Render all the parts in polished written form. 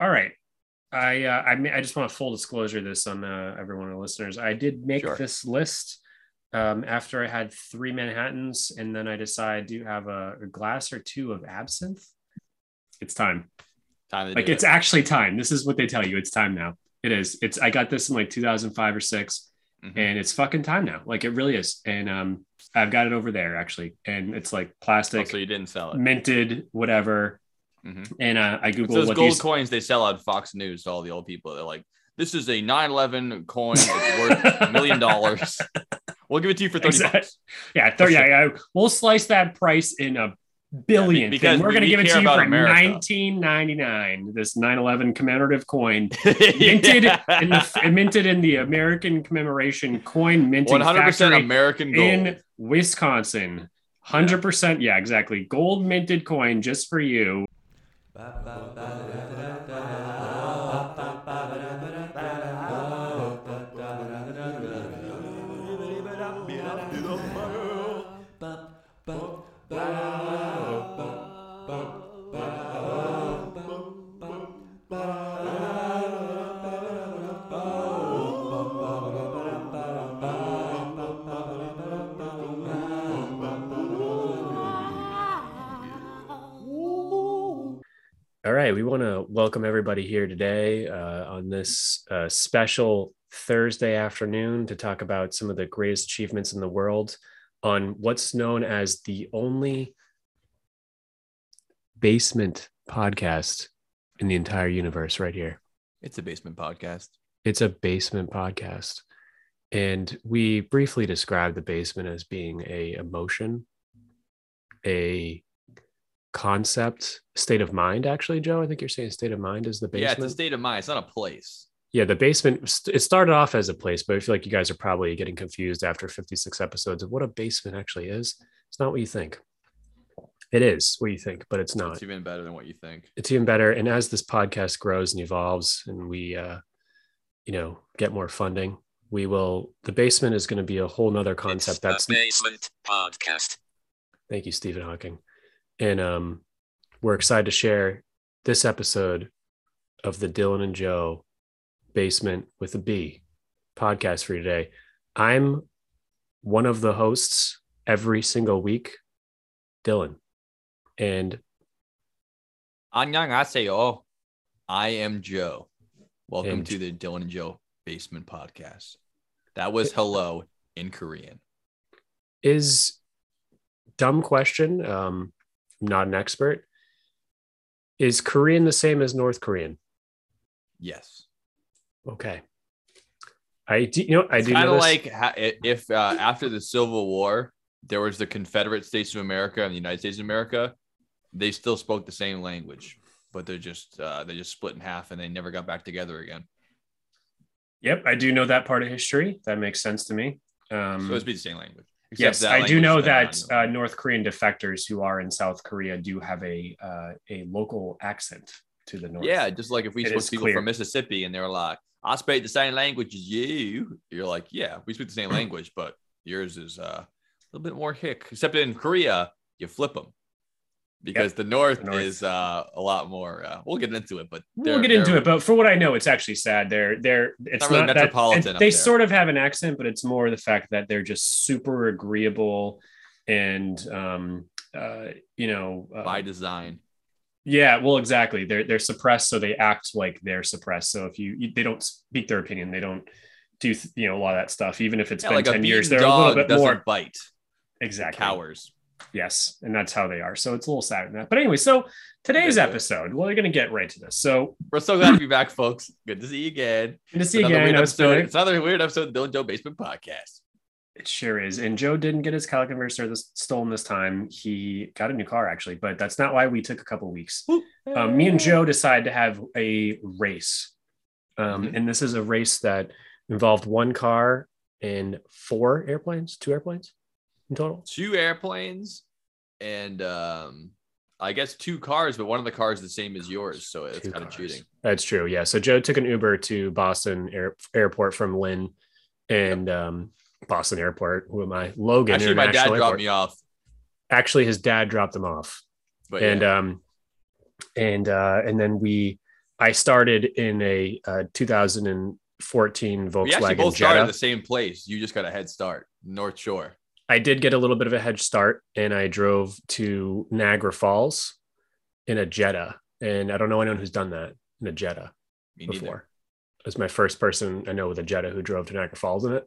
All right. I just want a full disclosure this on every one of the listeners. I did make this list after I had three Manhattans, and then I decided to have a glass or two of absinthe. It's time. It's actually time. This is what they tell you. It's time now. It is. I got this in like 2005 or six, and it's fucking time now. Like it really is. And I've got it over there actually, and it's like plastic. Oh, so you didn't sell it. Minted, whatever. Mm-hmm. And I googled those gold coins they sell on Fox News to all the old people. They're like, "This is a 9/11 coin. It's worth $1 million. We'll give it to you for $30." Yeah, 30. Yeah, we'll slice that price in a billion, because we're going to give it to you for $19.99. This 9/11 commemorative coin, minted in the American commemoration coin minting 100% American gold in Wisconsin. 100%. Yeah, exactly. Gold minted coin just for you. All right, we want to welcome everybody here today on this special Thursday afternoon to talk about some of the greatest achievements in the world on what's known as the only basement podcast in the entire universe right here. It's a basement podcast. It's a basement podcast. And we briefly describe the basement as being a emotion, a concept, state of mind. Actually, Joe, I think you're saying state of mind is the basement. Yeah, it's a state of mind. It's not a place. Yeah, the basement, it started off as a place, but I feel like you guys are probably getting confused after 56 episodes of what a basement actually is. It's not what you think. It is what you think, but it's not. It's even better than what you think. It's even better. And as this podcast grows and evolves and we, get more funding, the basement is going to be a whole nother concept. That's the basement podcast. Thank you, Stephen Hawking. And we're excited to share this episode of the Dylan and Joe Basement with a B podcast for you today. I'm one of the hosts every single week, Dylan. And annyeonghaseyo. I am Joe. Welcome to the Dylan and Joe Basement podcast. That was hello in Korean. Is dumb question. Not an expert. Is Korean the same as North Korean? Yes. Okay. I do. Kind of like if after the Civil War, there was the Confederate States of America and the United States of America. They still spoke the same language, but they just split in half and they never got back together again. Yep, I do know that part of history. That makes sense to me. So it's the same language. Yes, I do know that North Korean defectors who are in South Korea do have a local accent to the North. Yeah, just like if we spoke to people from Mississippi and they're like, I speak the same language as you. You're like, yeah, we speak the same language, but yours is a little bit more hick. Except in Korea, you flip them because the North is a lot more. We'll get into it, but But for what I know, it's actually sad. It's not really metropolitan. They sort of have an accent, but it's more the fact that they're just super agreeable and by design. Yeah, well, exactly. They're suppressed, so they act like they're suppressed. So if they don't speak their opinion, they don't do a lot of that stuff. Even if it's been like 10 years, they're a little bit more bite. Exactly, cowards. Yes, and that's how they are. So it's a little sad in that. But anyway, so today's episode, we're going to get right to this. So we're so glad to be back, folks. Good to see you again. Good to see you again. It's another weird episode of the Dylan Joe Basement Podcast. It sure is. And Joe didn't get his caliconverter stolen this time. He got a new car, actually, but that's not why we took a couple weeks. Me and Joe decided to have a race. And this is a race that involved one car and two airplanes in total. Two airplanes and I guess two cars, but one of the cars is the same as yours. So it's kind of cheating. That's true. Yeah. So Joe took an Uber to Boston Airport from Lynn and... Boston Airport. Who am I? Logan. Actually, my dad dropped me off. Actually, his dad dropped them off, but and then we I started in a 2014 Volkswagen Jetta. We actually both started in the same place. You just got a head start, North Shore. I did get a little bit of a head start, and I drove to Niagara Falls in a Jetta. And I don't know anyone who's done that in a Jetta before. Neither. I was my first person I know with a Jetta who drove to Niagara Falls in it.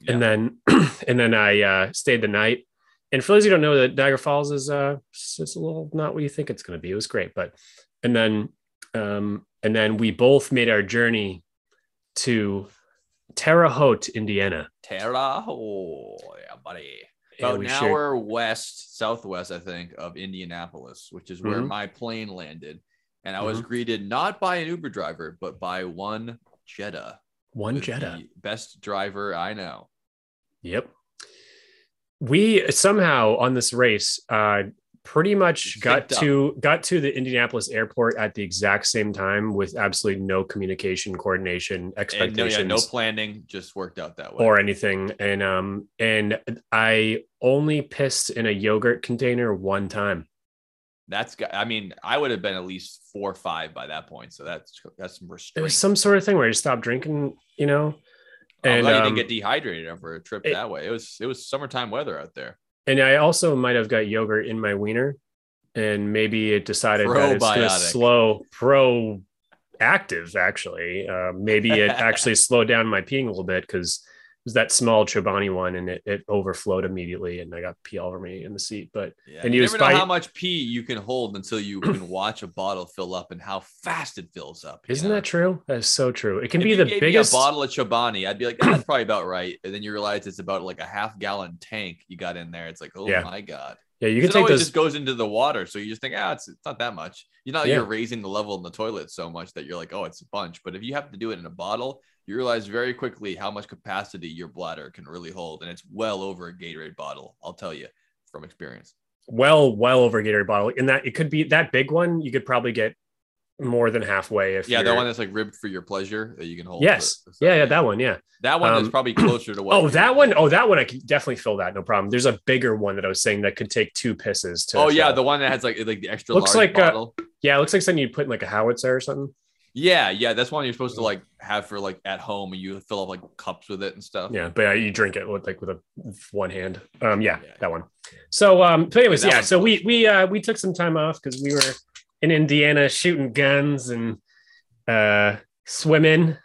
Yeah. And then I stayed the night. And for those who don't know, that Niagara Falls is it's a little not what you think it's going to be. It was great. But and then we both made our journey to Terre Haute, Indiana. Terre Haute, yeah, buddy. About an hour southwest, I think, of Indianapolis, which is where my plane landed. And I was greeted not by an Uber driver, but by one Jetta. One Jetta. Best driver I know. Yep. We somehow on this race pretty much got to the Indianapolis airport at the exact same time with absolutely no communication, coordination, expectations. No planning, just worked out that way. Or anything. And I only pissed in a yogurt container one time. That's, I mean, I would have been at least 4 or 5 by that point. So that's some restraint. It was some sort of thing where you stopped drinking, you know, and I didn't get dehydrated over a trip that way. It was summertime weather out there. And I also might've got yogurt in my wiener, and maybe it decided that it's slow proactive actually. Maybe it actually slowed down my peeing a little bit, because it was that small Chobani one, and it overflowed immediately, and I got pee all over me in the seat. But yeah, and you never know how much pee you can hold until you can watch a bottle fill up and how fast it fills up. Isn't that true? That's so true. It can be the biggest bottle of Chobani. I'd be like, that's probably about right. And then you realize it's about like a 1/2 gallon tank you got in there. It's like, my God. Yeah, you can take those. It just goes into the water. So you just think, it's not that much. You're raising the level in the toilet so much that you're like, it's a bunch. But if you have to do it in a bottle, you realize very quickly how much capacity your bladder can really hold. And it's well over a Gatorade bottle. I'll tell you from experience. Well over a Gatorade bottle. And that it could be that big one. You could probably get more than halfway. That one that's like ribbed for your pleasure that you can hold. Yes. That one. Yeah. That one is probably closer to what. That one. I can definitely fill that. No problem. There's a bigger one that I was saying that could take 2 pisses. The one that has like the extra large bottle. It looks like something you put in like a howitzer or something. Yeah, that's one you're supposed to like have for like at home, and you fill up like cups with it and stuff. Yeah, but you drink it with one hand. That one. So, so we took some time off because we were in Indiana shooting guns and swimming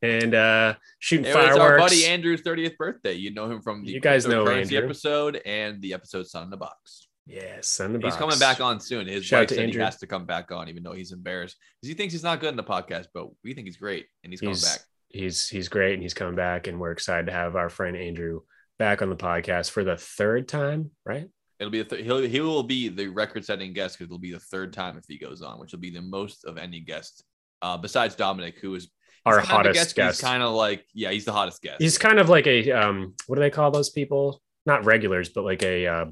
and shooting fireworks. It was our buddy Andrew's 30th birthday. You know him from the cryptocurrency episode and the episode "Son in the Box." Yeah, send the box. He's coming back on soon. His wife said he has to come back on, even though he's embarrassed because he thinks he's not good in the podcast. But we think he's great, and he's coming back. He's great, and he's coming back, and we're excited to have our friend Andrew back on the podcast for the 3rd time. Right? It'll be he will be the record-setting guest because it'll be the 3rd time if he goes on, which will be the most of any guest besides Dominic, who is our hottest guest. He's kind of like he's the hottest guest. He's kind of like a what do they call those people? Not regulars, but like a.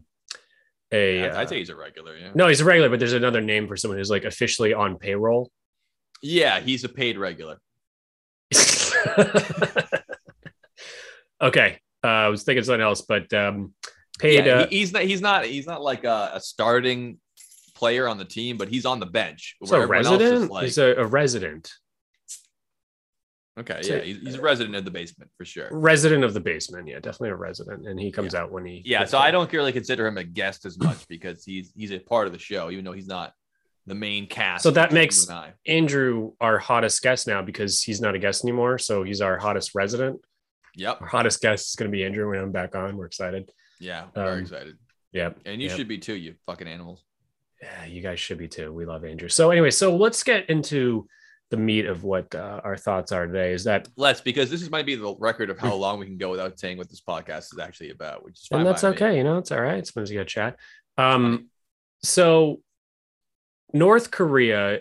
I'd say he's a regular. Yeah. No, he's a regular, but there's another name for someone who's like officially on payroll. Yeah, he's a paid regular. Okay, I was thinking something else, but paid. Yeah, he's not like a starting player on the team, but he's on the bench. So resident. Like... He's a resident. Okay, he's a resident of the basement for sure. Resident of the basement, yeah, definitely a resident, and he comes out when he. Yeah, so I don't really consider him a guest as much because he's a part of the show, even though he's not the main cast. So that makes Andrew our hottest guest now because he's not a guest anymore, so he's our hottest resident. Yep, our hottest guest is going to be Andrew when I'm back on. We're excited. Yeah, we're excited. Yeah, and you should be too, you fucking animals. Yeah, you guys should be too. We love Andrew. So anyway, let's get into the meat of what our thoughts are today is that because this might be the record of how long we can go without saying what this podcast is actually about, which is fine. And that's okay. Me. You know, it's all right. Sometimes you got to chat. So North Korea,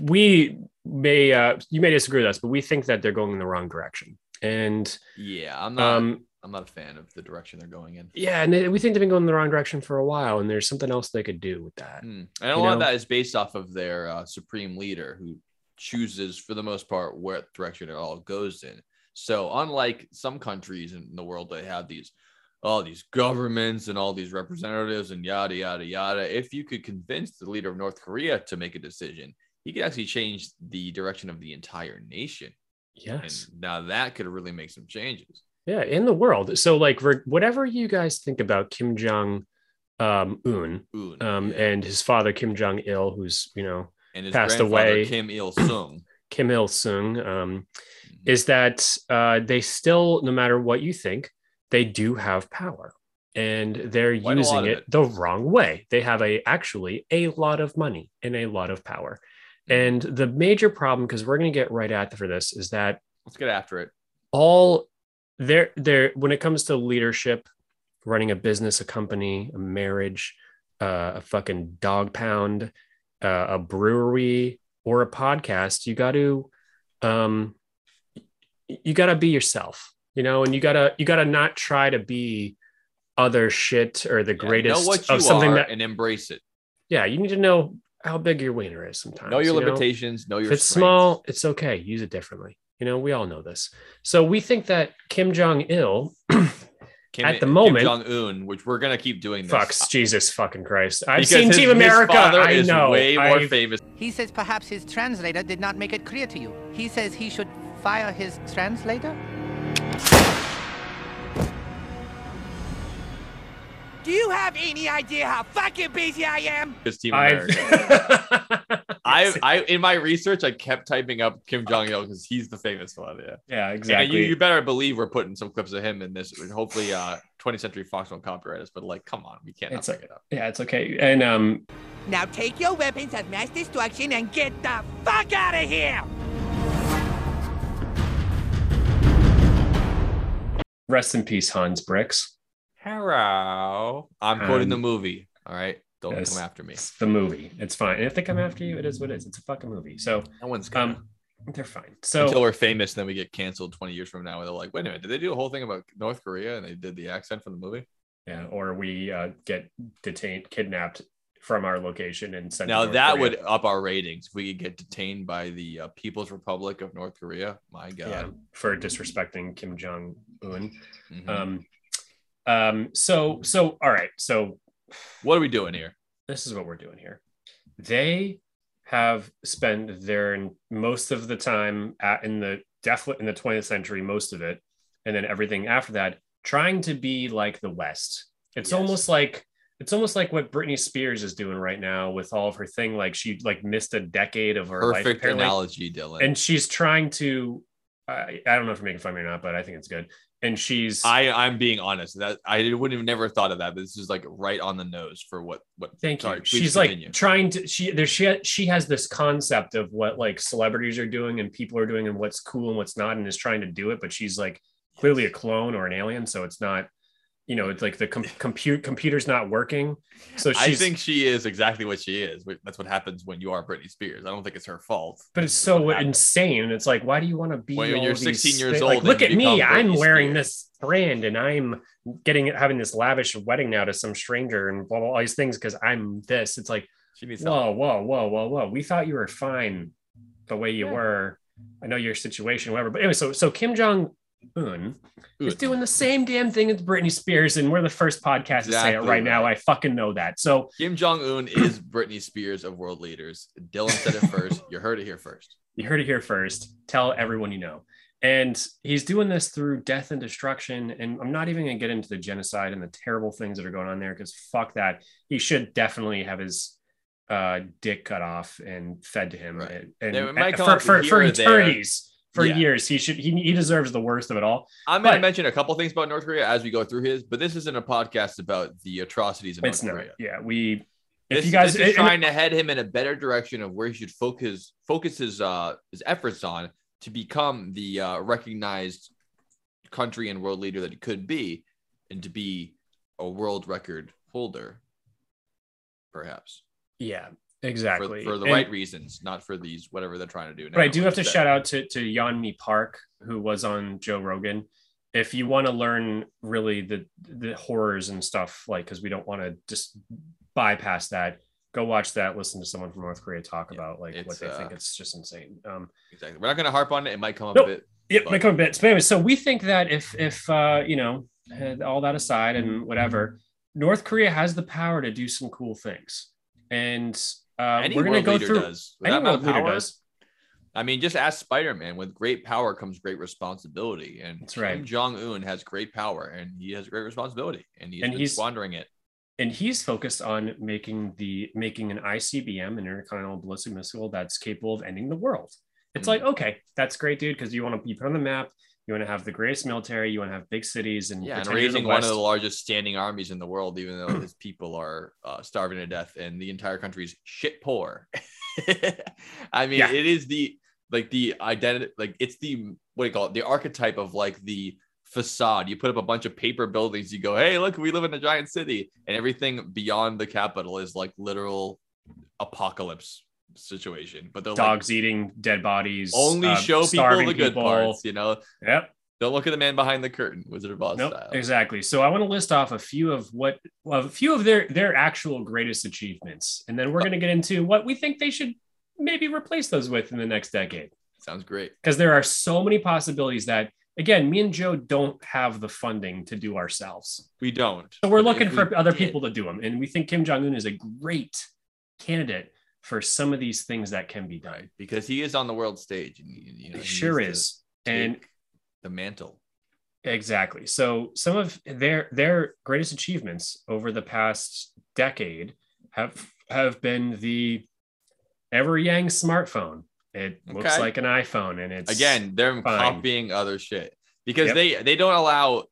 you may disagree with us, but we think that they're going in the wrong direction. And I'm not a fan of the direction they're going in. Yeah, and we think they've been going in the wrong direction for a while, and there's something else they could do with that. Mm. And a lot of that is based off of their supreme leader, who chooses for the most part what direction it all goes in. So unlike some countries in the world that have all these governments and all these representatives and yada yada yada, if you could convince the leader of North Korea to make a decision, he could actually change the direction of the entire nation. Yes. And now that could really make some changes. Yeah, in the world. So, like, whatever you guys think about Kim Jong Un and his father Kim Jong Il, who's, you know, and his passed away, Kim Il Sung. Kim Il Sung, is that they still, no matter what you think, they do have power, and they're using it the wrong way. They have actually a lot of money and a lot of power. And the major problem, because we're going to get right after this, is that let's get after it. All there when it comes to leadership, running a business, a company, a marriage, a fucking dog pound, a brewery, or a podcast, you got to be yourself, you know, and you got to not try to be other shit or the greatest know what you of something are that, and embrace it. Yeah, you need to know how big your wiener is sometimes. Know your limitations, know your strengths. If it's small, it's okay. Use it differently. You know, we all know this. So we think that Kim Jong-il at the moment, Kim Jong-un, which we're going to keep doing this. Fucks, Jesus fucking Christ. I've seen Team America. I know. Way more famous. He says perhaps his translator did not make it clear to you. He says he should fire his translator. Do you have any idea how fucking busy I am? Team America. I in my research, I kept typing up Kim Jong-il because he's the famous one. Yeah, yeah, exactly. You better believe we're putting some clips of him in this. Hopefully, 20th Century Fox won't copyright us, but like, come on, we can't pick it up. Yeah, it's okay. And now take your weapons of mass destruction and get the fuck out of here. Rest in peace, Hans Bricks. Hello. I'm quoting the movie. All right. Don't come after me. It's the movie. It's fine. And if they come after you, it is what it is. It's a fucking movie. So no one's coming. They're fine. So until we're famous, then we get canceled 20 years from now. And they're like, wait a minute, did they do a whole thing about North Korea and they did the accent from the movie? Yeah. Or we get detained, kidnapped from our location and sent now to North Korea. Would up our ratings. If we could get detained by the People's Republic of North Korea. My God. Yeah, for disrespecting Kim Jong-un. Mm-hmm. So all right. So what are we doing here? This is what we're doing here. They have spent their most of the time in the 20th century, most of it, and then everything after that, trying to be like the West. It's almost like what Britney Spears is doing right now with all of her thing. Like she missed a decade of her life. Perfect analogy, Dylan. And she's trying to. I don't know if you're making fun of me or not, but I think it's good. And she's I'm being honest. That I would have never thought of that, but this is like right on the nose for what thank sorry, you. She's continue. Like trying to she has this concept of what like celebrities are doing and people are doing and what's cool and what's not, and is trying to do it, but she's like clearly a clone or an alien, so it's not, you know, it's like the computer's not working. So I think she is exactly what she is. That's what happens when you are Britney Spears. I don't think it's her fault. But it's so insane. It's like, why do you want to be when you're 16 years old? Like, look at me. I'm wearing this brand and I'm having this lavish wedding now to some stranger and blah, blah, all these things because I'm this. It's like, whoa. We thought you were fine the way you were. I know your situation, whatever. But anyway, so Kim Jong is doing the same damn thing as Britney Spears, and we're the first podcast to say it right now. I fucking know that. So Kim Jong-un is Britney Spears of world leaders. Dylan said it first. You heard it here first. Tell everyone you know. And he's doing this through death and destruction. And I'm not even going to get into the genocide and the terrible things that are going on there because fuck that. He should definitely have his dick cut off and fed to him for eternities. For years, he deserves the worst of it all. I'm going to mention a couple things about North Korea as we go through his, but this isn't a podcast about the atrocities in North Korea. Yeah, this is trying to head him in a better direction of where he should focus his efforts on to become the recognized country and world leader that it could be, and to be a world record holder, perhaps. Yeah. Exactly. For the right reasons, not for these, whatever they're trying to do now. But I do have to shout out to Yeonmi Park, who was on Joe Rogan. If you want to learn really the horrors and stuff, like, because we don't want to just bypass that, go watch that, listen to someone from North Korea talk about like what they think. It's just insane. Exactly. We're not going to harp on it. It might come up a bit. Yeah, it might come a bit. But anyway, so we think that if you know, all that aside and whatever, North Korea has the power to do some cool things. And Any we're going to go through. Does. Any world leader does. I mean, just ask Spider-Man. With great power comes great responsibility, and that's right. Kim Jong-un has great power, and he has great responsibility, and he's squandering it. And he's focused on making an ICBM, an intercontinental ballistic missile, that's capable of ending the world. It's like, okay, that's great, dude, because you want to be put on the map. You want to have the greatest military. You want to have big cities and raising one of the largest standing armies in the world, even though his people are starving to death and the entire country's shit poor. I mean, yeah. It is the archetype of like the facade. You put up a bunch of paper buildings. You go, hey, look, we live in a giant city, and everything beyond the capital is like literal apocalypse situation, but they're dogs like, eating dead bodies, only show people the good parts, you know. Yep, don't look at the man behind the curtain, Wizard of Oz style. Exactly. So I want to list off a few of their actual greatest achievements, and then we're going to get into what we think they should maybe replace those with in the next decade. Sounds great, because there are so many possibilities that, again, me and Joe don't have the funding to do ourselves. We don't, so we're looking for other people to do them, and we think Kim Jong-un is a great candidate for some of these things that can be done, right, because he is on the world stage, and you know, he sure is, and the mantle. Exactly. So some of their greatest achievements over the past decade have been the Ever-Yang smartphone. It looks like an iPhone, and it's again they're copying other shit because they don't allow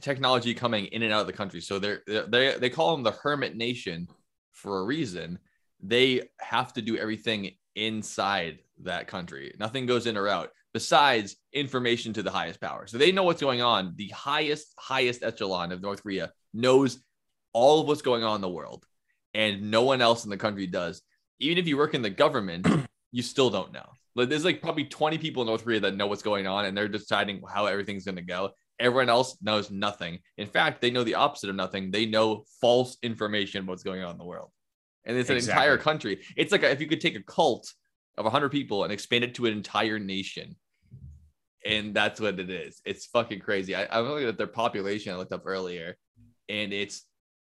technology coming in and out of the country. So they call them the hermit nation for a reason. They have to do everything inside that country. Nothing goes in or out besides information to the highest power. So they know what's going on. The highest echelon of North Korea knows all of what's going on in the world, and no one else in the country does. Even if you work in the government, you still don't know. There's like probably 20 people in North Korea that know what's going on, and they're deciding how everything's going to go. Everyone else knows nothing. In fact, they know the opposite of nothing. They know false information about what's going on in the world. And it's an entire country. It's like if you could take a cult of 100 people and expand it to an entire nation. And that's what it is. It's fucking crazy. I'm looking at their population I looked up earlier, and it's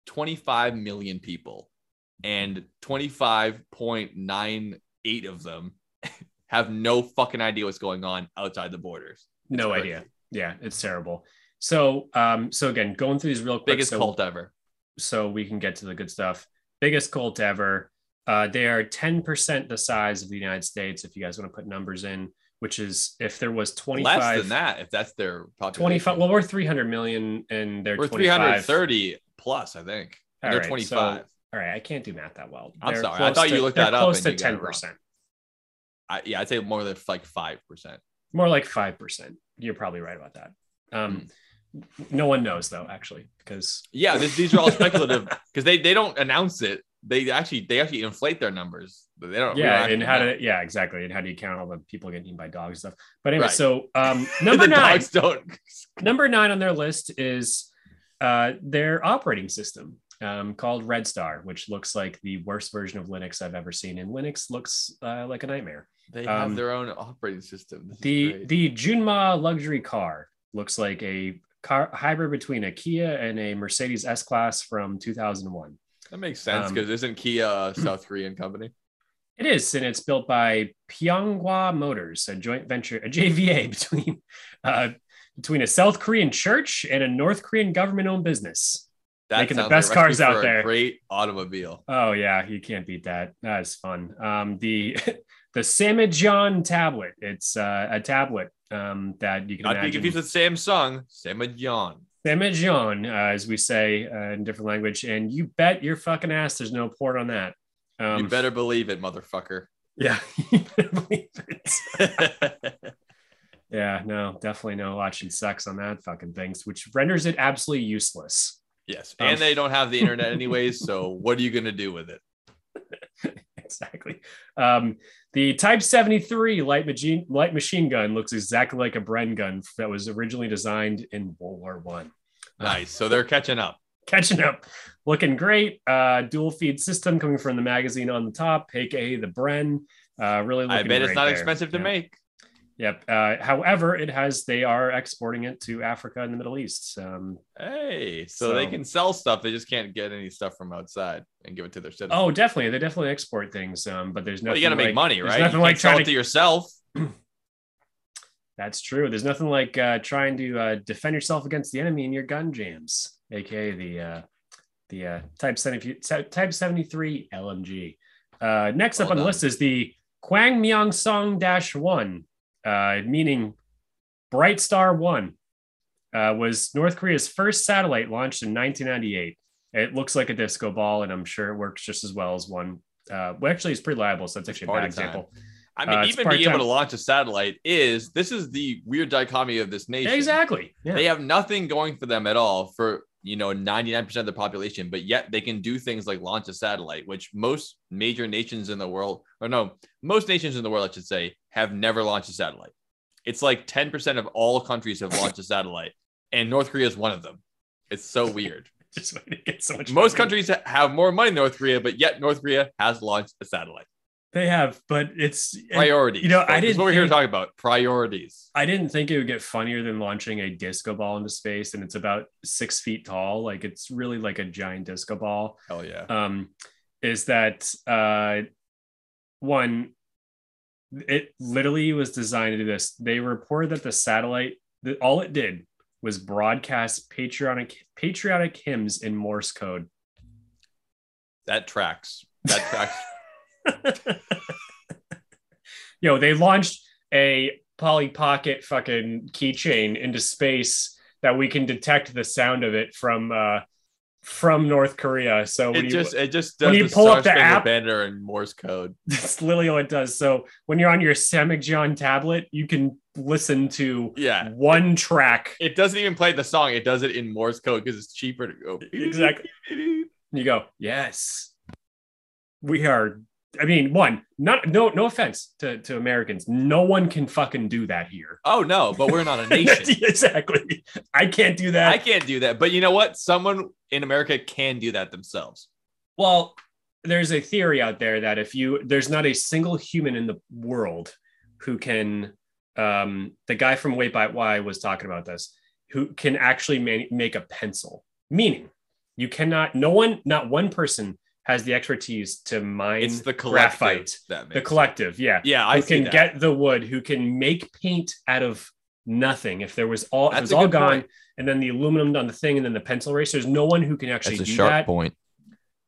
25 million people. And 25.98 of them have no fucking idea what's going on outside the borders. It's no idea. Yeah, it's terrible. So, again, going through these real quick. Biggest cult ever. So we can get to the good stuff. Biggest cult ever. They are 10% the size of the United States, if you guys want to put numbers in, which is if there was 25... Less than that, if that's their population. 25, well, we're 300 million, and they're 25. 330 plus, I think. And they're 25. So, all right, I can't do math that well. I'm sorry. I thought you looked that up. They're close to 10%. I'd say more than like 5%. More like 5%. You're probably right about that. No one knows though, actually, because these are all speculative because they don't announce it. They actually inflate their numbers. But they don't. Yeah, and how to exactly. And how do you count all the people getting eaten by dogs and stuff? But anyway, right. So number nine. Number nine on their list is their operating system called Red Star, which looks like the worst version of Linux I've ever seen, and Linux looks like a nightmare. They have their own operating system. The Junma luxury car looks like a car hybrid between a Kia and a Mercedes S-Class from 2001. That makes sense because isn't Kia a South Korean company? It is, and it's built by Pyonghwa Motors, a joint venture, a JVA between a South Korean church and a North Korean government-owned business. That making the best cars out there. Great automobile. Oh yeah, you can't beat that. That is fun. The Samjiyon tablet. It's a tablet that you can imagine. I'd be confused with Samsung. Samjiyon, as we say in different language, and you bet your fucking ass there's no port on that. You better believe it, motherfucker. Yeah, you better believe it. Yeah, no, definitely no watching sex on that fucking thing, which renders it absolutely useless. Yes, and they don't have the internet anyways, so what are you going to do with it? Exactly. The Type 73 light machine gun looks exactly like a Bren gun that was originally designed in World War I. Nice. So they're catching up, looking great. Dual feed system coming from the magazine on the top, aka the Bren. Really looking great. I bet it's not expensive to make. Yep. However, they are exporting it to Africa and the Middle East. So they can sell stuff. They just can't get any stuff from outside and give it to their citizens. Oh, definitely. They definitely export things. But there's nothing. Well, you got to make money, right? Nothing like trying to yourself. That's true. There's nothing like trying to defend yourself against the enemy in your gun jams, aka the Type 73 LMG. Next up on the list is the Kwangmyongsong-1. Meaning Bright Star 1, was North Korea's first satellite launched in 1998. It looks like a disco ball, and I'm sure it works just as well as one. Well, actually, it's pretty liable, so that's actually a bad example. I mean, even being able to launch a satellite this is the weird dichotomy of this nation. Exactly. Yeah. They have nothing going for them at all for, 99% of the population, but yet they can do things like launch a satellite, which most nations in the world, I should say, have never launched a satellite. It's like 10% of all countries have launched a satellite, and North Korea is one of them. It's so weird. Just way to get so much Most money. Countries have more money than North Korea, but yet North Korea has launched a satellite. They have, but it's priorities. What we're here to talk about, priorities. I didn't think it would get funnier than launching a disco ball into space, and it's about 6 feet tall. Like, it's really like a giant disco ball. Hell yeah. Is that one? It literally was designed to do this. They reported that the satellite, all it did was broadcast patriotic hymns in Morse code. That tracks. That tracks. They launched a Polly Pocket fucking keychain into space that we can detect the sound of it from North Korea. So when you pull up the app banner and Morse code, that's literally all it does. So when you're on your Samjiyon tablet, you can listen to one track. It doesn't even play the song. It does it in Morse code because it's cheaper to go. Exactly. You go, yes, we are. I mean, no offense to Americans. No one can fucking do that here. Oh, no, but we're not a nation. Exactly. I can't do that. I can't do that. But you know what? Someone in America can do that themselves. Well, there's a theory out there that there's not a single human in the world who can, the guy from Wait By Why was talking about this, who can actually make a pencil. Meaning, not one person has the expertise to mine graphite. The collective, yeah. Yeah, I can get the wood, who can make paint out of nothing. If there was all, it was all gone, and then the aluminum on the thing, and then the pencil erase. There's no one who can actually do that. That's a sharp point.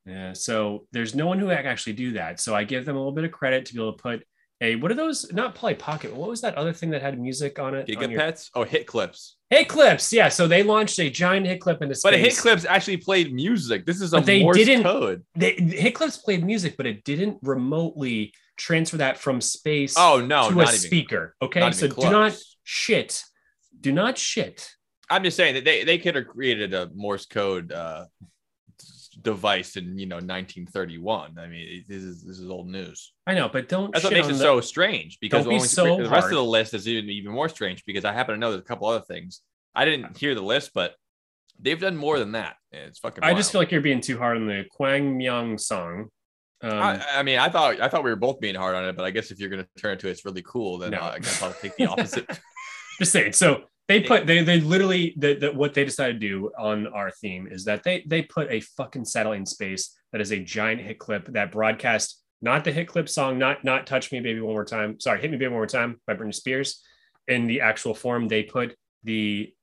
Yeah, so there's no one who can actually do that. So I give them a little bit of credit to be able to put what are those? Not Polly Pocket. What was that other thing that had music on it? Gigapets? Hit clips. Hit clips, yeah. So they launched a giant hit clip into space. But hit clips actually played music. This is a Morse code. Hit clips played music, but it didn't remotely transfer that from space to a speaker. Okay, so do not shit. I'm just saying that they could have created a Morse code device in 1931. I mean, this is old news. I know, but don't. That's what makes it so strange, because the rest of the list is even more strange, because I happen to know there's a couple other things. I didn't hear the list, but they've done more than that. It's fucking wild. I just feel like you're being too hard on the Kwangmyongsong. I thought we were both being hard on it, but I guess if you're going to turn it to it's really cool, then I guess I'll take the opposite. Just saying. So what they decided to do on our theme is that they put a fucking satellite in space that is a giant hit clip that broadcasts not the hit clip song, not Touch Me Baby One More Time. Sorry, Hit Me Baby One More Time by Britney Spears. In the actual form, they put the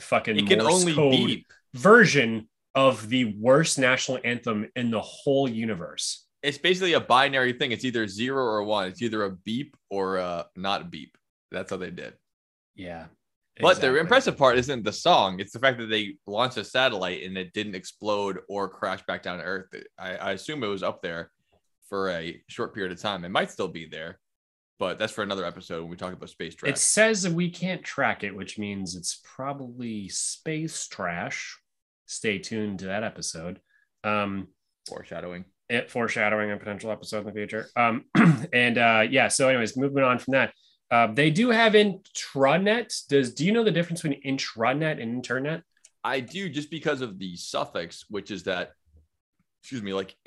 fucking Morse code version of the worst national anthem in the whole universe. It's basically a binary thing. It's either 0 or 1. It's either a beep or a not beep. That's how they did. Yeah. But The impressive part isn't the song. It's the fact that they launched a satellite and it didn't explode or crash back down to Earth. I assume it was up there for a short period of time. It might still be there, but that's for another episode when we talk about space trash. It says we can't track it, which means it's probably space trash. Stay tuned to that episode. Foreshadowing. Foreshadowing a potential episode in the future. So anyways, moving on from that. They do have intranet. Do you know the difference between intranet and internet? I do, just because of the suffix, which is that,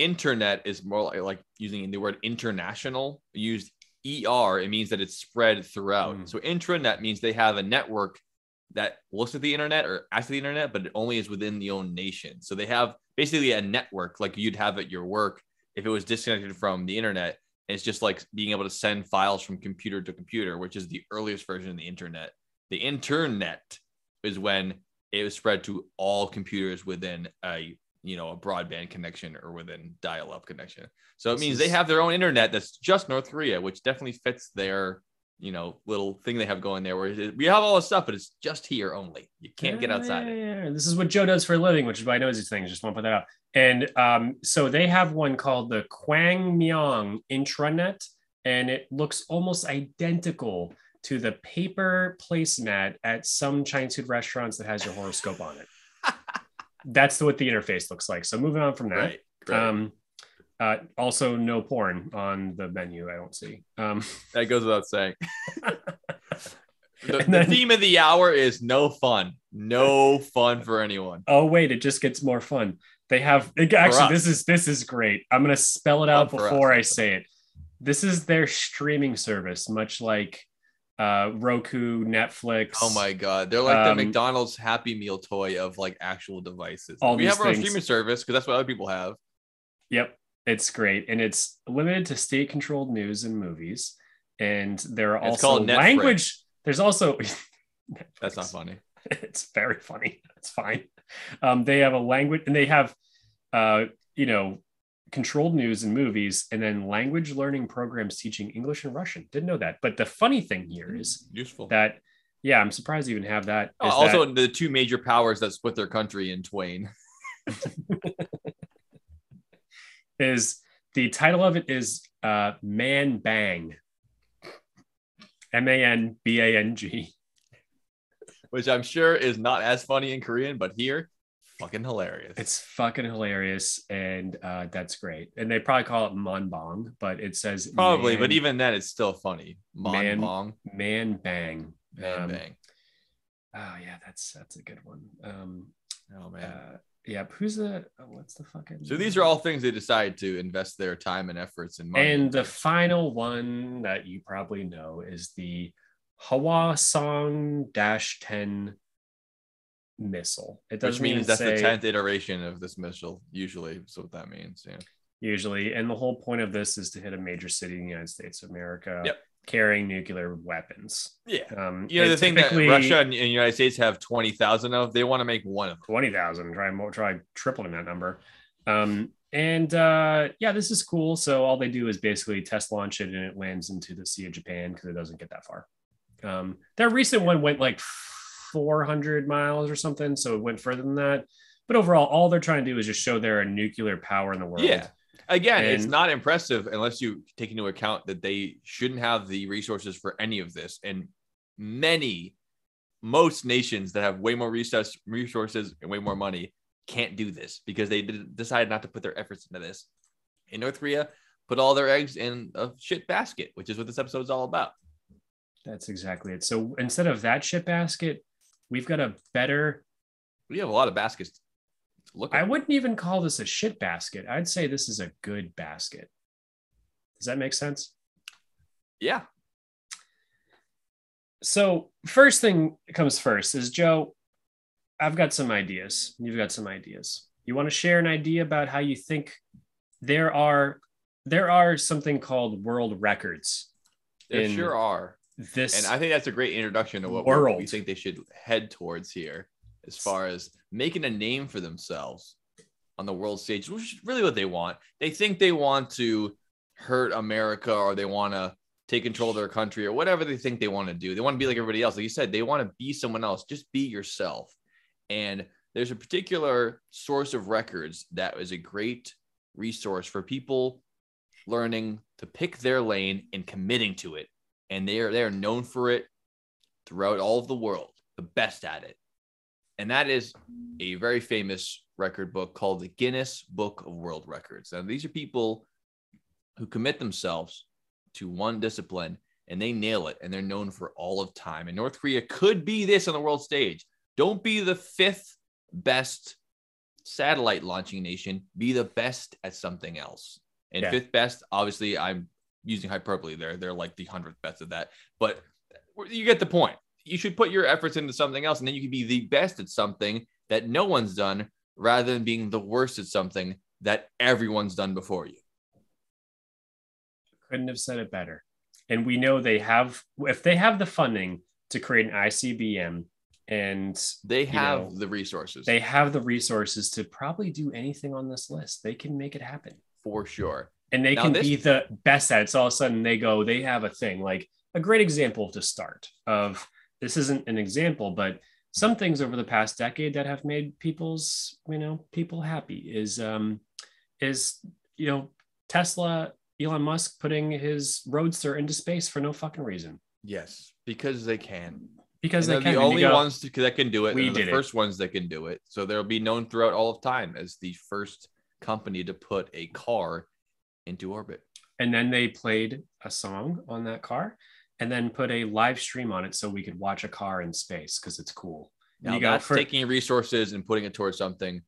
internet is more like using the word international, used ER, it means that it's spread throughout. So intranet means they have a network that looks at the internet or acts at the internet, but it only is within the own nation. So they have basically a network like you'd have at your work if it was disconnected from the internet. It's just like being able to send files from computer to computer, which is the earliest version of the internet. The internet is when it was spread to all computers within a, you know, a broadband connection or within dial-up connection. So it means they have their own internet. That's just North Korea, which definitely fits their, you know, little thing they have going there, where we have all this stuff, but it's just here only. You can't get outside. Yeah. This is what Joe does for a living, which is why I know these things. Just want to put that out. And so they have one called the Kwangmyong intranet, and it looks almost identical to the paper placemat at some Chinese food restaurants that has your horoscope on it. That's what the interface looks like. So moving on from that, right. Also no porn on the menu, I don't see. That goes without saying. The theme of the hour is no fun for anyone. Oh wait, it just gets more fun. They have actually, this is great. I'm going to spell it out before I say it. This is their streaming service, much like Roku, Netflix. Oh my God. They're like the McDonald's Happy Meal toy of like actual devices. We have our own streaming service because that's what other people have. Yep. It's great. And it's limited to state controlled news and movies. And there are also language. There's also. That's not funny. It's very funny. It's fine. They have a language, and they have, controlled news and movies, and then language learning programs teaching English and Russian. Didn't know that. But the funny thing here is useful that, yeah, I'm surprised you even have that. The two major powers that split their country in twain. Is the title of it is Manband. Manbang. Which I'm sure is not as funny in Korean, but here, fucking hilarious. It's fucking hilarious, and that's great. And they probably call it Manbang, but it says probably. But even then, it's still funny. Manbang, Manbang, Manbang. Oh yeah, that's a good one. Oh man, yep. What's the fucking? So these are all things they decide to invest their time and efforts and money. And the final one that you probably know is the Hwasong-10 missile. It doesn't mean that's the 10th iteration of this missile, usually. That's what that means. Yeah. Usually. And the whole point of this is to hit a major city in the United States of America, yep, carrying nuclear weapons. Yeah. The thing that Russia and the United States have 20,000 of, they want to make one of them. 20,000. Try tripling that number. This is cool. So all they do is basically test launch it, and it lands into the Sea of Japan because it doesn't get that far. Their recent one went like 400 miles or something, so it went further than that. But overall, all they're trying to do is just show they're a nuclear power in the world. Yeah. Again, it's not impressive unless you take into account that they shouldn't have the resources for any of this. And most nations that have way more resources and way more money can't do this because they decided not to put their efforts into this. In North Korea, put all their eggs in a shit basket, which is what this episode is all about. That's exactly it. So instead of that shit basket, we've got a better. We have a lot of baskets to look at. I wouldn't even call this a shit basket. I'd say this is a good basket. Does that make sense? Yeah. So first thing comes first is, Joe, I've got some ideas. You've got some ideas. You want to share an idea about how you think there are something called world records? There sure are. And I think that's a great introduction to what we think they should head towards here, as far as making a name for themselves on the world stage, which is really what they want. They think they want to hurt America, or they want to take control of their country, or whatever they think they want to do. They want to be like everybody else. Like you said, they want to be someone else. Just be yourself. And there's a particular source of records that is a great resource for people learning to pick their lane and committing to it. And they are known for it throughout all of the world, the best at it. And that is a very famous record book called the Guinness Book of World Records. Now, these are people who commit themselves to one discipline, and they nail it, and they're known for all of time. And North Korea could be this on the world stage. Don't be the fifth best satellite launching nation. Be the best at something else. And fifth best, obviously, I'm using hyperbole there. They're like the 100th best of that. But you get the point. You should put your efforts into something else, and then you can be the best at something that no one's done rather than being the worst at something that everyone's done before you. Couldn't have said it better. And we know they have, if they have the funding to create an ICBM, and they have the resources. They have the resources to probably do anything on this list. They can make it happen. For sure. And they can be the best at it. So all of a sudden they go, they have a thing. Like a great example to start of, this isn't an example, but some things over the past decade that have made people's, people happy is Tesla, Elon Musk putting his Roadster into space for no fucking reason. Yes, because they can. Because they're the only ones that can do it. They're the first ones that can do it. So they'll be known throughout all of time as the first company to put a car into orbit. And then they played a song on that car and then put a live stream on it so we could watch a car in space because it's cool. Now that's taking resources and putting it towards something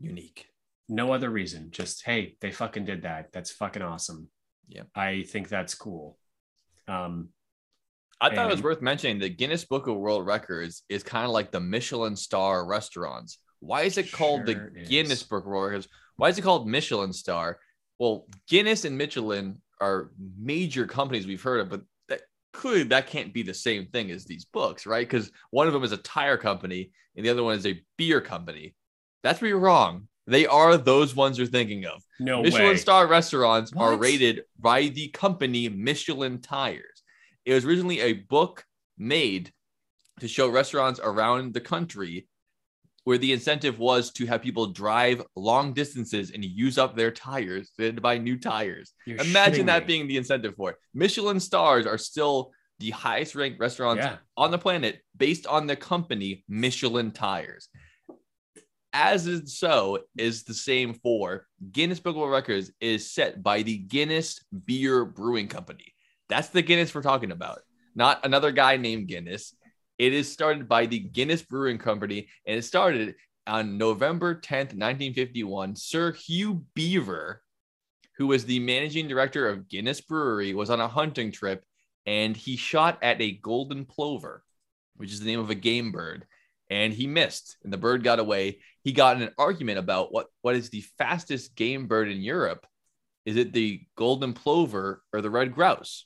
unique. No other reason. Just, hey, they fucking did that. That's fucking awesome. Yeah, I think that's cool. I thought it was worth mentioning the Guinness Book of World Records is kind of like the Michelin star restaurants. Why is it called Guinness Book of World Records? Why is it called Michelin star? Well, Guinness and Michelin are major companies we've heard of, but that can't be the same thing as these books, right? Because one of them is a tire company and the other one is a beer company. That's where you're wrong. They are those ones you're thinking of. No Michelin way. Michelin star restaurants are rated by the company Michelin Tires. It was originally a book made to show restaurants around the country where the incentive was to have people drive long distances and use up their tires. They had to buy new tires. You're Imagine that being the incentive for it. Michelin stars are still the highest ranked restaurants on the planet based on the company Michelin Tires. As is so is the same for Guinness Book of World Records is set by the Guinness Beer Brewing Company. That's the Guinness we're talking about, not another guy named Guinness. It is started by the Guinness Brewing Company, and it started on November 10th, 1951. Sir Hugh Beaver, who was the managing director of Guinness Brewery, was on a hunting trip, and he shot at a golden plover, which is the name of a game bird. And he missed, and the bird got away. He got in an argument about what is the fastest game bird in Europe. Is it the golden plover or the red grouse?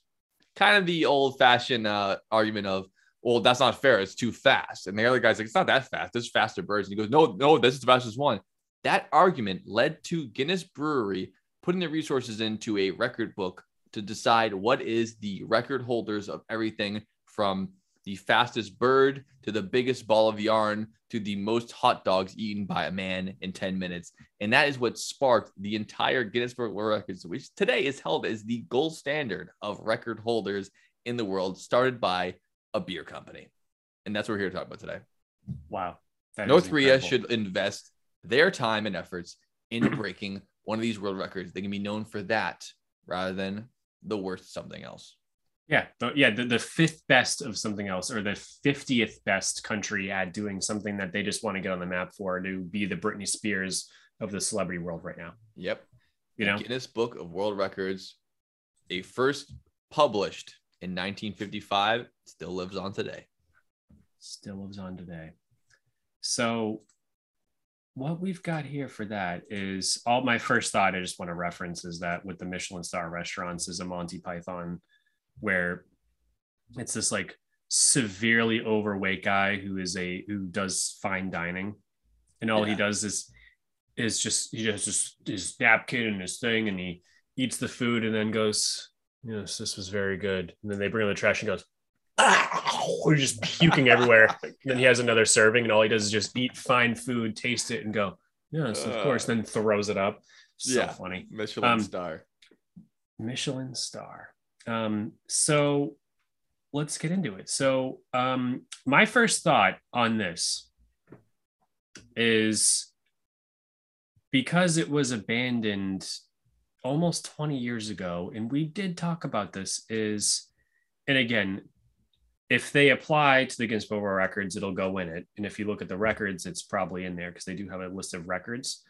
Kind of the old-fashioned argument of, well, that's not fair. It's too fast. And the other guy's like, it's not that fast. There's faster birds. And he goes, no, this is the fastest one. That argument led to Guinness Brewery putting their resources into a record book to decide what is the record holders of everything from the fastest bird to the biggest ball of yarn to the most hot dogs eaten by a man in 10 minutes. And that is what sparked the entire Guinness Book of World Records, which today is held as the gold standard of record holders in the world, started by a beer company. And that's what we're here to talk about today. Wow. North Korea should invest their time and efforts in breaking one of these world records. They can be known for that rather than the worst something else. Yeah, the fifth best of something else, or the 50th best country at doing something that they just want to get on the map for, to be the Britney Spears of the celebrity world right now. Yep. Guinness Book of World Records, a first published in 1955, still lives on today. So what we've got here for that is, all my first thought I just want to reference is that with the Michelin star restaurants is a Monty Python, where it's this like severely overweight guy who does fine dining, and all he does is just his napkin and his thing, and he eats the food and then goes, yes, this was very good. And then they bring him the trash and goes, we're just puking everywhere. And then he has another serving, and all he does is just eat fine food, taste it, and go, yes, of course. Then throws it up. So funny. Michelin star. So let's get into it. So, my first thought on this is, because it was abandoned almost 20 years ago, and we did talk about this, is, and again, if they apply to the Guinness Book of World Records, it'll go in it. And if you look at the records, it's probably in there because they do have a list of records.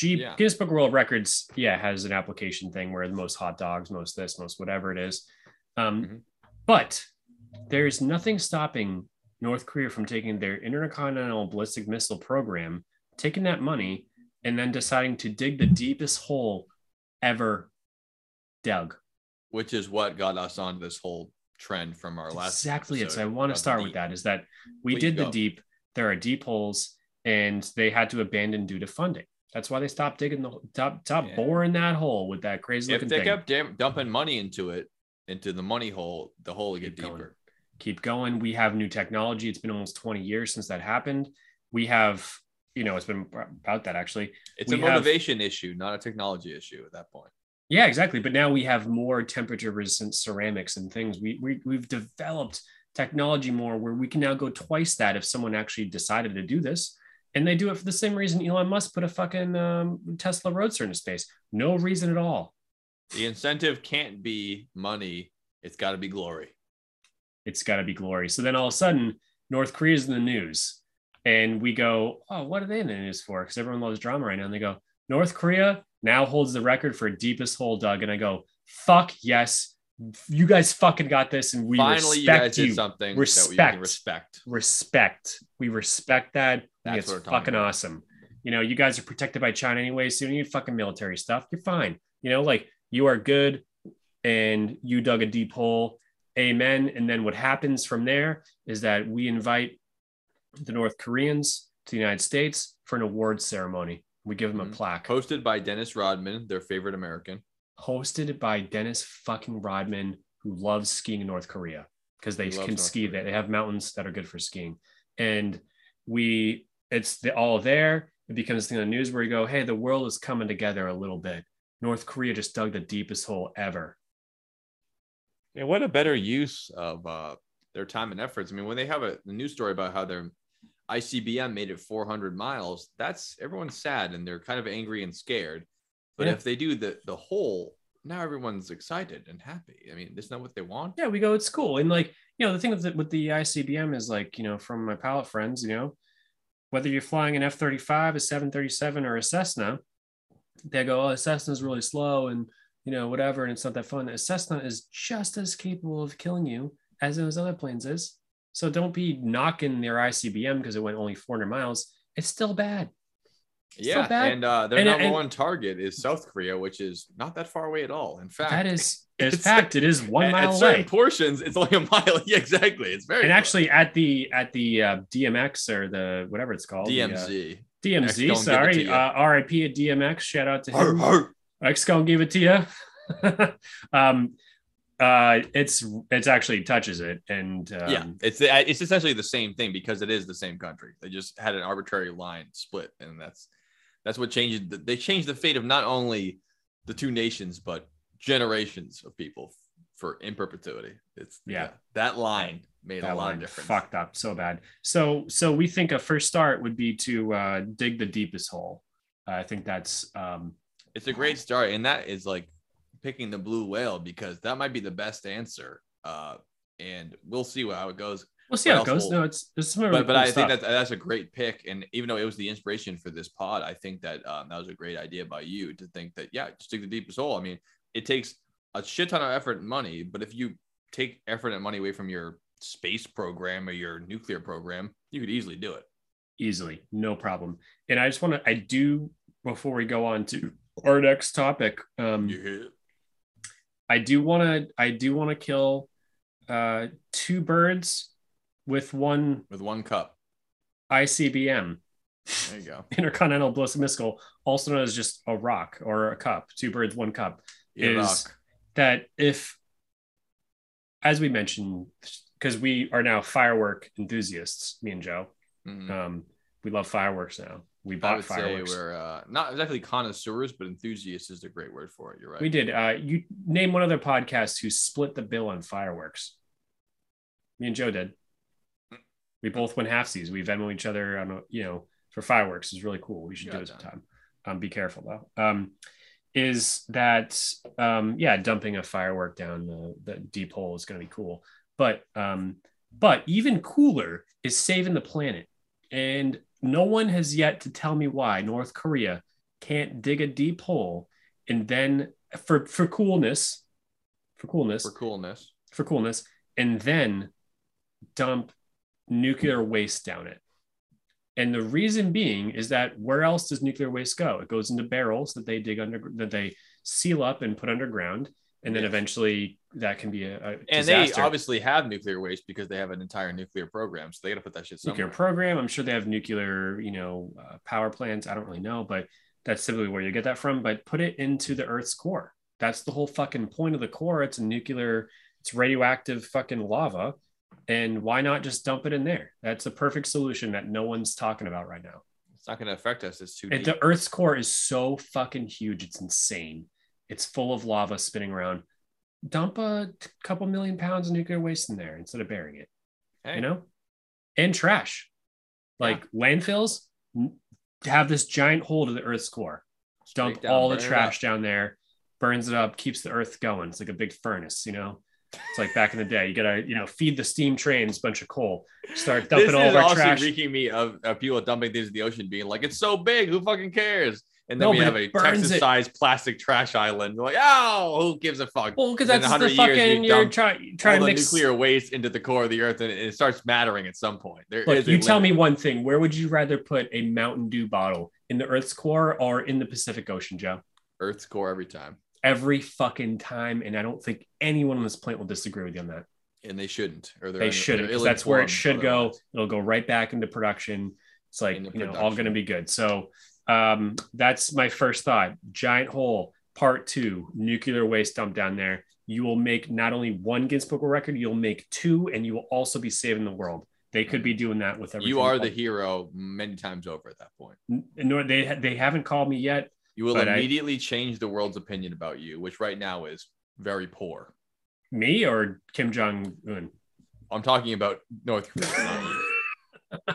Guinness Book of World Records, has an application thing where the most hot dogs, most this, most whatever it is. But there's nothing stopping North Korea from taking their intercontinental ballistic missile program, taking that money, and then deciding to dig the deepest hole ever dug. Which is what got us on this whole trend from our last episode. So I want to start with that, is that we did the deep. There are deep holes, and they had to abandon due to funding. That's why they stopped digging the boring that hole with that crazy looking thing. If they kept dumping money into it, into the money hole, the hole would get deeper. Keep going. We have new technology. It's been almost 20 years since that happened. We have, it's been about that actually. It's a motivation issue, not a technology issue at that point. Yeah, exactly. But now we have more temperature resistant ceramics and things. We've developed technology more where we can now go twice that if someone actually decided to do this. And they do it for the same reason Elon Musk put a fucking Tesla roadster into space. No reason at all. The incentive can't be money. It's got to be glory. It's got to be glory. So then all of a sudden, North Korea's in the news. And we go, oh, what are they in the news for? Because everyone loves drama right now. And they go, North Korea now holds the record for deepest hole dug. And I go, fuck yes. You guys fucking got this. And we finally, respect you. Guys did something that we can respect. We respect that. That's fucking awesome. You guys are protected by China anyway, so you don't need fucking military stuff. You're fine. You are good, and you dug a deep hole. Amen. And then what happens from there is that we invite the North Koreans to the United States for an awards ceremony. We give them a plaque. Hosted by Dennis Rodman, their favorite American. Hosted by Dennis fucking Rodman, who loves skiing in North Korea because they can ski there. They have mountains that are good for skiing. And all there. It becomes the news where you go, hey, the world is coming together a little bit. North Korea just dug the deepest hole ever. Yeah, what a better use of their time and efforts. I mean, when they have a news story about how their ICBM made it 400 miles, that's everyone's sad and they're kind of angry and scared. But if they do the whole, now everyone's excited and happy. I mean, that's not what they want. Yeah, we go, it's cool. And the thing with the ICBM is from my pilot friends, whether you're flying an F-35, a 737 or a Cessna, they go, oh, a Cessna's really slow and, whatever. And it's not that fun. A Cessna is just as capable of killing you as those other planes is. So don't be knocking their ICBM because it went only 400 miles. It's still bad. And their number one target is South Korea, which is not that far away at all. In fact, that is, it is 1 mile away. At certain portions, it's only a mile. Yeah, exactly. It's very. And close. Actually, at the DMX or the whatever it's called, DMZ. The, DMZ. Sorry, RIP at DMX. Shout out to him. X gonna give it to you. It's actually touches it, and it's essentially the same thing because it is the same country. They just had an arbitrary line split, and that's what changed. They changed the fate of not only the two nations but generations of people for in perpetuity. It's that line made that a lot of difference. Fucked up so bad. So we think a first start would be to dig the deepest hole. I think that's it's a great start, and that is picking the blue whale because that might be the best answer and we'll see how it goes. No, it's but I think that's a great pick, and even though it was the inspiration for this pod, I think that that was a great idea by you to think that just dig the deepest hole. I mean, it takes a shit ton of effort and money, but if you take effort and money away from your space program or your nuclear program, you could easily do it. Easily, no problem. And I just want to before we go on to our next topic, I do want to kill two birds with one cup. ICBM. There you go. Intercontinental ballistic missile, also known as just a rock or a cup. Two birds, one cup. That if, as we mentioned, because we are now firework enthusiasts, me and Joe, we love fireworks now. We bought fireworks. We're not exactly connoisseurs, but enthusiasts is a great word for it. You're right. We did. You name one other podcast who split the bill on fireworks. Me and Joe did. We both went halfsies. We Venmo each other on, for fireworks. It's really cool. We should do it sometime. Be careful though. Is that dumping a firework down the deep hole is going to be cool. But even cooler is saving the planet. And no one has yet to tell me why North Korea can't dig a deep hole, and then for coolness, and then dump nuclear waste down it. And the reason being is that where else does nuclear waste go? It goes into barrels that they dig under, that they seal up and put underground. And then eventually that can be a disaster. And they obviously have nuclear waste because they have an entire nuclear program. So they got to put that shit somewhere. Nuclear program. I'm sure they have nuclear, power plants. I don't really know, but that's typically where you get that from. But put it into the Earth's core. That's the whole fucking point of the core. It's a nuclear, it's radioactive fucking lava. And why not just dump it in there? That's the perfect solution that no one's talking about right now. It's not going to affect us. It's too deep. The Earth's core is so fucking huge. It's insane. It's full of lava spinning around. Dump a couple million pounds of nuclear waste in there instead of burying it. Hey. And trash. Like landfills have this giant hole to the Earth's core. Dump all the trash down there. Burns it up. Keeps the Earth going. It's like a big furnace, It's like back in the day, you gotta, feed the steam trains, bunch of coal, start dumping all of our trash. This is also reeking me of people dumping things in the ocean, being like, "It's so big, who fucking cares?" And then we have a Texas-sized plastic trash island. We're like, oh, who gives a fuck? Well, because that's the fucking you're trying to mix nuclear waste into the core of the Earth, and it starts mattering at some point. You tell me one thing: where would you rather put a Mountain Dew bottle, in the Earth's core or in the Pacific Ocean, Joe? Earth's core every time. Every fucking time, and I don't think anyone on this planet will disagree with you on that. And they shouldn't, or they shouldn't. Because that's where it should go. It'll go right back into production. It's like all going to be good. So that's my first thought. Giant hole, part two: nuclear waste dumped down there. You will make not only one Guinness Book record, you'll make two, and you will also be saving the world. They could be doing that with everything. You are the hero many times over at that point. No, they haven't called me yet. You will immediately change the world's opinion about you, which right now is very poor. Me or Kim Jong-un? I'm talking about North Korea.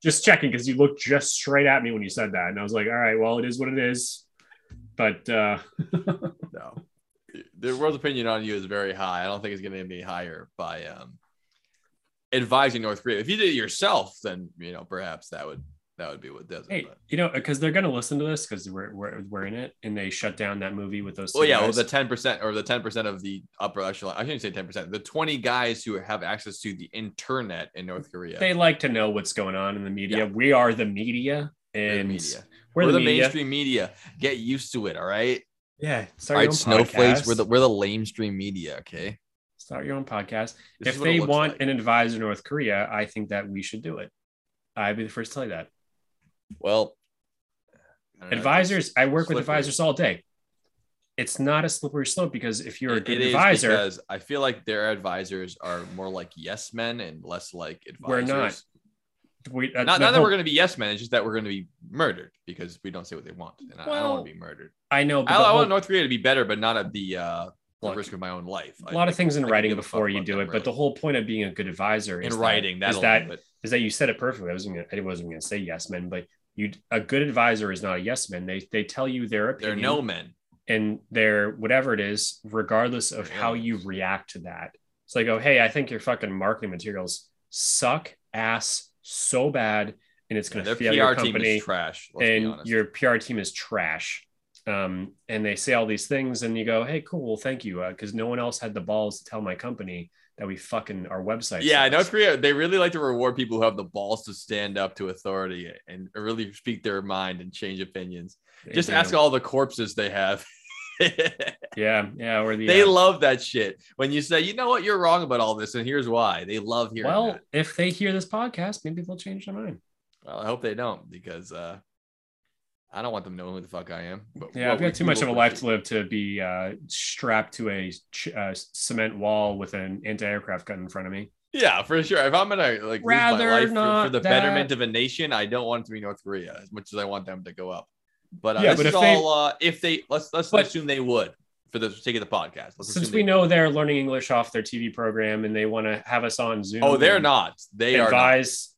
Just checking, because you looked just straight at me when you said that. And I was like, all right, well, it is what it is. But no, the world's opinion on you is very high. I don't think it's going to be higher by advising North Korea. If you did it yourself, then, perhaps that would be what does it. Hey, because they're going to listen to this because we're in it, and they shut down that movie with those. Oh, yeah. Well, the 10% or the 10% of the upper echelon. I shouldn't say 10%. The 20 guys who have access to the internet in North Korea. They like to know what's going on in the media. Yeah. We are the media. And we're the mainstream media. Get used to it. All right. Yeah. Start all right, snowflakes. Podcast. We're the lamestream media. Okay. Start your own podcast. This if they want an advisor in North Korea, I think that we should do it. I'd be the first to tell you that. Well, advisors, I work with advisors all day. It's not a slippery slope, because if you're a good advisor, because I feel like their advisors are more like yes men and less like advisors. We're not. Not that we're going to be yes men. It's just that we're going to be murdered because we don't say what they want, and I don't want to be murdered. I know. But I want North Korea to be better, but not at the risk of my own life. A lot of things in writing before you do it, but the whole point of being a good advisor in writing is that. Is that you said it perfectly. I wasn't going to say yes men, but a good advisor is not a yes man. They tell you their opinion. They're no men. And they're whatever it is, regardless of how you react to that. It's like, oh, hey, I think your fucking marketing materials suck ass so bad, and it's going to fail your company. Their PR team is trash. And your PR team is trash. And they say all these things, and you go, hey, cool, well, thank you. Because no one else had the balls to tell my company that we fucking our website. Yeah, North Korea, they really like to reward people who have the balls to stand up to authority and really speak their mind and change opinions. Just ask all the corpses they have. yeah. They love that shit. When you say, you know what, you're wrong about all this, and here's why. They love hearing that. If they hear this podcast, maybe they'll change their mind. Well, I hope they don't, because I don't want them knowing who the fuck I am. But yeah, I've got too much of a life to live to be strapped to a cement wall with an anti-aircraft gun in front of me. Yeah, for sure. If I'm gonna lose my life for the betterment of a nation, I don't want it to be North Korea as much as I want them to go up. But let's assume they would for the sake of the podcast. Since we know they're learning English off their TV program and they want to have us on Zoom. Oh, they're not. They advise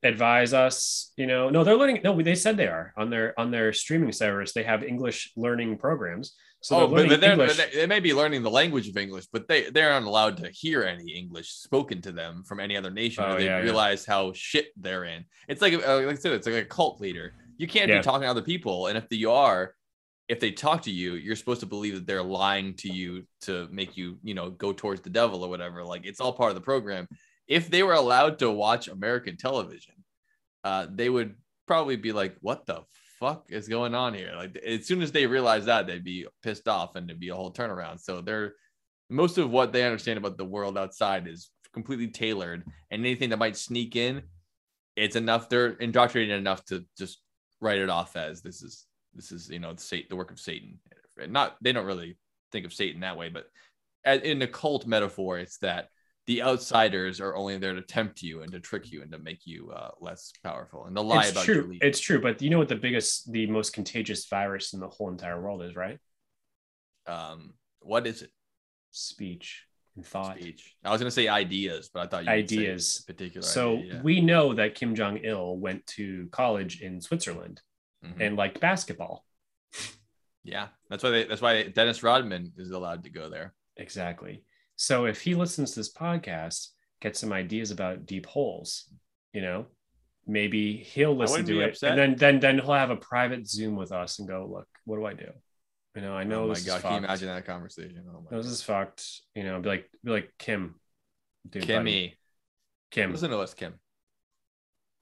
us, No, they're learning. No, they said they are on their streaming service. They have English learning programs. So they may be learning the language of English, but they aren't allowed to hear any English spoken to them from any other nation. They realize how shit they're in. It's like I said, it's like a cult leader. You can't be talking to other people. And if you are, if they talk to you, you're supposed to believe that they're lying to you to make you, you know, go towards the devil or whatever. Like, it's all part of the program. If they were allowed to watch American television, they would probably be like, what the fuck is going on here? Like, as soon as they realize that, they'd be pissed off and it'd be a whole turnaround. So they're, most of what they understand about the world outside is completely tailored, and anything that might sneak in, it's enough. They're indoctrinated enough to just write it off as this is, you know, the work of Satan. And not, they don't really think of Satan that way, but in the cult metaphor, it's that the outsiders are only there to tempt you and to trick you and to make you less powerful and to lie about your leader. It's true, but you know what the most contagious virus in the whole entire world is, right? What is it? Speech and thought. Speech. I was going to say ideas, but I thought you ideas would say particular. So idea, yeah. We know that Kim Jong-il went to college in Switzerland and liked basketball. Yeah, that's why Dennis Rodman is allowed to go there. Exactly. So if he listens to this podcast, get some ideas about deep holes, you know, maybe he'll listen to it upset. And then he'll have a private Zoom with us and go, look, what do I do? You know, I know. Oh my God, can you imagine that conversation? Oh my, this is fucked. You know, be like Kim, dude, Kimmy, buddy. Kim, listen to us, Kim.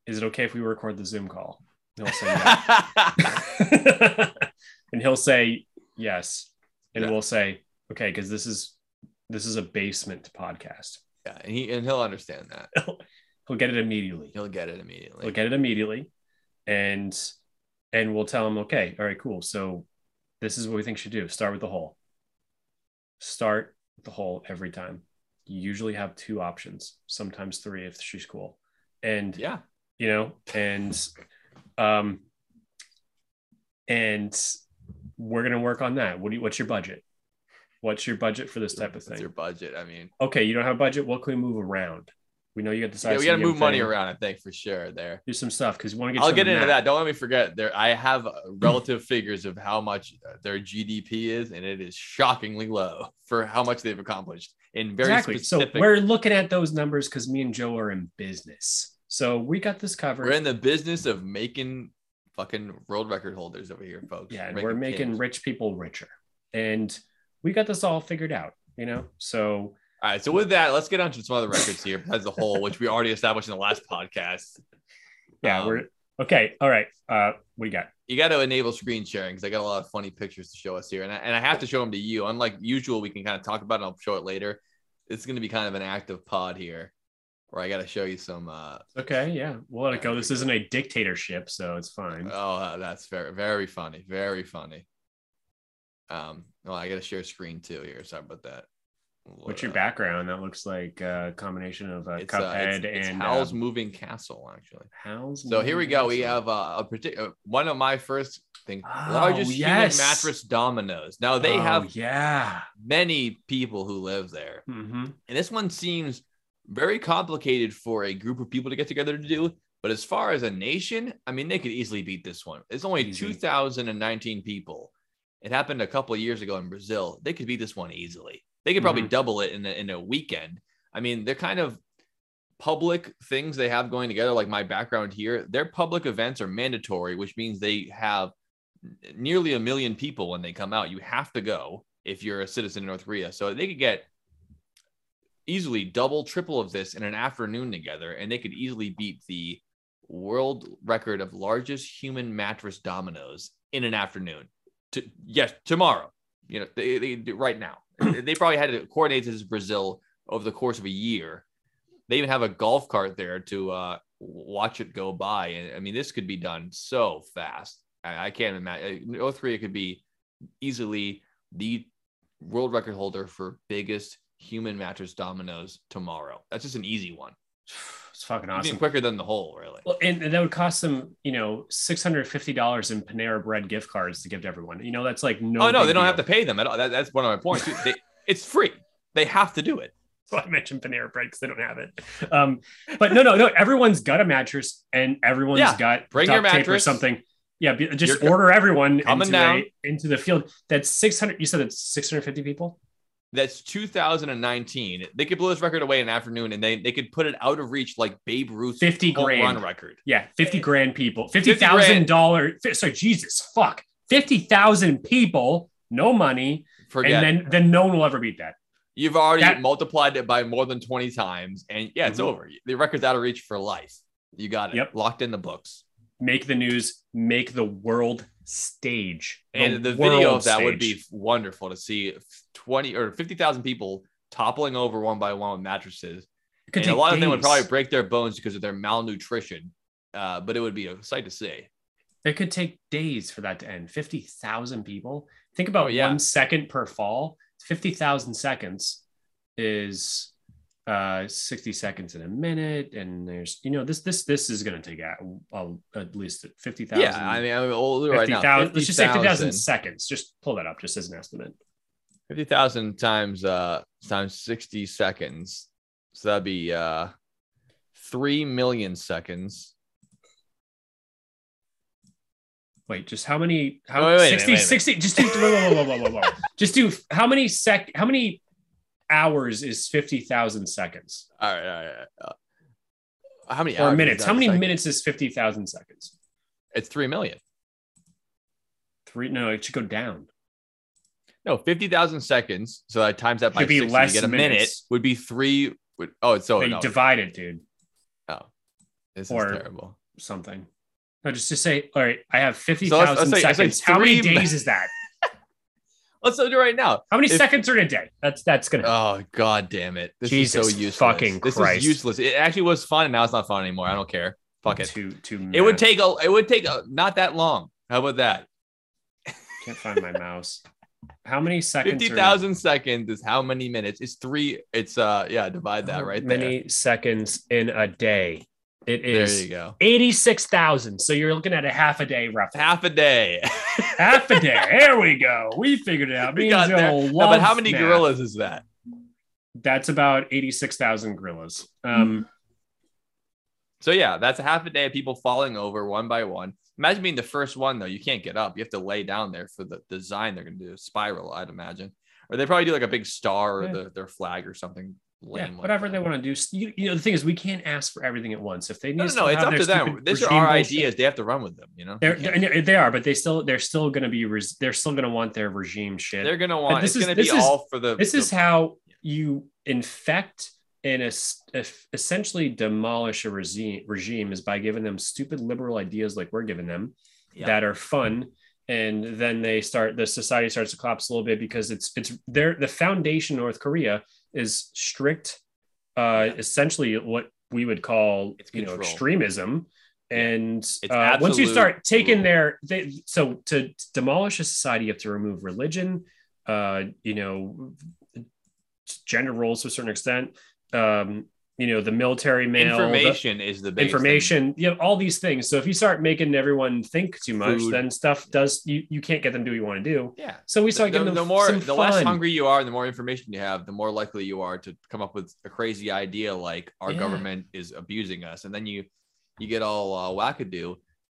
Is it okay if we record the Zoom call? He'll say no. And he'll say yes, and we'll say okay because this is a basement podcast. Yeah, and he'll understand that. He'll get it immediately. And we'll tell him, okay, all right, cool. So this is what we think should do. Start with the hole. Start with the hole every time. You usually have two options, sometimes three if she's cool. And yeah, you know, and we're gonna work on that. What's your budget? What's your budget for this type of thing? What's your budget? I mean, okay, you don't have a budget. What can we move around? We know you got to decide. Yeah, we got to move money around, I think, for sure. There, do some stuff because we want to get. I'll get into that. Don't let me forget. There, I have relative figures of how much their GDP is, and it is shockingly low for how much they've accomplished in very specific. So we're looking at those numbers because me and Joe are in business, so we got this covered. We're in the business of making fucking world record holders over here, folks. Yeah, and we're making rich people richer, and we got this all figured out, you know. So. All right, so with that, let's get on to some other records here as a whole, which we already established in the last podcast. Yeah, we're okay. All right, what do you got? You got to enable screen sharing because I got a lot of funny pictures to show us here, and I have to show them to you. Unlike usual, we can kind of talk about it. I'll show it later. It's going to be kind of an active pod here, where I got to show you some. Okay, yeah, we'll let it go. This isn't a dictatorship, so it's fine. Oh, that's very, very funny, very funny. Well, I got to share screen too here. Sorry about that. What's your background? That looks like a combination of a Cuphead and Howl's Moving Castle, actually. So here we go. We have a particular one of my first things. Largest human mattress dominoes. Now they have many people who live there, and this one seems very complicated for a group of people to get together to do. But as far as a nation, I mean, they could easily beat this one. It's only 2,019 people. It happened a couple of years ago in Brazil. They could beat this one easily. They could probably double it in a weekend. I mean, they're kind of public things they have going together, like my background here. Their public events are mandatory, which means they have nearly 1 million people when they come out. You have to go if you're a citizen of North Korea. So they could get easily double, triple of this in an afternoon together, and they could easily beat the world record of largest human mattress dominoes in an afternoon. Tomorrow. You know, they right now. They probably had to coordinate this in Brazil over the course of a year. They even have a golf cart there to watch it go by. And I mean, this could be done so fast. I can't imagine. North Korea could be easily the world record holder for biggest human mattress dominoes tomorrow. That's just an easy one. It's fucking awesome. Even quicker than the whole, really. Well, and that would cost them, you know, $650 in Panera Bread gift cards to give to everyone. You know, that's like no. Oh no, they don't have to pay them at all. That's one of my points. It's free. They have to do it. Well, I mentioned Panera Bread because they don't have it. But no. Everyone's got a mattress, and everyone's got bring your mattress or something. Yeah, just order everyone into the field. That's 600. You said it's 650 people. That's 2019. They could blow this record away in an afternoon, and they could put it out of reach like Babe Ruth's home run record. Yeah, 50 grand people. $50,000. So Jesus, fuck. 50,000 people, no money. Forget. And then no one will ever beat that. You've already multiplied it by more than 20 times. And yeah, it's over. The record's out of reach for life. You got it. Yep. Locked in the books. Make the news. Make the world stage. And the video of that would be wonderful to see 20 or 50,000 people toppling over one by one with mattresses. And a lot of them would probably break their bones because of their malnutrition. But it would be a sight to see. It could take days for that to end. 50,000 people. Think about 1 second per fall. 50,000 seconds is 60 seconds in a minute, and there's this is going to take at least 50,000. Yeah, I mean, I'm older right now. 50, let's just say 50,000 seconds. Just pull that up, just as an estimate. 50,000 times 60 seconds, so that'd be 3 million seconds. Wait, just how many? How wait, 60? 60? Just do. Whoa. Just do. How many hours is 50,000 seconds? All right. How many? Or minutes? How many minutes is 50,000 seconds? It's 3 million. No, it should go down. No, 50,000 seconds. So I times that by 60 to get a minute. Would be three. Divide it, dude. Oh, this is terrible. Something. No, just say, all right, I have 50,000 seconds. How many days is that? Let's do it right now. How many seconds are in a day? That's going to... Oh, God damn it. This Jesus is so useless. Fucking Christ. This is useless. It actually was fun, and now it's not fun anymore. I don't care. Fuck it. It would take not that long. How about that? Can't find my mouse. How many seconds? 50,000 seconds is how many minutes? It's three. It's, divide that right there. How many seconds in a day? It is, there you go, 86,000. So you're looking at a half a day, roughly. Half a day. There we go. We figured it out. We got there. But how many gorillas is that? That's about 86,000 gorillas. So yeah, that's a half a day of people falling over one by one. Imagine being the first one, though. You can't get up. You have to lay down there for the design. They're going to do a spiral, I'd imagine. Or they probably do like a big star or their flag or something. Whatever they want to do. The thing is, we can't ask for everything at once. If they need, no, it's up to them. These are our ideas. They have to run with them. They're still going to want their regime shit. They're going to want. It's going to be all for the. This is how you infect and essentially demolish a regime is by giving them stupid liberal ideas like we're giving them that are fun. And then the society starts to collapse a little bit because it's there. The foundation, North Korea, is strict, essentially what we would call extremism. And once you start taking to demolish a society, you have to remove religion, gender roles to a certain extent. The military mail, information, thing. All these things. So if you start making everyone think too much, then stuff does, you can't get them to do what you want to do. Yeah. So we start giving them some fun. Less hungry you are, and the more information you have, the more likely you are to come up with a crazy idea like our government is abusing us. And then you get all wackadoo.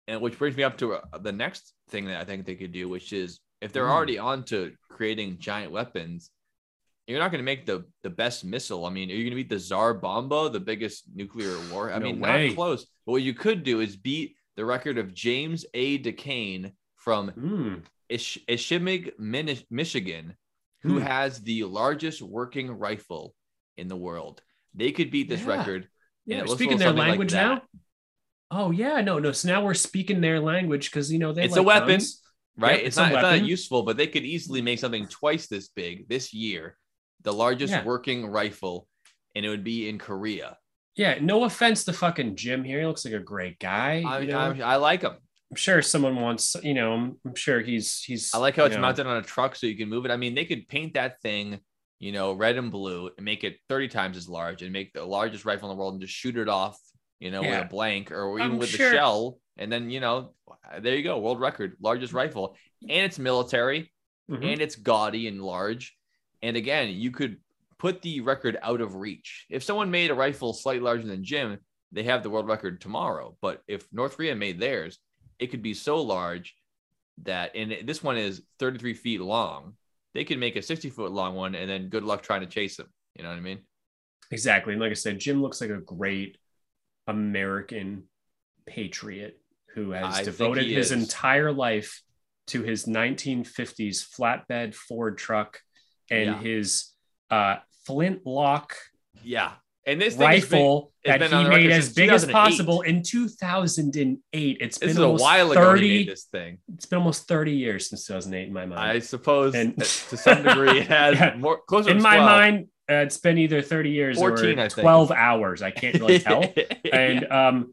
And which brings me up to the next thing that I think they could do, which is if they're already on to creating giant weapons, you're not going to make the best missile. I mean, are you going to beat the Tsar Bomba, the biggest nuclear war? Not close. But what you could do is beat the record of James A. DeCain from Ishimig, Michigan, who has the largest working rifle in the world. They could beat this record. Yeah, we're speaking their language now? Oh, yeah. No. So now we're speaking their language because, it's a weapon, right? Yep, it's not useful, but they could easily make something twice this big this year. The largest working rifle, and it would be in Korea. Yeah, no offense to fucking Jim here. He looks like a great guy. I like him. I'm sure someone wants, I'm sure he's. I like how it's mounted on a truck so you can move it. I mean, they could paint that thing, red and blue and make it 30 times as large and make the largest rifle in the world and just shoot it off, with a blank or even with the shell. And then, there you go. World record, largest rifle. And it's military and it's gaudy and large. And again, you could put the record out of reach. If someone made a rifle slightly larger than Jim, they have the world record tomorrow. But if North Korea made theirs, it could be so large that, and this one is 33 feet long. they could make a 60-foot long one, and then good luck trying to chase them. You know what I mean? Exactly. And like I said, Jim looks like a great American patriot who has devoted his entire life to his 1950s flatbed Ford truck and his flintlock and this rifle that he made as big as possible in 2008. This is a while ago he made this thing. It's been almost 30 years since 2008 in my mind. I suppose to some degree it has more closer in my mind. It's been either 30 years 14, or 12 hours. I can't really tell. And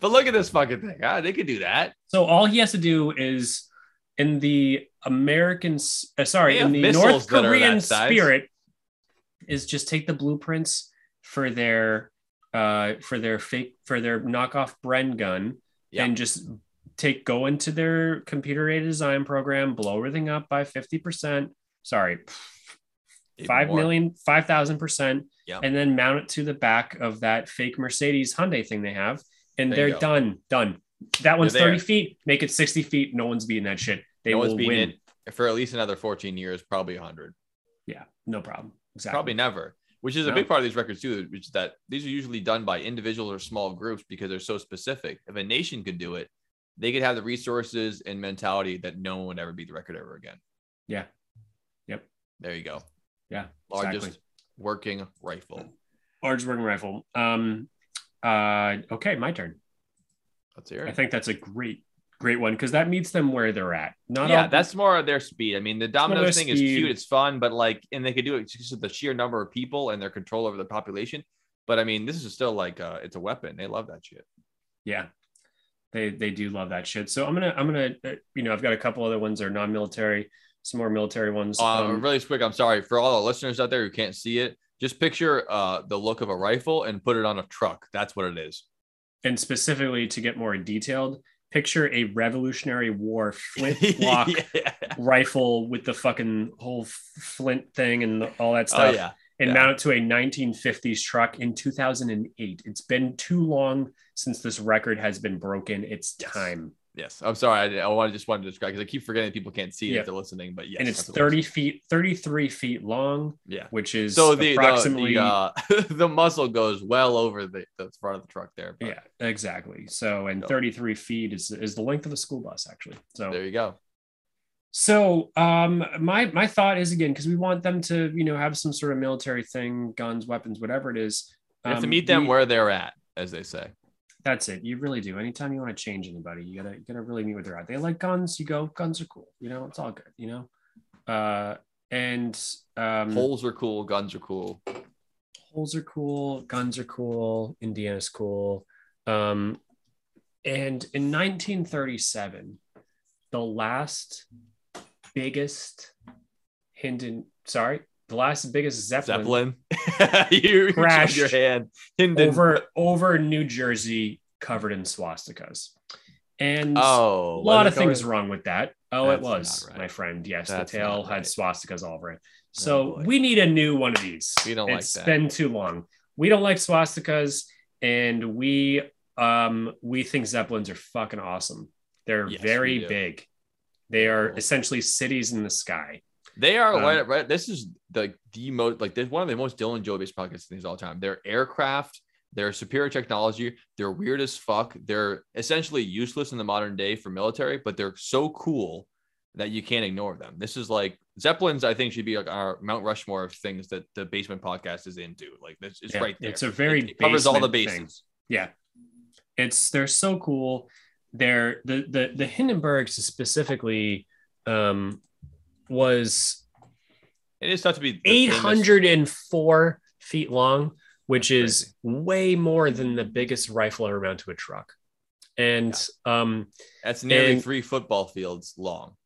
but look at this fucking thing. They could do that. So all he has to do is in the North Korean spirit is just take the blueprints for their knockoff Bren gun and just go into their computer aided design program, blow everything up by 50%. Sorry. 5,000%, and then mount it to the back of that fake Mercedes Hyundai thing they have, and they're done. That one's 30 feet, make it 60 feet. No one's beating that shit. They will win it for at least another 14 years, probably 100. Yeah, no problem. Exactly. Probably never, which is a big part of these records too, which is that these are usually done by individuals or small groups because they're so specific. If a nation could do it, they could have the resources and mentality that no one would ever beat the record ever again. Yeah. Yep. There you go. Yeah, largest working rifle. Largest working rifle. Okay, my turn. Let's hear it. I think that's a great one because that meets them where they're at. That's more of their speed. I mean, the domino thing is cute. It's fun, but and they could do it just with the sheer number of people and their control over the population. But I mean, this is still it's a weapon. They love that shit. Yeah, they do love that shit. So I'm gonna I've got a couple other ones that are non-military. Some more military ones. Really quick, I'm sorry. For all the listeners out there who can't see it, just picture the look of a rifle and put it on a truck. That's what it is. And specifically to get more detailed, picture a Revolutionary War flintlock rifle with the fucking whole flint thing and all that stuff. Oh, yeah. And mount it to a 1950s truck in 2008. It's been too long since this record has been broken. It's time. Yes, I'm sorry. I wanted to describe because I keep forgetting people can't see it if they're listening. But yes, and it's 33 feet long. Yeah, which is approximately the muzzle goes well over the front of the truck there. But. Yeah, exactly. So, 33 feet is the length of a school bus actually. So there you go. So, my thought is again because we want them to have some sort of military thing, guns, weapons, whatever it is. You have to meet them where they're at, as they say. That's it. You really do. Anytime you want to change anybody, you gotta really meet where they're at. They like guns. You go, guns are cool. It's all good. Holes are cool. Guns are cool. Holes are cool. Guns are cool. Indiana's cool. And in 1937, the last biggest Zeppelin. You crashed your hand over New Jersey, covered in swastikas, and a lot of things wrong with that. It was right. My friend. Yes, the tail had swastikas all over it. So we need a new one of these. We don't like that. It's been too long. We don't like swastikas, and we think Zeppelins are fucking awesome. They're very big. They are essentially cities in the sky. They are right. This is the most there's one of the most Dylan Joe based podcasts things all the time. Their aircraft, their superior technology, they're weird as fuck. They're essentially useless in the modern day for military, but they're so cool that you can't ignore them. This is Zeppelins, I think, should be our Mount Rushmore of things that the Basement podcast is into. This is right there. It's a it covers all the bases. Thing. Yeah, they're so cool. They're the Hindenburgs specifically. It is thought to be 804 feet long, which is way more than the biggest rifle ever mounted to a truck, and that's nearly 3 football fields long.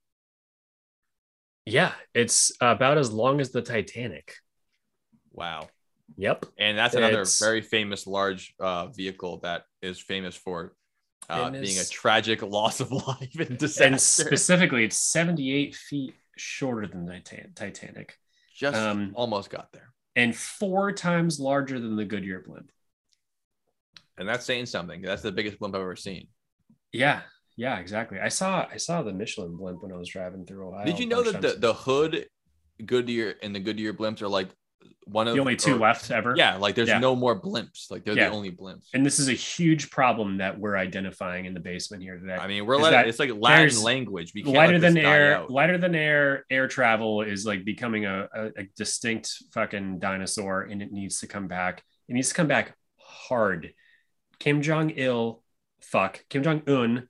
Yeah, it's about as long as the Titanic. Wow. Yep. And that's another very famous large vehicle that is famous for being a tragic loss of life and disaster. And specifically, it's 78 feet. Shorter than the Titanic, just almost got there, and 4 times larger than the Goodyear blimp. And that's saying something. That's the biggest blimp I've ever seen. Yeah, exactly. I saw the Michelin blimp when I was driving through Ohio. Did you know that the hood Goodyear and the Goodyear blimps are like one of the only two left ever. Yeah, like there's no more blimps. Like they're the only blimps. And this is a huge problem that we're identifying in the basement here today. I mean, we're letting, it's like Latin language. We can't lighter than air air travel is like becoming a distinct fucking dinosaur, and it needs to come back. It needs to come back hard. Kim Jong-un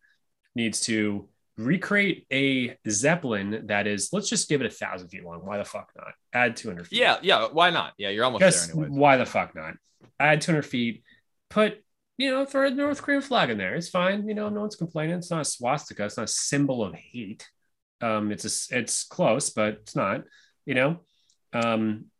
needs to recreate a Zeppelin that is, let's just give it 1,000 feet long. Why the fuck not? Add 200 feet. Yeah. Why not? Yeah, you're almost just there anyway. Why the fuck not? Add 200 feet. Put, throw a North Korean flag in there. It's fine. No one's complaining. It's not a swastika. It's not a symbol of hate. It's close, but it's not,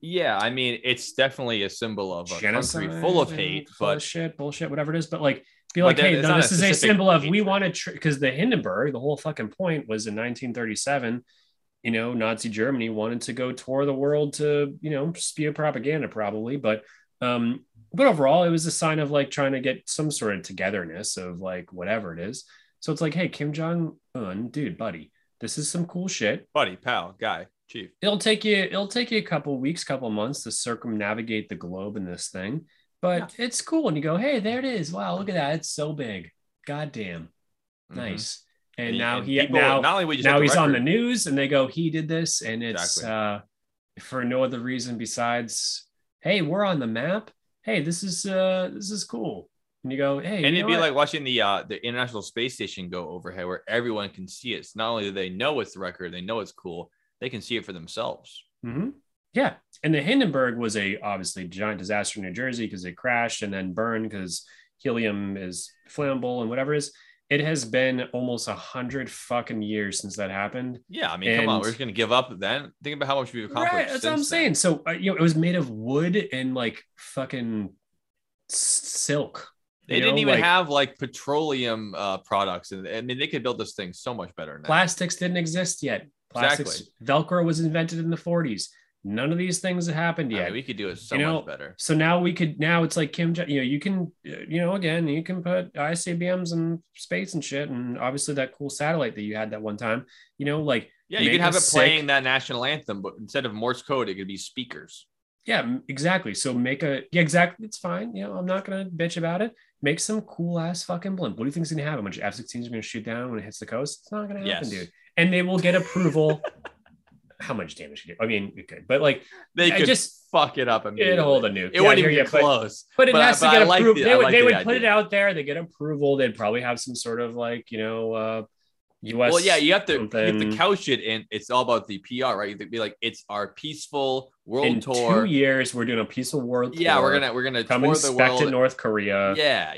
yeah, I mean, it's definitely a symbol of a genocide, country full of hate, bullshit, whatever it is. But like, be like, hey, no, this is a symbol of we want to, because the Hindenburg, the whole fucking point was in 1937, Nazi Germany wanted to go tour the world to, spew propaganda probably. But overall, it was a sign of like trying to get some sort of togetherness of like whatever it is. So it's like, hey, Kim Jong-un, dude, buddy, this is some cool shit. Buddy, pal, guy. Chief. It'll take you a couple weeks, couple months to circumnavigate the globe in this thing, but it's cool. And you go, hey, there it is. Wow, look at that. It's so big. Goddamn. Mm-hmm. Nice. And now he's on the news and they go, he did this. And it's for no other reason besides, hey, we're on the map. Hey, this is cool. And you go, hey, and it'd be like watching the International Space Station go overhead where everyone can see it. It's not only do they know it's the record, they know it's cool. They can see it for themselves. Mm-hmm. Yeah. And the Hindenburg was obviously giant disaster in New Jersey because it crashed and then burned because helium is flammable and whatever it is. It has been almost 100 fucking years since that happened. Yeah. I mean, come on. We're just going to give up then. Think about how much we've accomplished. Right, that's what I'm saying. So, it was made of wood and like fucking silk. They didn't even have like petroleum products. And I mean, they could build this thing so much better now. Plastics didn't exist yet. Plastics. Exactly. Velcro was invented in the 40s. None of these things have happened yet. I mean, we could do it so much better. So now it's like Kim Jong, you can put ICBMs in space and shit. And obviously that cool satellite that you had that one time, you could have it playing that national anthem, but instead of Morse code, it could be speakers. Yeah, exactly. So it's fine. I'm not going to bitch about it. Make some cool ass fucking blimp. What do you think is going to happen? A bunch of F-16s are going to shoot down when it hits the coast. It's not going to happen, dude. And they will get approval. How much damage could you do? I mean, it could, but like they could just fuck it up. It'll hold a nuke. It wouldn't even get close. But it has to get approved. They would put it out there. They get approval. They'd probably have some sort of like U.S. Well, yeah, you have to couch it, and it's all about the PR, right? You have to be like, it's our peaceful world tour. In 2 years, we're doing a peaceful world tour. Yeah, we're gonna come tour the world to North Korea. Yeah.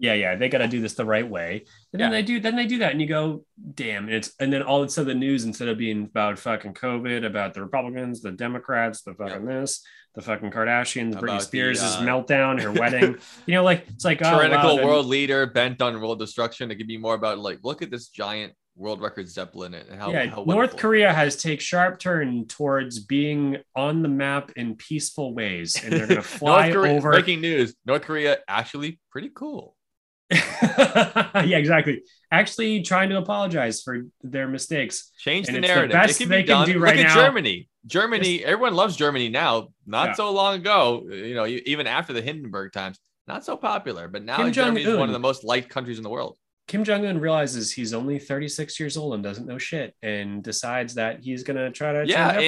They got to do this the right way. And then they do that. And you go, damn. And then all of a sudden the news, instead of being about fucking COVID, about the Republicans, the Democrats, the fucking this, the fucking Kardashians, about Britney Spears' meltdown, her wedding, it's like tyrannical world leader bent on world destruction. It could be more about like, look at this giant world record Zeppelin and how North Korea has take sharp turn towards being on the map in peaceful ways. And they're going to fly over. Breaking news. North Korea actually pretty cool. Yeah, exactly. Actually, trying to apologize for their mistakes. Change the narrative. It's the best they can do right now. Look at Germany. Everyone loves Germany now. Not so long ago, even after the Hindenburg times, not so popular. But now Germany is one of the most liked countries in the world. Kim Jong-un realizes he's only 36 years old and doesn't know shit, and decides that he's gonna try to. Yeah,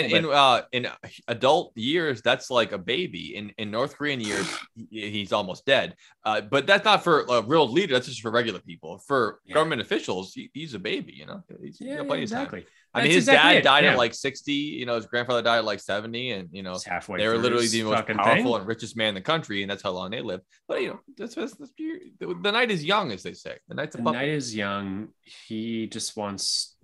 in adult years, that's like a baby. In North Korean years, he's almost dead. But that's not for a real leader. That's just for regular people. For government officials, he's a baby. Exactly. I mean, his dad died at like 60. His grandfather died at like 70, and it's halfway. They were literally the most powerful and richest man in the country, and that's how long they lived. But that's the night is young, as they say. The night's a night is young. He just wants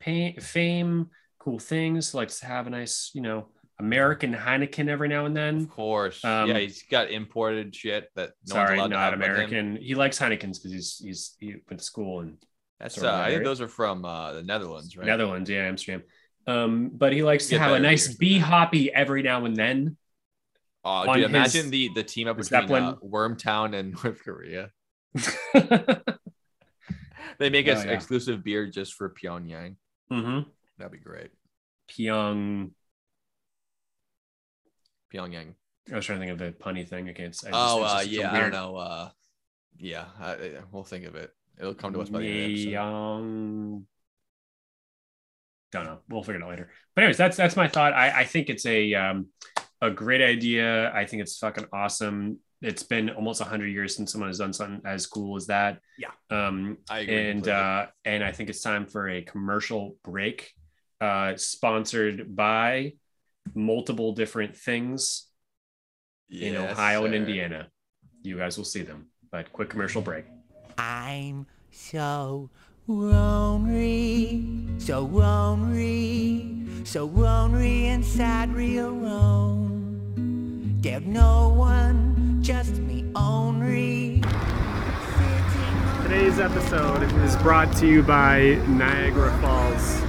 fame, cool things, likes to have a nice American Heineken every now and then, of course. He's got imported shit that not American. He likes Heinekens because he went to school, and that's I think those are from the Netherlands, right? Netherlands, yeah, Amsterdam. But he likes to have a nice B-hoppy every now and then. Oh, dude, imagine the team up between Wormtown and North Korea. They make us exclusive beer just for Pyongyang. Mm-hmm. That'd be great. Pyongyang. I was trying to think of the punny thing against. I don't know. We'll think of it. It'll come to us by the end of the episode. Don't know. We'll figure it out later. But anyways, that's my thought. I think it's a great idea. I think it's fucking awesome. It's been almost 100 years since someone has done something as cool as that. Yeah. I agree. And I think it's time for a commercial break, sponsored by multiple different things in Ohio and Indiana. You guys will see them. But quick commercial break. I'm so lonely, so lonely, so lonely inside real alone. There's no one, just me only. Today's episode is brought to you by Niagara Falls.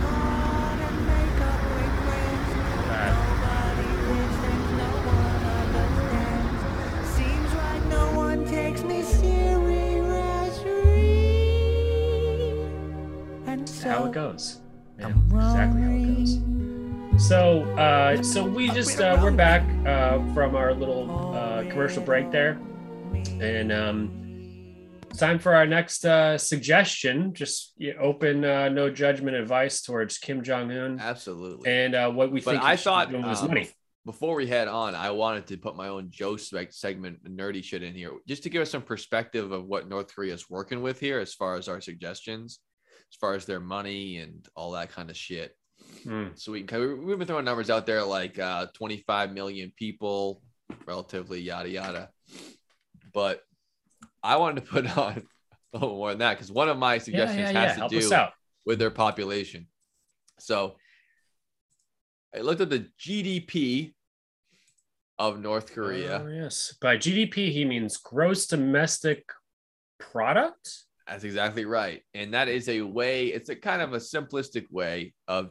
How it goes. Yeah, exactly how it goes. So we just we're back from our little commercial break there, and it's time for our next suggestion. Just open, no judgment advice towards Kim Jong-un. Absolutely. And what we think. But I thought was money. Before we head on, I wanted to put my own Joe segment nerdy shit in here, just to give us some perspective of what North Korea is working with here, as far as our suggestions, as far as their money and all that kind of shit. So we've been throwing numbers out there like 25 million people, relatively yada yada. But I wanted to put on a little more than that, because one of my suggestions has to do with their population. So I looked at the GDP of North Korea. Oh, yes. By GDP, he means gross domestic product. That's exactly right. And that is a way, it's a kind of a simplistic way of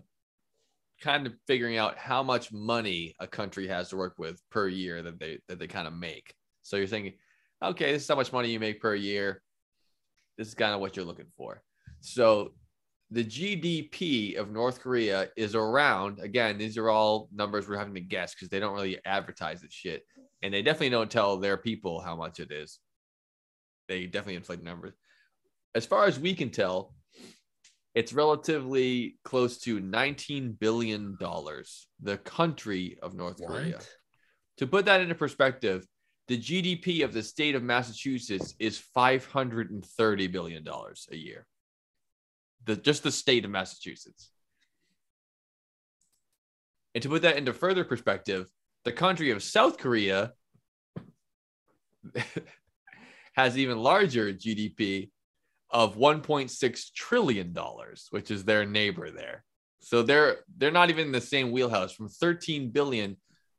kind of figuring out how much money a country has to work with per year that they kind of make. So you're thinking, okay, this is how much money you make per year. This is kind of what you're looking for. So the GDP of North Korea is around, again, these are all numbers we're having to guess because they don't really advertise this shit. And they definitely don't tell their people how much it is. They definitely inflate the numbers. As far as we can tell, it's relatively close to $19 billion, the country of North Korea. To put that into perspective, the GDP of the state of Massachusetts is $530 billion a year. Just the state of Massachusetts. And to put that into further perspective, the country of South Korea has even larger GDP of $1.6 trillion, which is their neighbor there. So they're not even in the same wheelhouse. From 13 billion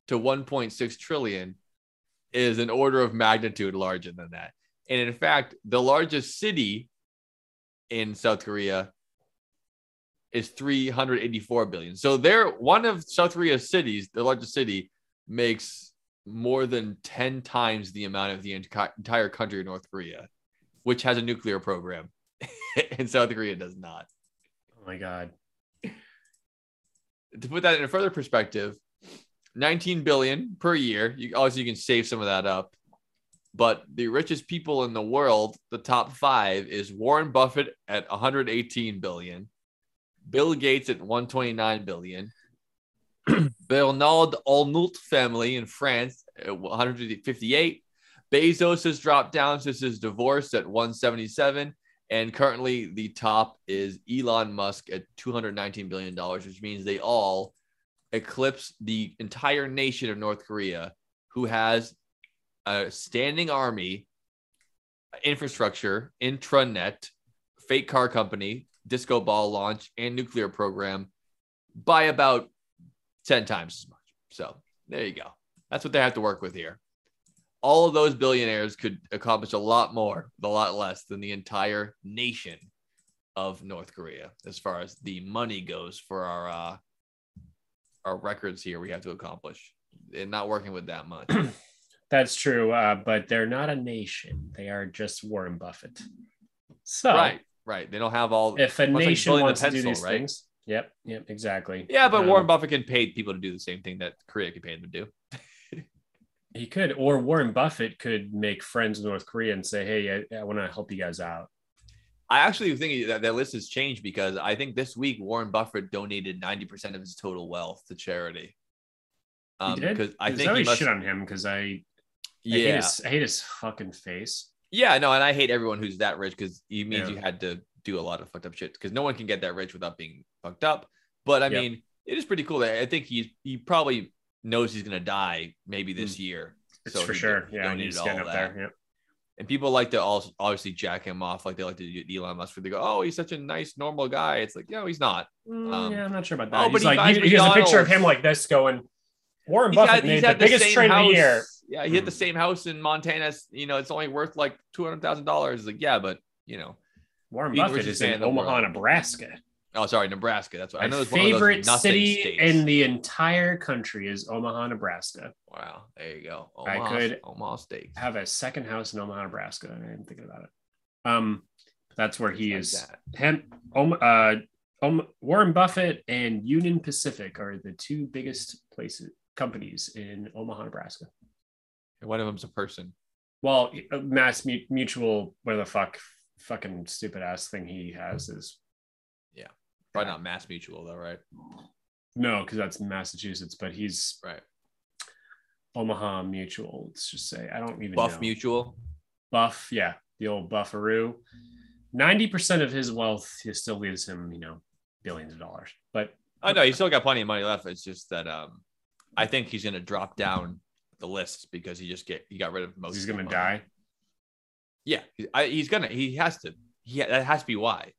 to 1.6 trillion is an order of magnitude larger than that. And in fact, the largest city in South Korea is 384 billion. So they're one of South Korea's cities, the largest city, makes more than 10 times the amount of the entire country of North Korea, which has a nuclear program, and South Korea does not. Oh my God. To put that in a further perspective, 19 billion per year. You can save some of that up, but the richest people in the world, the top five, is Warren Buffett at 118 billion, Bill Gates at 129 billion, Bernard Arnault family in France at 158. Bezos has dropped down since his divorce at 177, and currently the top is Elon Musk at $219 billion, which means they all eclipse the entire nation of North Korea, who has a standing army, infrastructure, intranet, fake car company, disco ball launch, and nuclear program by about 10 times as much. So there you go. That's what they have to work with here. All of those billionaires could accomplish a lot more, a lot less than the entire nation of North Korea, as far as the money goes for our records here we have to accomplish. And not working with that much. That's true, but they're not a nation. They are just Warren Buffett. So right. They don't have all. If a nation wants to do these things, Yep, exactly. Yeah, but Warren Buffett can pay people to do the same thing that Korea could pay them to do. He could, or Warren Buffett could make friends with North Korea and say, hey, I want to help you guys out. I actually think that that list has changed because I think this week Warren Buffett donated 90% of his total wealth to charity. He did? Because I think he must... shit on him because I hate his fucking face. Yeah, no, and I hate everyone who's that rich because it means you had to do a lot of fucked up shit because no one can get that rich without being fucked up. But I mean, it is pretty cool that I think he probably knows he's gonna die maybe this year. It's so for sure. Yeah, he's getting up there. Yep. And people like to also obviously jack him off, like they like to do Elon Musk. Where they go, "Oh, he's such a nice, normal guy." It's like, no, he's not. Yeah, I'm not sure about that. Oh, but he has a picture of him like this going. Warren Buffett made the biggest trade of the year. Yeah, he had the same house in Montana. You know, it's only worth like $200,000. Like, yeah, but you know, Warren Buffett is in Omaha, Nebraska. Oh, sorry, Nebraska. That's what I know. My favorite city in the entire country is Omaha, Nebraska. Wow, there you go. Omaha, I could Omaha State have a second house in Omaha, Nebraska, and I didn't think about it. That's where he is. Warren Buffett and Union Pacific are the two biggest companies in Omaha, Nebraska. And one of them's a person. Well, Mass Mutual, where the fucking stupid ass thing he has is. Yeah, probably not Mass Mutual though, right? No, because that's Massachusetts, but he's right. Omaha Mutual. Let's just say I don't even Buff know. Mutual. Buff, yeah, the old Buffaroo. 90% of his wealth he still leaves him, you know, billions of dollars. But I know he's still got plenty of money left. It's just that I think he's going to drop down the list because he got rid of most. He's going to die. Yeah, he has to. Yeah, that has to be why.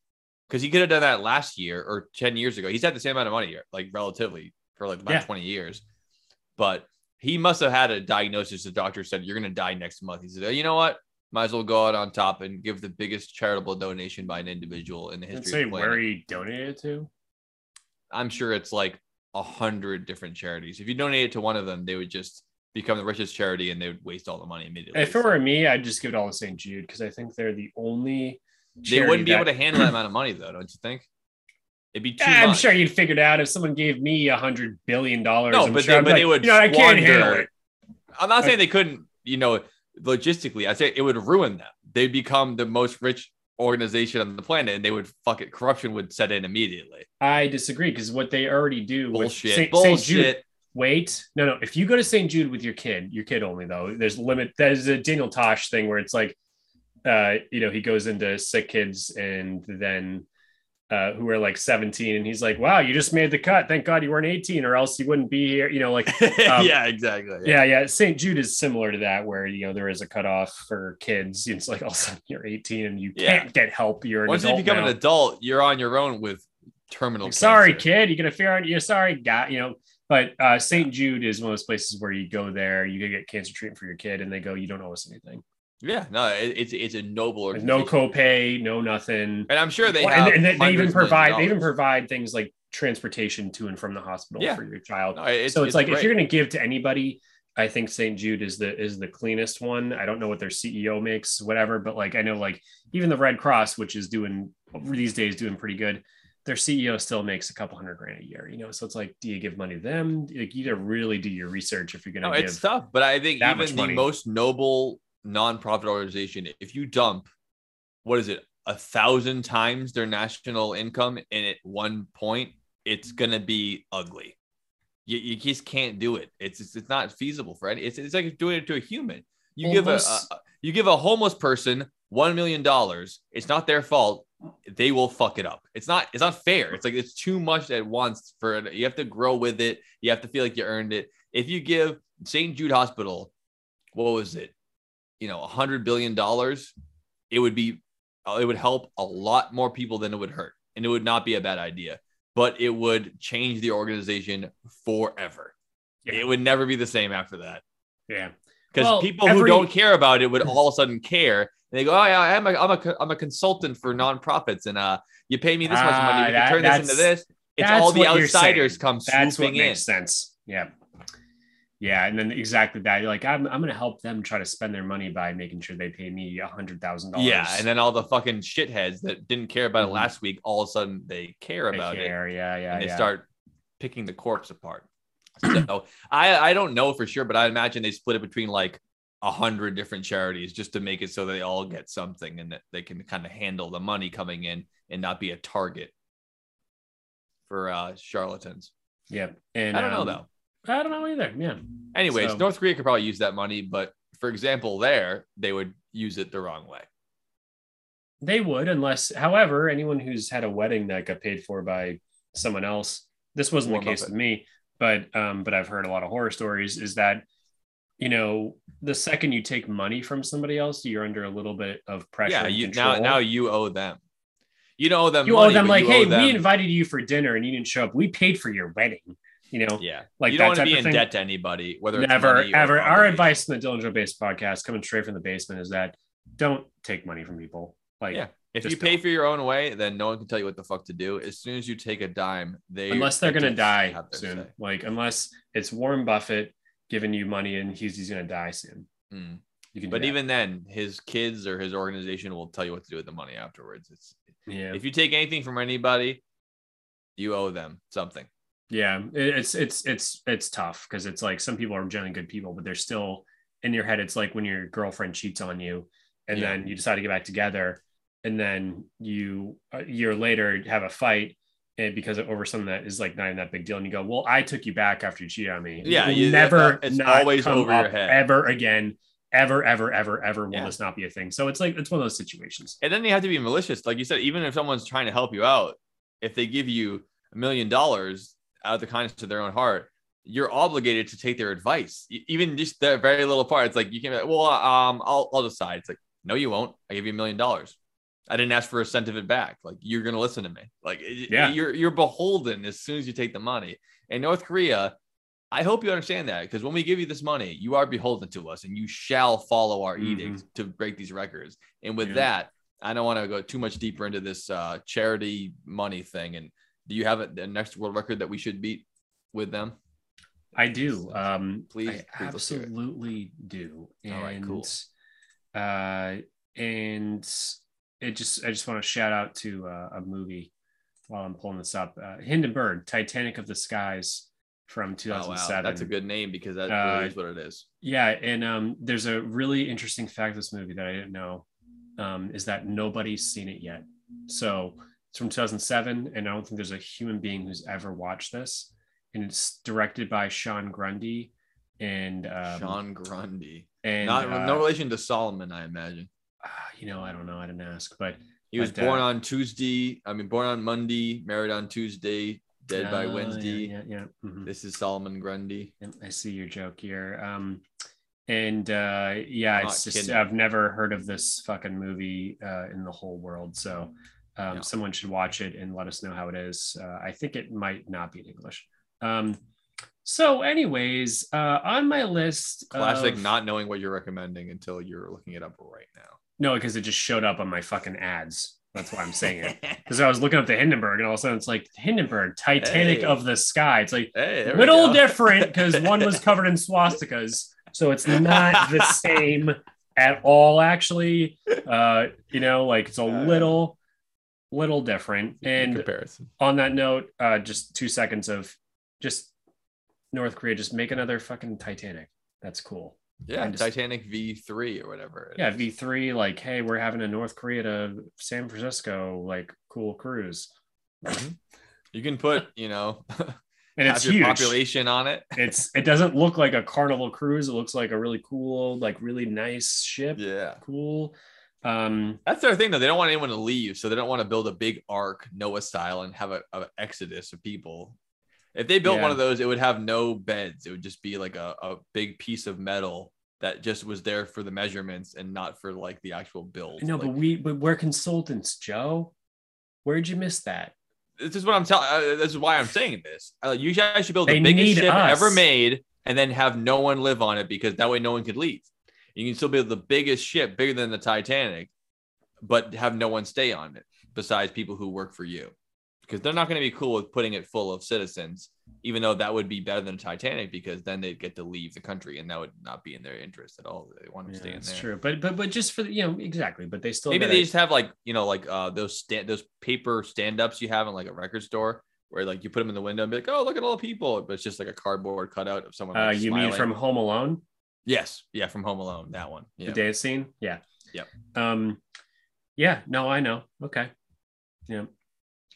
Because he could have done that last year or 10 years ago. He's had the same amount of money here, like relatively for like about 20 years. But he must have had a diagnosis. The doctor said, you're going to die next month. He said, oh, you know what? Might as well go out on top and give the biggest charitable donation by an individual in the history. Say where he donated to. I'm sure it's like 100 different charities. If you donated to one of them, they would just become the richest charity and they would waste all the money immediately. If it were me, I'd just give it all to St. Jude because I think they're the only. They wouldn't be able to handle that amount of money, though, don't you think? It'd be too much. I'm sure you'd figure it out if someone gave me $100 billion. No, they would. No, I can't handle it. I'm not saying they couldn't. You know, logistically, I say it would ruin them. They'd become the most rich organization on the planet, and they would fuck it. Corruption would set in immediately. I disagree because what they already do. Bullshit. St. Jude, wait, no. If you go to St. Jude with your kid only though, there's limit. There's a Daniel Tosh thing where it's like. You know, he goes into sick kids and then who are like 17 and he's like, wow, you just made the cut. Thank God you weren't 18 or else you wouldn't be here. You know, like, yeah, exactly. Yeah. St. Jude is similar to that where, you know, there is a cutoff for kids. It's like all of a sudden you're 18 and you can't get help. You're an Once adult you become now. An adult, you're on your own with terminal. Like, sorry, kid, you're going to figure out you're sorry. God, you know, but St. Jude is one of those places where you go there, you get cancer treatment for your kid and they go, you don't owe us anything. Yeah, no, it's a noble organization. No copay, no nothing. And I'm sure they have and they even provide things like transportation to and from the hospital for your child. No, it's like great. If you're going to give to anybody, I think St. Jude is the cleanest one. I don't know what their CEO makes, whatever, but like I know like even the Red Cross, which is these days doing pretty good, their CEO still makes a couple $100,000 a year, you know? So it's like, do you give money to them? Like, you gotta really do your research if you're going to give. It's tough, but I think even the most noble nonprofit organization, if you dump 1,000 times their national income and at one point, it's gonna be ugly. You just can't do it. It's not feasible for any. It's like doing it to a human. You give a homeless person $1 million. It's not their fault. They will fuck it up. It's not fair. It's like it's too much at once for it. You have to grow with it. You have to feel like you earned it. If you give St. Jude Hospital, what was it? You know, $100 billion, it would help a lot more people than it would hurt, and it would not be a bad idea, but it would change the organization forever. Yeah. It would never be the same after that. Yeah, because people who don't care about it would all of a sudden care, and they go, "Oh yeah, I'm a consultant for nonprofits, and you pay me this much money, we can turn this into this." It's all the outsiders come swooping in. That's what makes sense. Yeah. Yeah, and then exactly that. You're like, I'm going to help them try to spend their money by making sure they pay me $100,000. Yeah, and then all the fucking shitheads that didn't care about it last week, all of a sudden they care about it. They start picking the corpse apart. So I don't know for sure, but I imagine they split it between like 100 different charities just to make it so they all get something and that they can kind of handle the money coming in and not be a target for charlatans. Yeah, and I don't know though. I don't know either. Yeah. Anyways, so, North Korea could probably use that money, but for example, they would use it the wrong way. They would, however, anyone who's had a wedding that got paid for by someone else, this wasn't the case with me, but I've heard a lot of horror stories is that, you know, the second you take money from somebody else, you're under a little bit of pressure. Yeah, now you owe them. You don't owe them money. You owe them like, hey, we invited you for dinner and you didn't show up. We paid for your wedding. You know, yeah, like you don't want to be in debt to anybody, whether never, it's ever. Our advice in the Dillinger Based podcast, coming straight from the basement, is that don't take money from people. Like, yeah, if you pay for your own way, then no one can tell you what the fuck to do. As soon as you take a dime, unless they're gonna die soon, like unless it's Warren Buffett giving you money and he's gonna die soon. Mm. But even then, his kids or his organization will tell you what to do with the money afterwards. If you take anything from anybody, you owe them something. Yeah, it's tough because it's like some people are generally good people, but they're still in your head. It's like when your girlfriend cheats on you and then you decide to get back together and then you a year later have a fight and because over something that is like not even that big deal. And you go, well, I took you back after you cheated on me. Yeah, you never, it's always over your head ever again. Ever will this not be a thing. So it's like, it's one of those situations. And then you have to be malicious. Like you said, even if someone's trying to help you out, if they give you $1 million, out of the kindness of their own heart, you're obligated to take their advice. Even just that very little part, it's like you can't be like, well, I'll decide. It's like, no, you won't. I gave you $1 million. I didn't ask for a cent of it back. Like you're gonna listen to me. Like you're beholden as soon as you take the money. And North Korea, I hope you understand that because when we give you this money, you are beholden to us and you shall follow our edicts to break these records. And with that, I don't want to go too much deeper into this charity money thing. And do you have the next world record that we should beat with them? I do. Please absolutely do. And, all right, cool. I just want to shout out to a movie while I'm pulling this up. Hindenburg, Titanic of the Skies from 2007. Oh, wow. That's a good name because that really is what it is. Yeah. And there's a really interesting fact of this movie that I didn't know is that nobody's seen it yet. So it's from 2007, and I don't think there's a human being who's ever watched this. And it's directed by Sean Grundy, and no relation to Solomon, I imagine. I don't know. I didn't ask, but he was born on Tuesday. I mean, born on Monday, married on Tuesday, dead by Wednesday. Yeah. Mm-hmm. This is Solomon Grundy. I see your joke here. It's just kidding. I've never heard of this fucking movie in the whole world, so. Someone should watch it and let us know how it is. I think it might not be in English. So anyways, on my list. Classic not knowing what you're recommending until you're looking it up right now. No, because it just showed up on my fucking ads. That's why I'm saying it. Because I was looking up the Hindenburg and all of a sudden it's like Hindenburg, Titanic of the Sky. It's like a little different because one was covered in swastikas. So it's not the same at all, actually. It's a little different. And comparison. On that note, just 2 seconds of just North Korea, just make another fucking Titanic. That's cool. Yeah, Titanic V3 or whatever. Yeah, V3, like, hey, we're having a North Korea to San Francisco, like, cool cruise. Mm-hmm. You can put, and it's huge population on it. It doesn't look like a carnival cruise. It looks like a really cool, like really nice ship. Yeah. Cool. That's their thing though. They don't want anyone to leave, so they don't want to build a big ark Noah style and have an exodus of people. If they built one of those, it would have no beds. It would just be like a big piece of metal that just was there for the measurements and not for like the actual build. No, like, but we're consultants, Joe. Where'd you miss that? This is what I'm telling. This is why I'm saying this. You guys should build the biggest ship ever made and then have no one live on it because that way no one could leave. You can still build the biggest ship, bigger than the Titanic, but have no one stay on it besides people who work for you because they're not going to be cool with putting it full of citizens even though that would be better than a Titanic, because then they'd get to leave the country, and that would not be in their interest at all. They want to stay in there. That's true. But just for the, exactly. But they still, maybe they just have those paper stand-ups you have in like a record store, where like you put them in the window and be like, oh, look at all the people. But it's just like a cardboard cutout of someone. You smiling. Mean from Home Alone? Yes. Yeah. From Home Alone. That one. Yeah. The dance scene. Yeah. Yep. Yeah. No, I know. Okay. Yeah.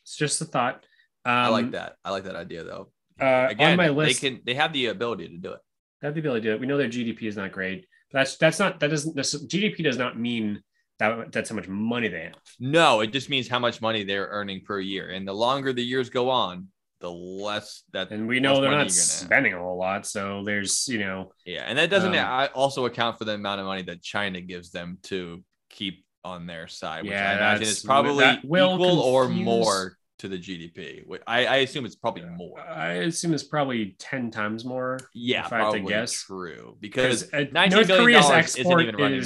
It's just a thought. I like that. I like that idea though. Again, on my list, they have the ability to do it. They have the ability to do it. We know their GDP is not great. But GDP does not mean that's how much money they have. No, it just means how much money they're earning per year. And the longer the years go on, the less that. And we know they're not spending a whole lot. So there's, Yeah. And that doesn't also account for the amount of money that China gives them to keep on their side, which I imagine is probably equal or more to the GDP. I assume it's probably more. I assume it's probably 10 times more. Yeah, if I have to guess. True. Because North Korea's export isn't even running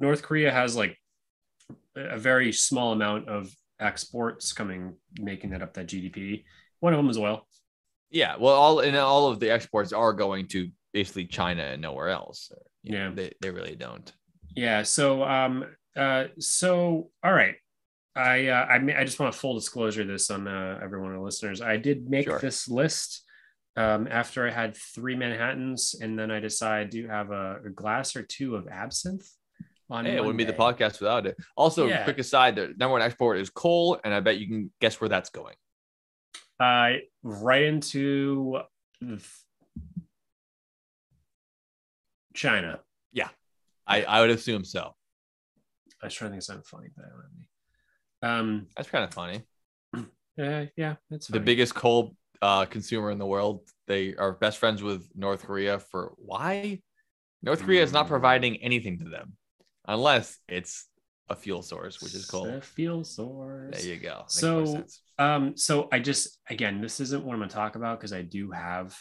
North Korea has like a very small amount of exports making that up, that GDP. One of them is oil. Yeah. Well, all of the exports are going to basically China and nowhere else. They really don't. Yeah. So, all right. I just want a full disclosure of this on every one of the listeners. I did make this list after I had 3 Manhattans, and then I decided I do have a glass or two of absinthe. It wouldn't be the podcast without it. Also, quick aside: the number one export is coal, and I bet you can guess where that's going. Right into China. Yeah, I would assume so. I was trying to think of something funny, but I don't have any. That's kind of funny. Yeah, that's the biggest coal consumer in the world. They are best friends with North Korea for why? North Korea is not providing anything to them unless it's a fuel source, which is coal. A fuel source. There you go. Makes so, I just again, this isn't what I'm gonna talk about because I do have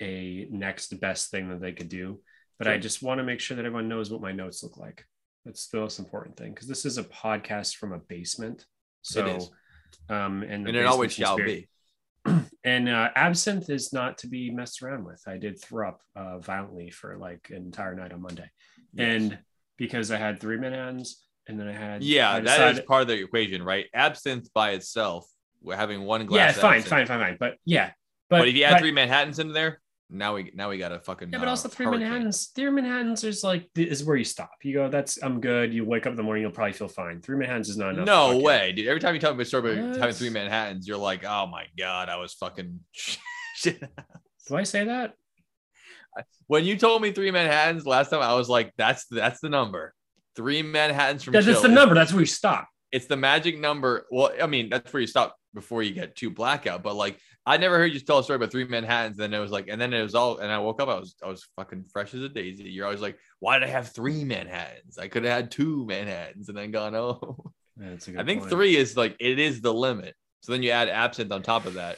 a next best thing that they could do, but I just want to make sure that everyone knows what my notes look like. That's the most important thing, because this is a podcast from a basement. So, it is. And it always shall be. And absinthe is not to be messed around with. I did throw up violently for like an entire night on Monday, and because I had 3 Manhattans, and then I had that is part of the equation, right? Absinthe by itself, we're having one glass. Yeah, fine, but but if you add 3 Manhattans in there. Now we got a fucking but also 3 hurricane. Manhattans. 3 Manhattans is where you stop. You go, I'm good. You wake up in the morning, you'll probably feel fine. 3 Manhattans is not enough. No way, dude. Every time you tell me a story about having 3 Manhattans, you're like, oh my god, I was fucking shit. Do I say that? When you told me 3 Manhattans last time, I was like, that's the number. 3 Manhattans from that's the number. That's where you stop. It's the magic number. Well, I mean, that's where you stop before you get too blackout. But like, I never heard you tell a story about 3 Manhattans. Then it was like, and then it was all, and I woke up, I was fucking fresh as a daisy. You're always like, why did I have 3 Manhattans? I could have had 2 Manhattans and then gone, oh, that's a good I think point. 3 is like, it is the limit. So then you add absinthe on top of that.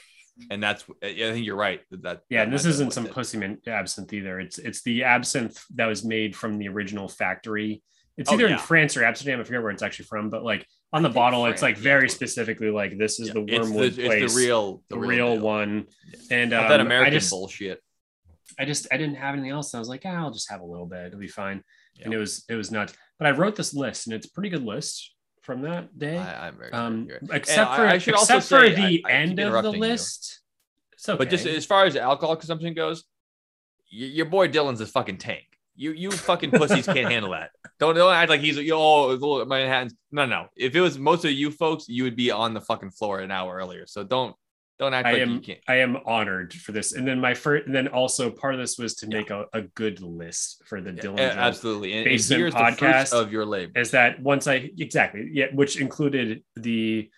And that's, I think you're right. And this isn't some pussy absinthe either. It's the absinthe that was made from the original factory. It's either in France or Amsterdam. I forget where it's actually from, but like on the bottle, France, it's like very specifically like this is the wormwood place. It's the real one. Yeah. And that American bullshit. I didn't have anything else. And I was like, I'll just have a little bit. It'll be fine. Yep. And it was nuts. But I wrote this list, and it's a pretty good list from that day. I'm very except for the end of the list. It's okay. But just as far as alcohol consumption goes, your boy Dylan's a fucking tank. You fucking pussies can't handle that. Don't act like he's Manhattans. No. If it was most of you folks, you would be on the fucking floor an hour earlier. So don't act like you can't. I am honored for this. And then also part of this was to make a good list for the Dylan absolutely. And here's podcast the of your labor is that once which included the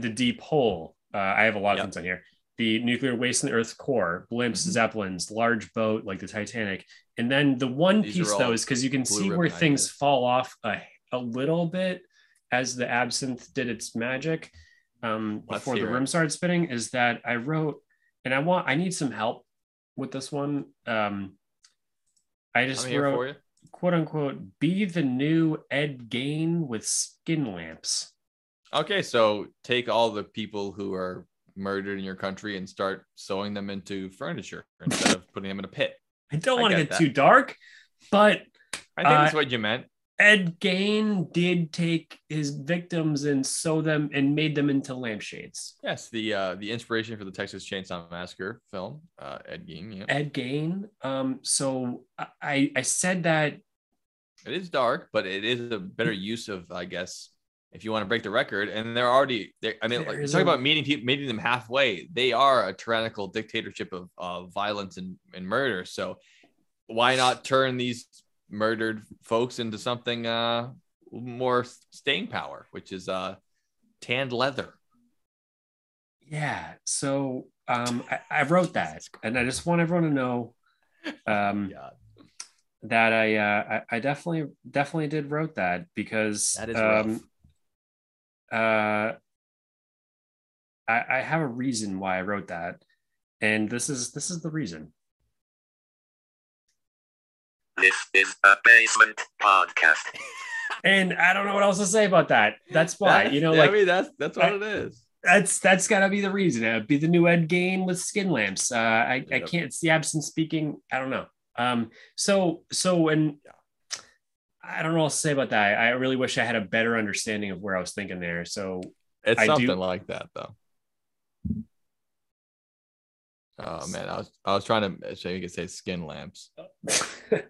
deep hole. I have a lot of things on here. The nuclear waste in the Earth's core, blimps, zeppelins, large boat like the Titanic. And then the one piece, though, is because you can see where things fall off a little bit as the absinthe did its magic before the room started spinning, is that I wrote, and I need some help with this one. I just wrote, quote unquote, be the new Ed Gein with skin lamps. Okay, so take all the people who are murdered in your country and start sewing them into furniture instead of putting them in a pit. I don't want to get too dark, but I think that's what you meant. Ed Gein did take his victims and sew them and made them into lampshades. Yes, the inspiration for the Texas Chainsaw Massacre film, Ed Gein. Yeah. Ed Gein. So I said that it is dark, but it is a better use of, I guess, if you want to break the record. And they're already, I mean, like, talking about meeting them halfway. They are a tyrannical dictatorship of violence and murder. So why not turn these murdered folks into something more staying power, which is tanned leather? Yeah. So I wrote that, and I just want everyone to know that I definitely did wrote that, because that is I have a reason why I wrote that, and this is the reason. This is a basement podcast. And I don't know what else to say about that. That's why, I mean, that's what it is. That's gotta be the reason. It'd be the new Ed Gein with skin lamps. I can't see absent speaking. I don't know. I don't know what to say about that. I really wish I had a better understanding of where I was thinking there. So it's like that, though. Oh man, I was trying to say you could say skin lamps.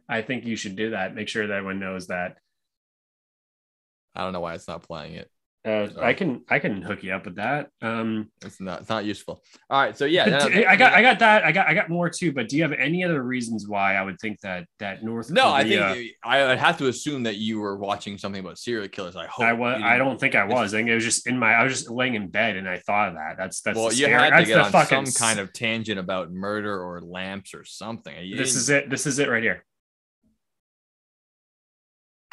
I think you should do that. Make sure that everyone knows that. I don't know why it's not playing it. I can hook you up with that. It's not useful. All right, so yeah, I got that. I got more too. But do you have any other reasons why I would think that North? No, Korea... I think I would have to assume that you were watching something about serial killers. I hope I was. I don't think I was. I think it was just I was just laying in bed and I thought of that. That's well, you had to get on some kind of tangent about murder or lamps or something. This is it. This is it right here.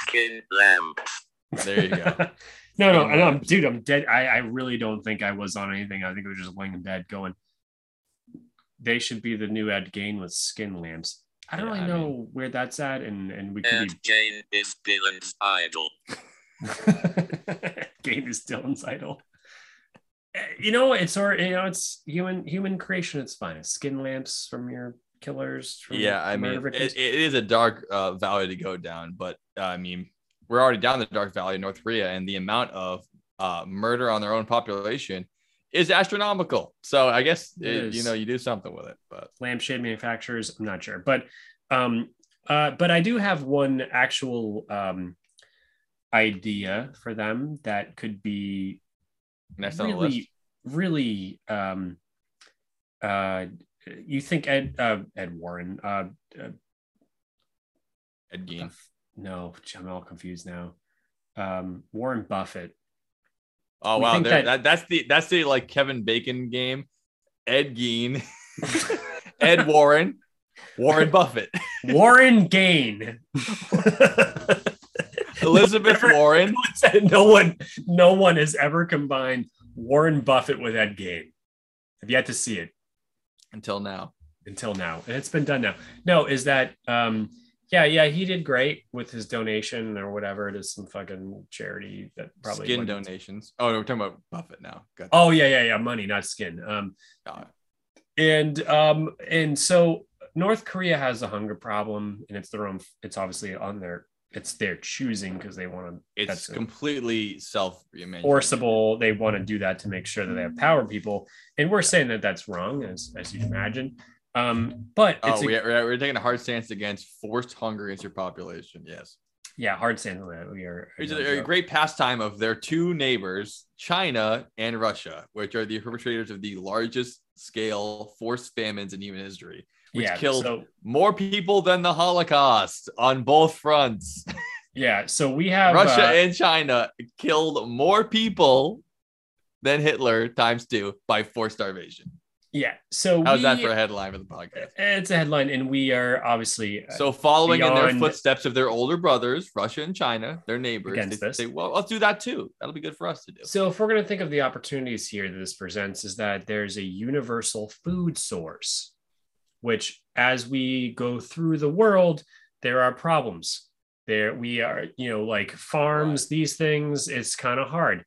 Skin lamps. There you go. No, dude, I'm dead. I really don't think I was on anything. I think I was just laying in bed going, they should be the new Ed Gein with skin lamps. I don't really know where that's at, and we could be... Gein is Dylan's idol. Gein is Dylan's idol. It's human creation. It's fine. It's skin lamps from your killers. It is a dark valley to go down, but we're already down the dark valley in North Korea, and the amount of murder on their own population is astronomical. So I guess you do something with it. But lampshade manufacturers, I'm not sure, but I do have one actual idea for them that could be next on the list. Really, you think Ed Warren, Ed Gein. No, I'm all confused now. Warren Buffett. Oh wow, that's the like Kevin Bacon game. Ed Gein, Ed Warren, Warren Buffett, Warren Gain, Elizabeth Warren. No one has ever combined Warren Buffett with Ed Gein. I've yet to see it until now, and it's been done now. No, is that Yeah, he did great with his donation or whatever to some fucking charity that probably skin donations. Oh no, we're talking about Buffett now. Gotcha. Oh yeah, money, not skin. And so North Korea has a hunger problem, and it's their own. It's obviously it's their choosing because they want to. It's completely self-forcible. They want to do that to make sure that they have power, people, and we're saying that that's wrong, as you can imagine. But we're taking a hard stance against forced hunger against your population. Yes. Yeah, hard stance. It's a great pastime of their two neighbors, China and Russia, which are the perpetrators of the largest scale forced famines in human history, which killed more people than the Holocaust on both fronts. Yeah, so we have Russia and China killed more people than Hitler ×2 by forced starvation. Yeah. So how's that for a headline for the podcast? It's a headline, and we are obviously following in their footsteps of their older brothers, Russia and China, their neighbors. They say, well, let's do that too. That'll be good for us to do. So if we're going to think of the opportunities here that this presents, is that there's a universal food source, which as we go through the world, there are problems. There we are, like farms, these things, it's kind of hard.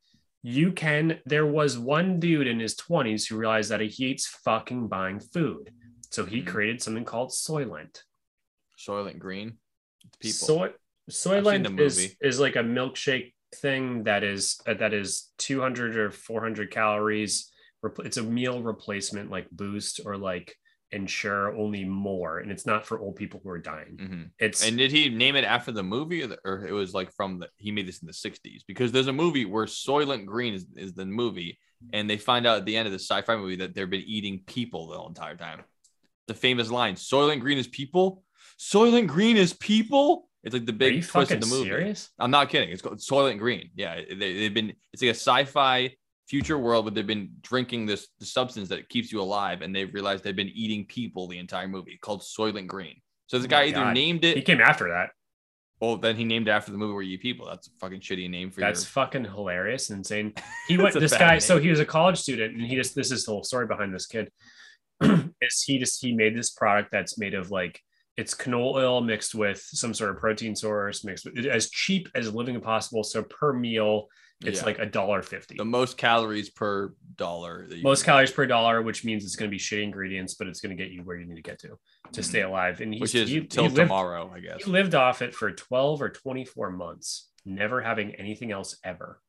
you can, there was one dude in his 20s who realized that he hates fucking buying food. So he created something called Soylent. Soylent Green? People. Soylent is like a milkshake thing that is 200 or 400 calories. It's a meal replacement like Boost or like Ensure, only more, and it's not for old people who are dying. Mm-hmm. And did he name it after the movie or it was like from he made this in the 60s? Because there's a movie where Soylent Green is the movie, and they find out at the end of the sci-fi movie that they've been eating people the whole entire time. The famous line, Soylent Green is people? Soylent Green is people? It's like the big twist of the movie. Serious? I'm not kidding. It's called Soylent Green. Yeah, it's like a sci-fi future world, but they've been drinking the substance that keeps you alive, and they've realized they've been eating people the entire movie, called Soylent Green. So this guy either named it. He came after that. Oh, then he named it after the movie where you eat people. That's a fucking shitty name for you. That's fucking hilarious and insane. He went this guy. Name. So he was a college student, and this is the whole story behind this kid. Is he made this product that's made of like, it's canola oil mixed with some sort of protein source, mixed with, as cheap as living possible. So per meal, it's like $1.50. The most calories per dollar. Calories per dollar, which means it's going to be shitty ingredients, but it's going to get you where you need to get to stay alive. And till tomorrow, I guess. He lived off it for 12 or 24 months, never having anything else ever.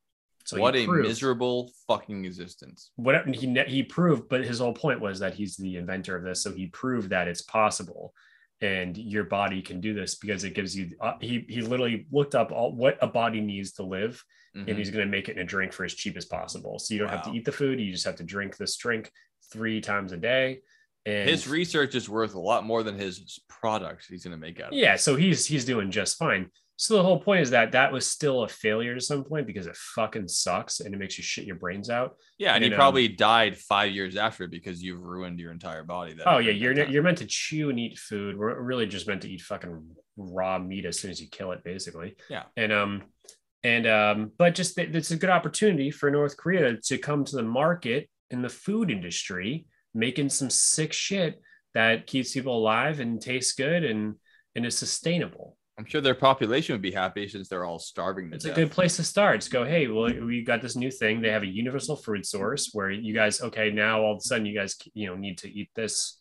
So what a miserable fucking existence. What he proved, but his whole point was that he's the inventor of this. So he proved that it's possible. And your body can do this because it gives you, he literally looked up what a body needs to live, mm-hmm. and he's going to make it in a drink for as cheap as possible. So you don't have to eat the food. You just have to drink this drink 3 times a day. And his research is worth a lot more than his products he's going to make out of it. Yeah. So he's doing just fine. So the whole point is that was still a failure at some point because it fucking sucks and it makes you shit your brains out. Yeah, and he probably died 5 years after because you've ruined your entire body. You're meant to chew and eat food. We're really just meant to eat fucking raw meat as soon as you kill it, basically. Yeah. But just it's a good opportunity for North Korea to come to the market in the food industry, making some sick shit that keeps people alive and tastes good and is sustainable. I'm sure their population would be happy since they're all starving. It's a good place to start. It's go, hey, well, we got this new thing. They have a universal food source where you guys, okay, now all of a sudden you guys, need to eat this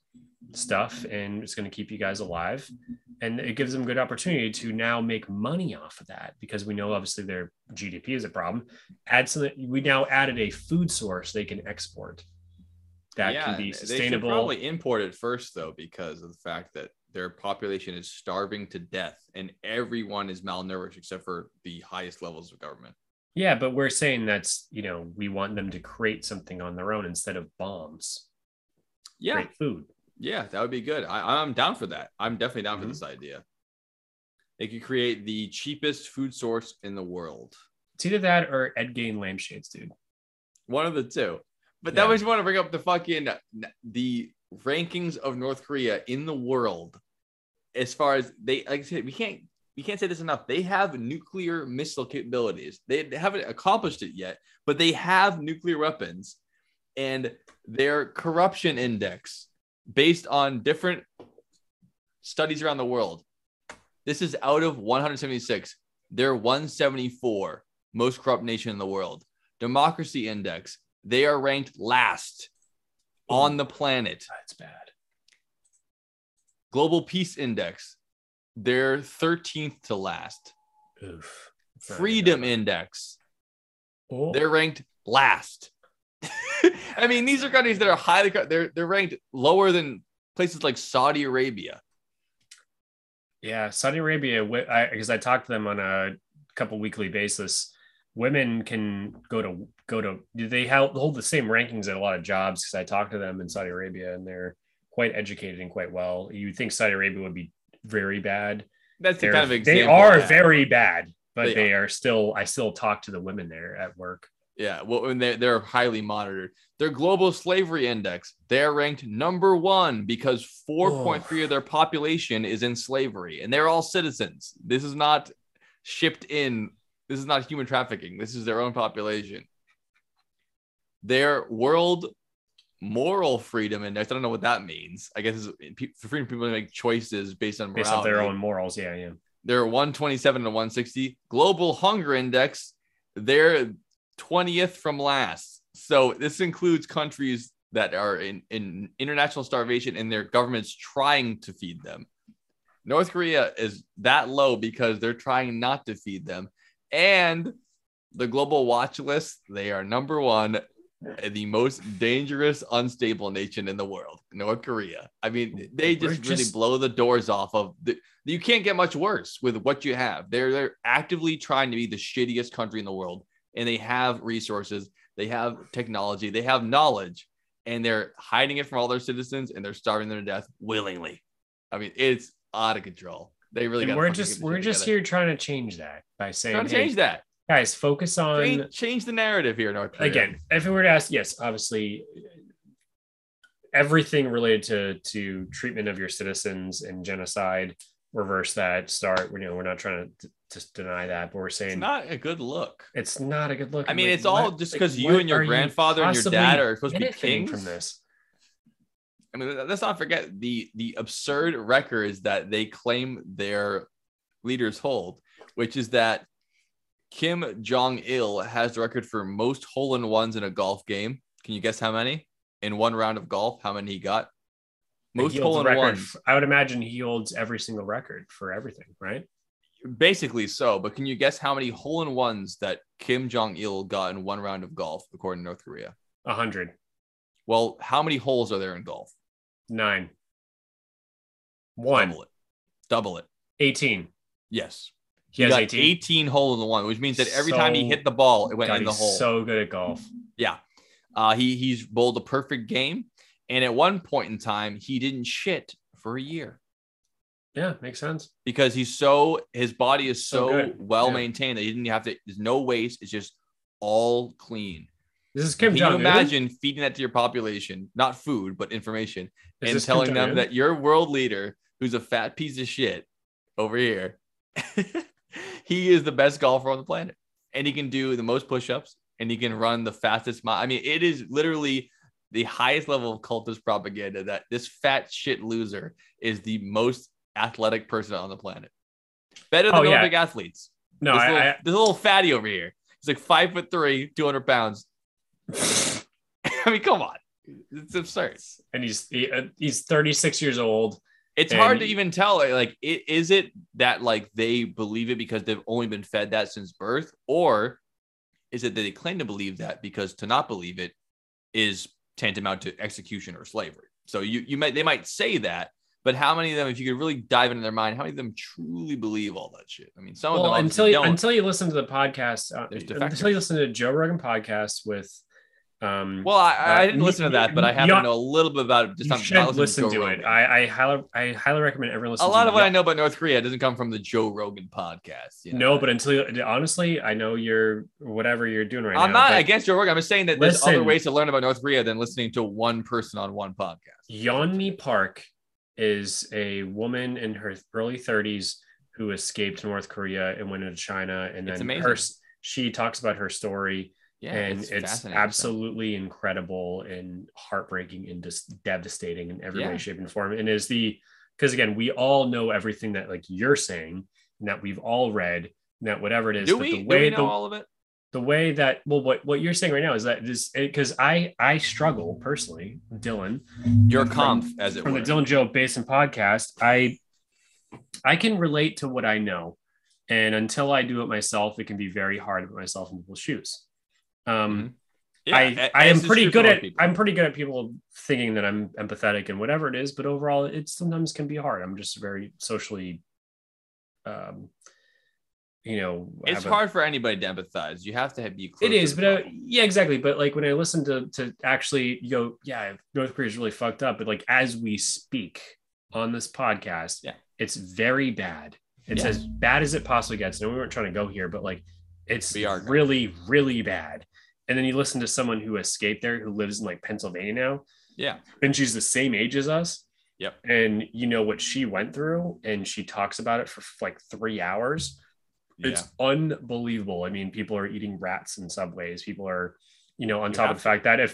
stuff and it's going to keep you guys alive. And it gives them good opportunity to now make money off of that because we know obviously their GDP is a problem. We now added a food source they can export that can be sustainable. They should probably import it first though because of the fact that their population is starving to death and everyone is malnourished except for the highest levels of government. Yeah, but we're saying that's, we want them to create something on their own instead of bombs. Yeah. Create food. Yeah, that would be good. I'm down for that. I'm definitely down for this idea. They could create the cheapest food source in the world. It's either that or Ed Gein lampshades, dude. One of the two. But that was want to bring up the fucking, the rankings of North Korea in the world. As far as they, like I said, we can't say this enough. They have nuclear missile capabilities. They haven't accomplished it yet, but they have nuclear weapons, and their corruption index, based on different studies around the world, this is out of 176. They're 174 most corrupt nation in the world. Democracy index, they are ranked last on the planet. That's bad. Global Peace Index, they're 13th to last. Oof. Freedom Index, they're ranked last. I mean, these are countries that are highly, they're ranked lower than places like Saudi Arabia. Yeah, Saudi Arabia, because I talked to them on a couple weekly basis. Women can go to. They hold the same rankings at a lot of jobs because I talked to them in Saudi Arabia, and they're quite educated and quite well. You'd think Saudi Arabia would be very bad. That's the kind of example. They are very bad, but they are still. I still talk to the women there at work. Yeah, well, and they're highly monitored. Their global slavery index, they're ranked number 1 because 4.3 of their population is in slavery, and they're all citizens. This is not shipped in. This is not human trafficking. This is their own population. Their world moral freedom index. I don't know what that means. I guess it's freedom for people to make choices based on morality. Based on their own morals. Yeah, yeah. They're 127 to 160. Global hunger index. They're 20th from last. So this includes countries that are in international starvation and their governments trying to feed them. North Korea is that low because they're trying not to feed them. And the global watch list, they are number one, the most dangerous, unstable nation in the world, North Korea. I mean, they really blow the doors off of the, you can't get much worse with what you have. They're actively trying to be the shittiest country in the world. And they have resources, they have technology, they have knowledge, and they're hiding it from all their citizens, and they're starving them to death willingly. I mean, it's out of control. They really got we're just here trying to change that by saying that. Guys, focus on change the narrative here, North Korea. Again, if we were to ask, yes, obviously everything related to treatment of your citizens and genocide, reverse that, start, you know, we're not trying to just deny that, but we're saying it's not a good look. It's not a good look. I mean, it's all just because you and your grandfather and your dad are supposed to be kings from this. I mean, let's not forget the absurd records that they claim their leaders hold, which is that Kim Jong-il has the record for most hole-in-ones in a golf game. Can you guess how many? In one round of golf, how many he got? Most hole-in-ones. I would imagine he holds every single record for everything, right? Basically so, but can you guess how many hole-in-ones that Kim Jong-il got in one round of golf, according to North Korea? 100. Well, how many holes are there in golf? 9. 1. Double it. 18. Yes. He has 18 holes in one, which means that every time he hit the ball, it went in the hole. So good at golf. Yeah. He's bowled a perfect game. And at one point in time, he didn't shit for a year. Yeah, makes sense. Because his body is so well maintained that he didn't have to, there's no waste. It's just all clean. This is Kim Jong-un. Can you imagine feeding that to your population, not food, but information, and telling them that your world leader, who's a fat piece of shit over here, he is the best golfer on the planet, and he can do the most push-ups, and he can run the fastest mile. I mean, it is literally the highest level of cultist propaganda that this fat shit loser is the most athletic person on the planet. Better than Olympic athletes. No, this little fatty over here. He's like 5'3", 200 pounds. I mean, come on. It's absurd. And he's 36 years old. It's hard to even tell. Like, is it that like they believe it because they've only been fed that since birth, or is it that they claim to believe that because to not believe it is tantamount to execution or slavery? So they might say that, but how many of them, if you could really dive into their mind, how many of them truly believe all that shit? I mean, some of them until you listen to the podcast, until you listen to Joe Rogan podcast with. I didn't listen to that, but I happen to know a little bit about it. Just you should listen to it. I highly recommend everyone listen to it. A lot of what I know about North Korea doesn't come from the Joe Rogan podcast. You know? No, but honestly, I know whatever you're doing right now. I'm not against Joe Rogan. I'm just saying that there's other ways to learn about North Korea than listening to one person on one podcast. Yeonmi Park is a woman in her early 30s who escaped North Korea and went into China. And then she talks about her story. Yeah, and it's absolutely incredible and heartbreaking and just devastating in every way, shape, and form. And because again, we all know everything that like you're saying and that we've all read, and that whatever it is, do we know all of it? The way that, what you're saying right now is that because I struggle personally, Dylan. Your comp, as it were. From the Dylan Joe Basin podcast, I can relate to what I know. And until I do it myself, it can be very hard to put myself in people's shoes. Yeah, I'm pretty good at people thinking that I'm empathetic and whatever it is, but overall it sometimes can be hard. I'm just very socially, it's hard for anybody to empathize. You have to be close. It is, yeah, exactly. But like when I listen to actually North Korea is really fucked up, but like, as we speak on this podcast, it's very bad. It's as bad as it possibly gets. And we weren't trying to go here, but like, it's really, really bad. And then you listen to someone who escaped there, who lives in like Pennsylvania now. Yeah. And she's the same age as us. Yep. And you know what she went through, and she talks about it for like 3 hours. Yeah. It's unbelievable. I mean, people are eating rats in subways. People are, on top of the fact that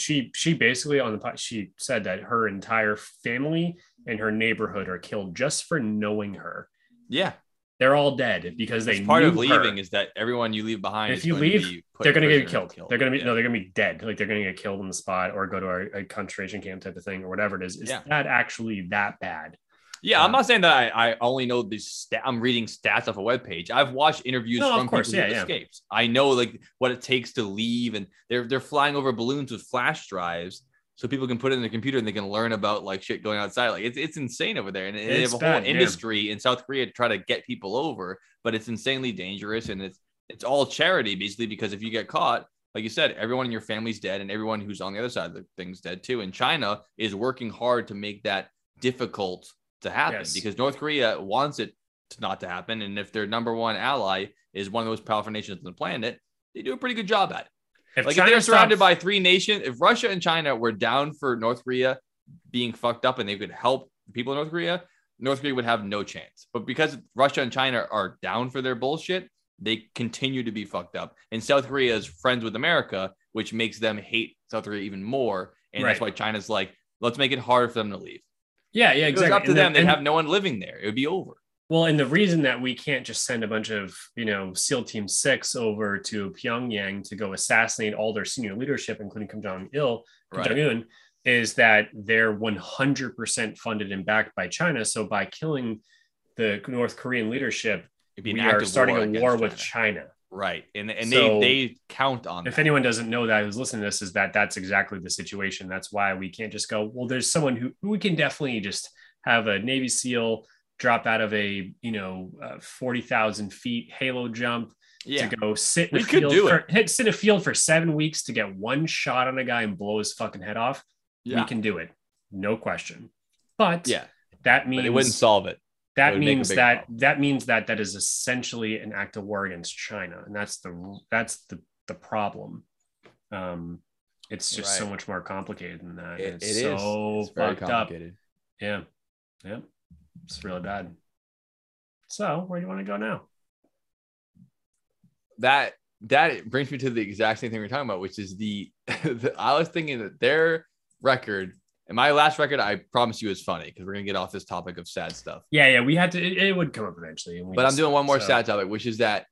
she basically on the pod, she said that her entire family and her neighborhood are killed just for knowing her. Yeah. They're all dead because they part of leaving her. Is that everyone you leave behind. If is you going leave, to be they're going to get killed. They're going to be no, they're going to be dead. Like they're going to get killed on the spot or go to a concentration camp type of thing or whatever it is. It's not actually that bad. Yeah, I'm not saying that I only know these. I'm reading stats off a webpage. I've watched interviews from people who escaped. I know like what it takes to leave, and they're flying over balloons with flash drives. So people can put it in their computer and they can learn about like shit going outside. Like it's insane over there. And they have a whole industry in South Korea to try to get people over, but it's insanely dangerous. And it's all charity basically, because if you get caught, like you said, everyone in your family's dead and everyone who's on the other side of the thing's dead too. And China is working hard to make that difficult to happen because North Korea wants it to not to happen. And if their number one ally is one of the most powerful nations on the planet, they do a pretty good job at it. If like China if they're surrounded by three nations, if Russia and China were down for North Korea being fucked up and they could help the people in North Korea would have no chance. But because Russia and China are down for their bullshit, they continue to be fucked up. And South Korea is friends with America, which makes them hate South Korea even more. And that's why China's like, let's make it hard for them to leave. Yeah, yeah, exactly. If it was up to them, they'd have no one living there. It would be over. Well, and the reason that we can't just send a bunch of, SEAL Team Six over to Pyongyang to go assassinate all their senior leadership, including Kim Jong-un, is that they're 100% funded and backed by China. So by killing the North Korean leadership, we are starting a war with China. Right. And so they count on If anyone doesn't know that, who's listening to this, is that that's exactly the situation. That's why we can't just go, well, there's someone who we can definitely just have a Navy SEAL drop out of a 40,000 feet halo jump to go sit in a field for 7 weeks to get one shot on a guy and blow his fucking head off. We can do it, no question. But that means but it wouldn't solve it. That means that is essentially an act of war against China, and that's the problem. It's just so much more complicated than that. It's very complicated. Up. Yeah. It's really bad. So where do you want to go now? That brings me to the exact same thing we're talking about, which is the I was thinking that their record and my last record, I promise you, is funny because we're going to get off this topic of sad stuff. Yeah. We had to, it would come up eventually. But I'm doing one more sad topic, which is that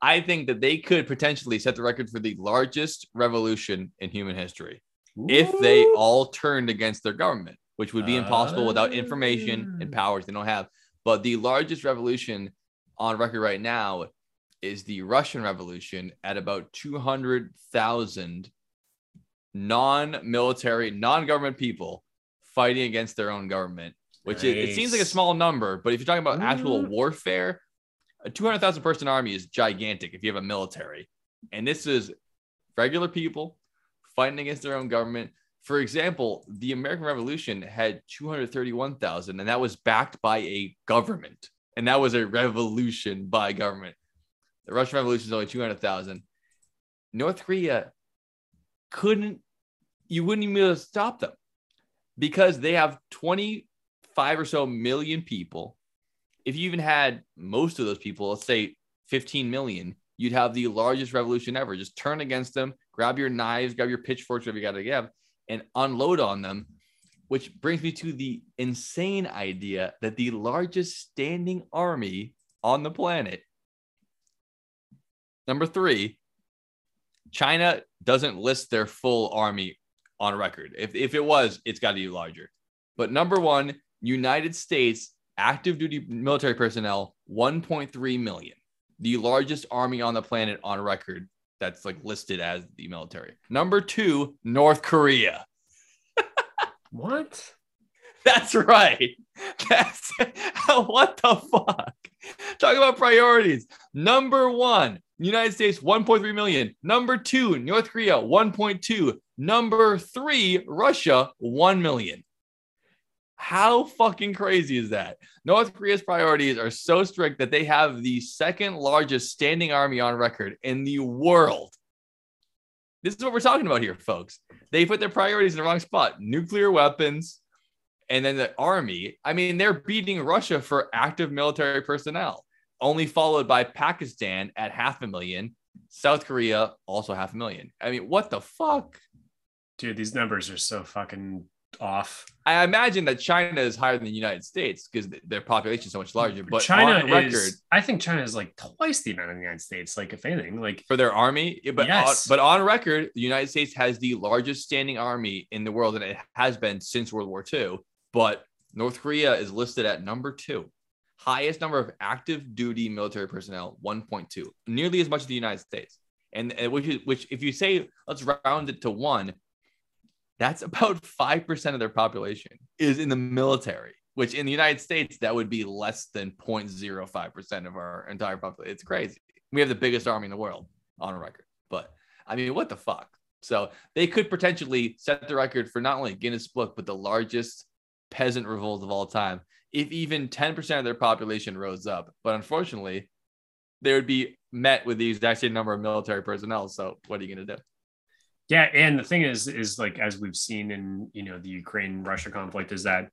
I think that they could potentially set the record for the largest revolution in human history if they all turned against their government, which would be impossible without information and powers they don't have. But the largest revolution on record right now is the Russian Revolution at about 200,000 non-military, non-government people fighting against their own government, which it seems like a small number. But if you're talking about actual warfare, a 200,000 person army is gigantic if you have a military. And this is regular people fighting against their own government. For example, the American Revolution had 231,000, and that was backed by a government. And that was a revolution by government. The Russian Revolution is only 200,000. North Korea wouldn't even be able to stop them because they have 25 or so million people. If you even had most of those people, let's say 15 million, you'd have the largest revolution ever. Just turn against them, grab your knives, grab your pitchforks, whatever you got to have, and unload on them, which brings me to the insane idea that the largest standing army on the planet. Number three, China doesn't list their full army on record. If it was, it's got to be larger. But number one, United States active duty military personnel, 1.3 million. The largest army on the planet on record. That's like listed as the military. Number two, North Korea. What? That's right. That's what the fuck? Talk about priorities. Number one, United States, 1.3 million. Number two, North Korea, 1.2. Number three, Russia, 1 million. How fucking crazy is that? North Korea's priorities are so strict that they have the second largest standing army on record in the world. This is what we're talking about here, folks. They put their priorities in the wrong spot. Nuclear weapons and then the army. I mean, they're beating Russia for active military personnel, only followed by Pakistan at 500,000. South Korea, also 500,000. I mean, what the fuck? Dude, these numbers are so fucking off. I imagine that China is higher than the United States because their population is so much larger. But China on record, is, I think China is like twice the amount of the United States. Like if anything, like for their army. But yes. But on record, the United States has the largest standing army in the world, and it has been since World War II. But North Korea is listed at number 2, highest number of active duty military personnel, 1.2, nearly as much as the United States. And which if you say let's round it to 1. That's about 5% of their population is in the military, which in the United States, that would be less than 0.05% of our entire population. It's crazy. We have the biggest army in the world on record. But I mean, what the fuck? So they could potentially set the record for not only Guinness Book, but the largest peasant revolt of all time, if even 10% of their population rose up. But unfortunately, they would be met with the exact same number of military personnel. So what are you going to do? Yeah, and the thing is like as we've seen in the Ukraine-Russia conflict, is that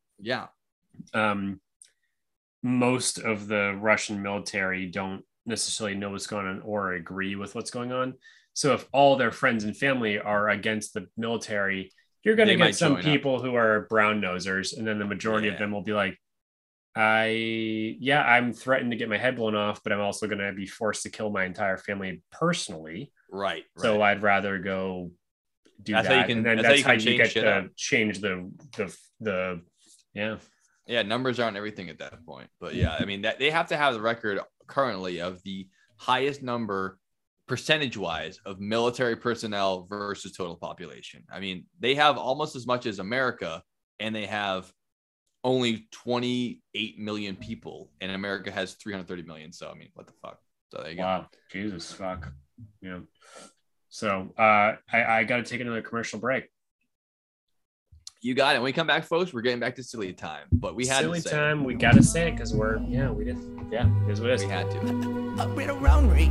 most of the Russian military don't necessarily know what's going on or agree with what's going on. So if all their friends and family are against the military, you're going to get some people who are brown nosers, and then the majority of them will be like, I'm threatened to get my head blown off, but I'm also going to be forced to kill my entire family personally. Right. So I'd rather go. That's how you get to change the numbers aren't everything at that point, but I mean that they have to have the record currently of the highest number percentage wise of military personnel versus total population. I mean they have almost as much as America, and they have only 28 million people, and America has 330 million. So I mean what the fuck. So there you go. Jesus fuck. Yeah. So I got to take another commercial break. You got it. When we come back, folks, we're getting back to silly time. But we had silly to say time. We got to say it because here's what it is. We had to. Up it around me.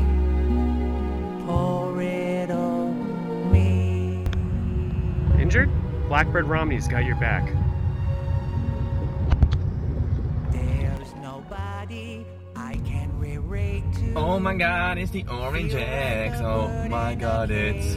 Pour it on me. Injured? Blackbird Romney's got your back. There's nobody I can relate to. Oh my God, it's the Orange X. Oh my God, it's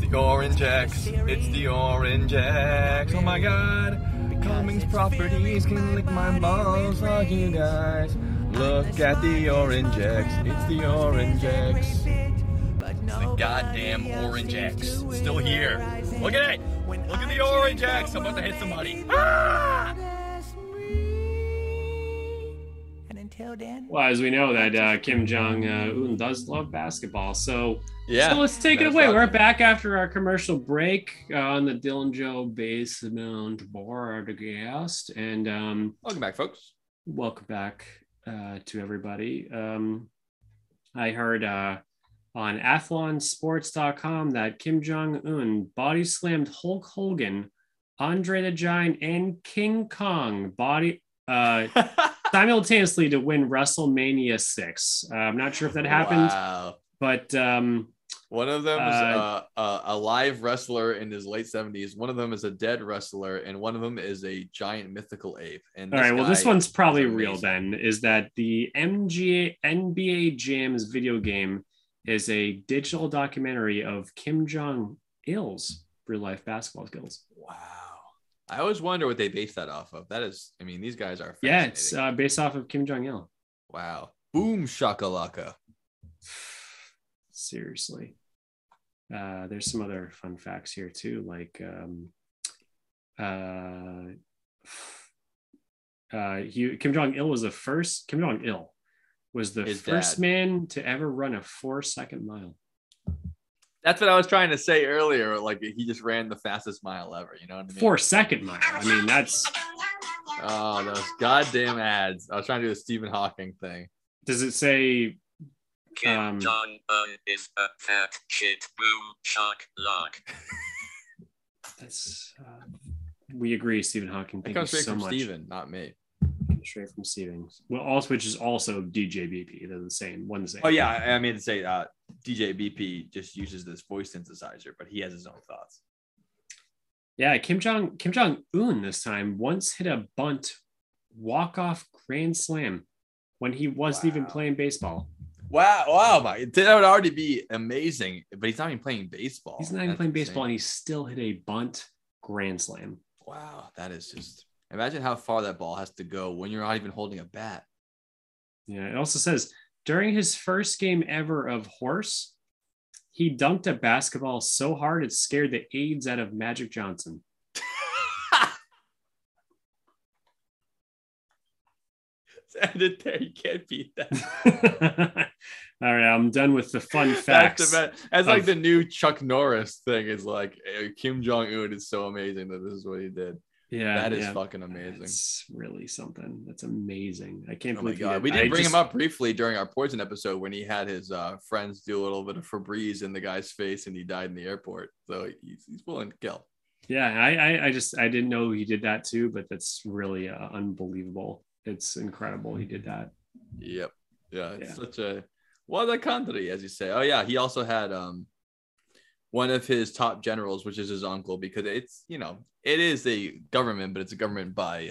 the Orange X. It's the Orange X. Oh my God, Cummings Properties can lick my balls, all you guys. Look at the Orange X. It's the Orange X. It's the goddamn Orange X. Still here. Look at it. Look at the Orange X. I'm about to hit somebody. Ah! Well, as we know that Kim Jong-un does love basketball, so let's take it away. We're back after our commercial break on the Dylan Joe Basement Boardcast, and welcome back, folks. Welcome back to everybody. I heard on athlonsports.com that Kim Jong-un body slammed Hulk Hogan, Andre the Giant, and King Kong simultaneously to win WrestleMania 6. I'm not sure if that happened, but one of them is a live wrestler in his late 70s. One of them is a dead wrestler, and one of them is a giant mythical ape. And all right, well, this one's probably real. Then is that the NBA Jams video game is a digital documentary of Kim Jong Il's real life basketball skills. Wow. I always wonder what they base that off of. That is, I mean, these guys are fascinating. Yeah, it's based off of Kim Jong-il. Wow. Boom shakalaka. Seriously. There's some other fun facts here too, like Kim Jong-il was the His first dad. Man to ever run a 4-second mile. That's what I was trying to say earlier. Like he just ran the fastest mile ever. You know what I mean? 4-second mile. I mean, that's. Oh, those goddamn ads. I was trying to do the Stephen Hawking thing. Does it say? Kim Jong-un is a fat shit. Boom, shock, lock. That's. We agree, Stephen Hawking. Thank you so much. Stephen, not me. Straight from Stevens. Well, also, which is also DJBP. They're the same. One the same. Oh yeah, I mean to say DJBP just uses this voice synthesizer, but he has his own thoughts. Yeah, Kim Jong-un this time once hit a bunt walk-off grand slam when he wasn't even playing baseball. Wow, that would already be amazing, but he's not even playing baseball. He's not even playing baseball, and he still hit a bunt grand slam. Wow, that is just, imagine how far that ball has to go when you're not even holding a bat. Yeah, it also says during his first game ever of horse, he dunked a basketball so hard it scared the AIDS out of Magic Johnson. Ended there. You can't beat that. All right, I'm done with the fun facts. That's like the new Chuck Norris thing. Is like Kim Jong-un is so amazing that this is what he did. Yeah, that is fucking amazing. It's really something. That's amazing. I can't believe God. We did bring him up briefly during our poison episode when he had his friends do a little bit of Febreze in the guy's face and he died in the airport. So he's willing to kill. Yeah, I didn't know he did that too, but that's really unbelievable. It's incredible he did that. Yep. Yeah, it's such a what a country, as you say. Oh yeah, he also had one of his top generals, which is his uncle, because it's, you know, it is a government, but it's a government by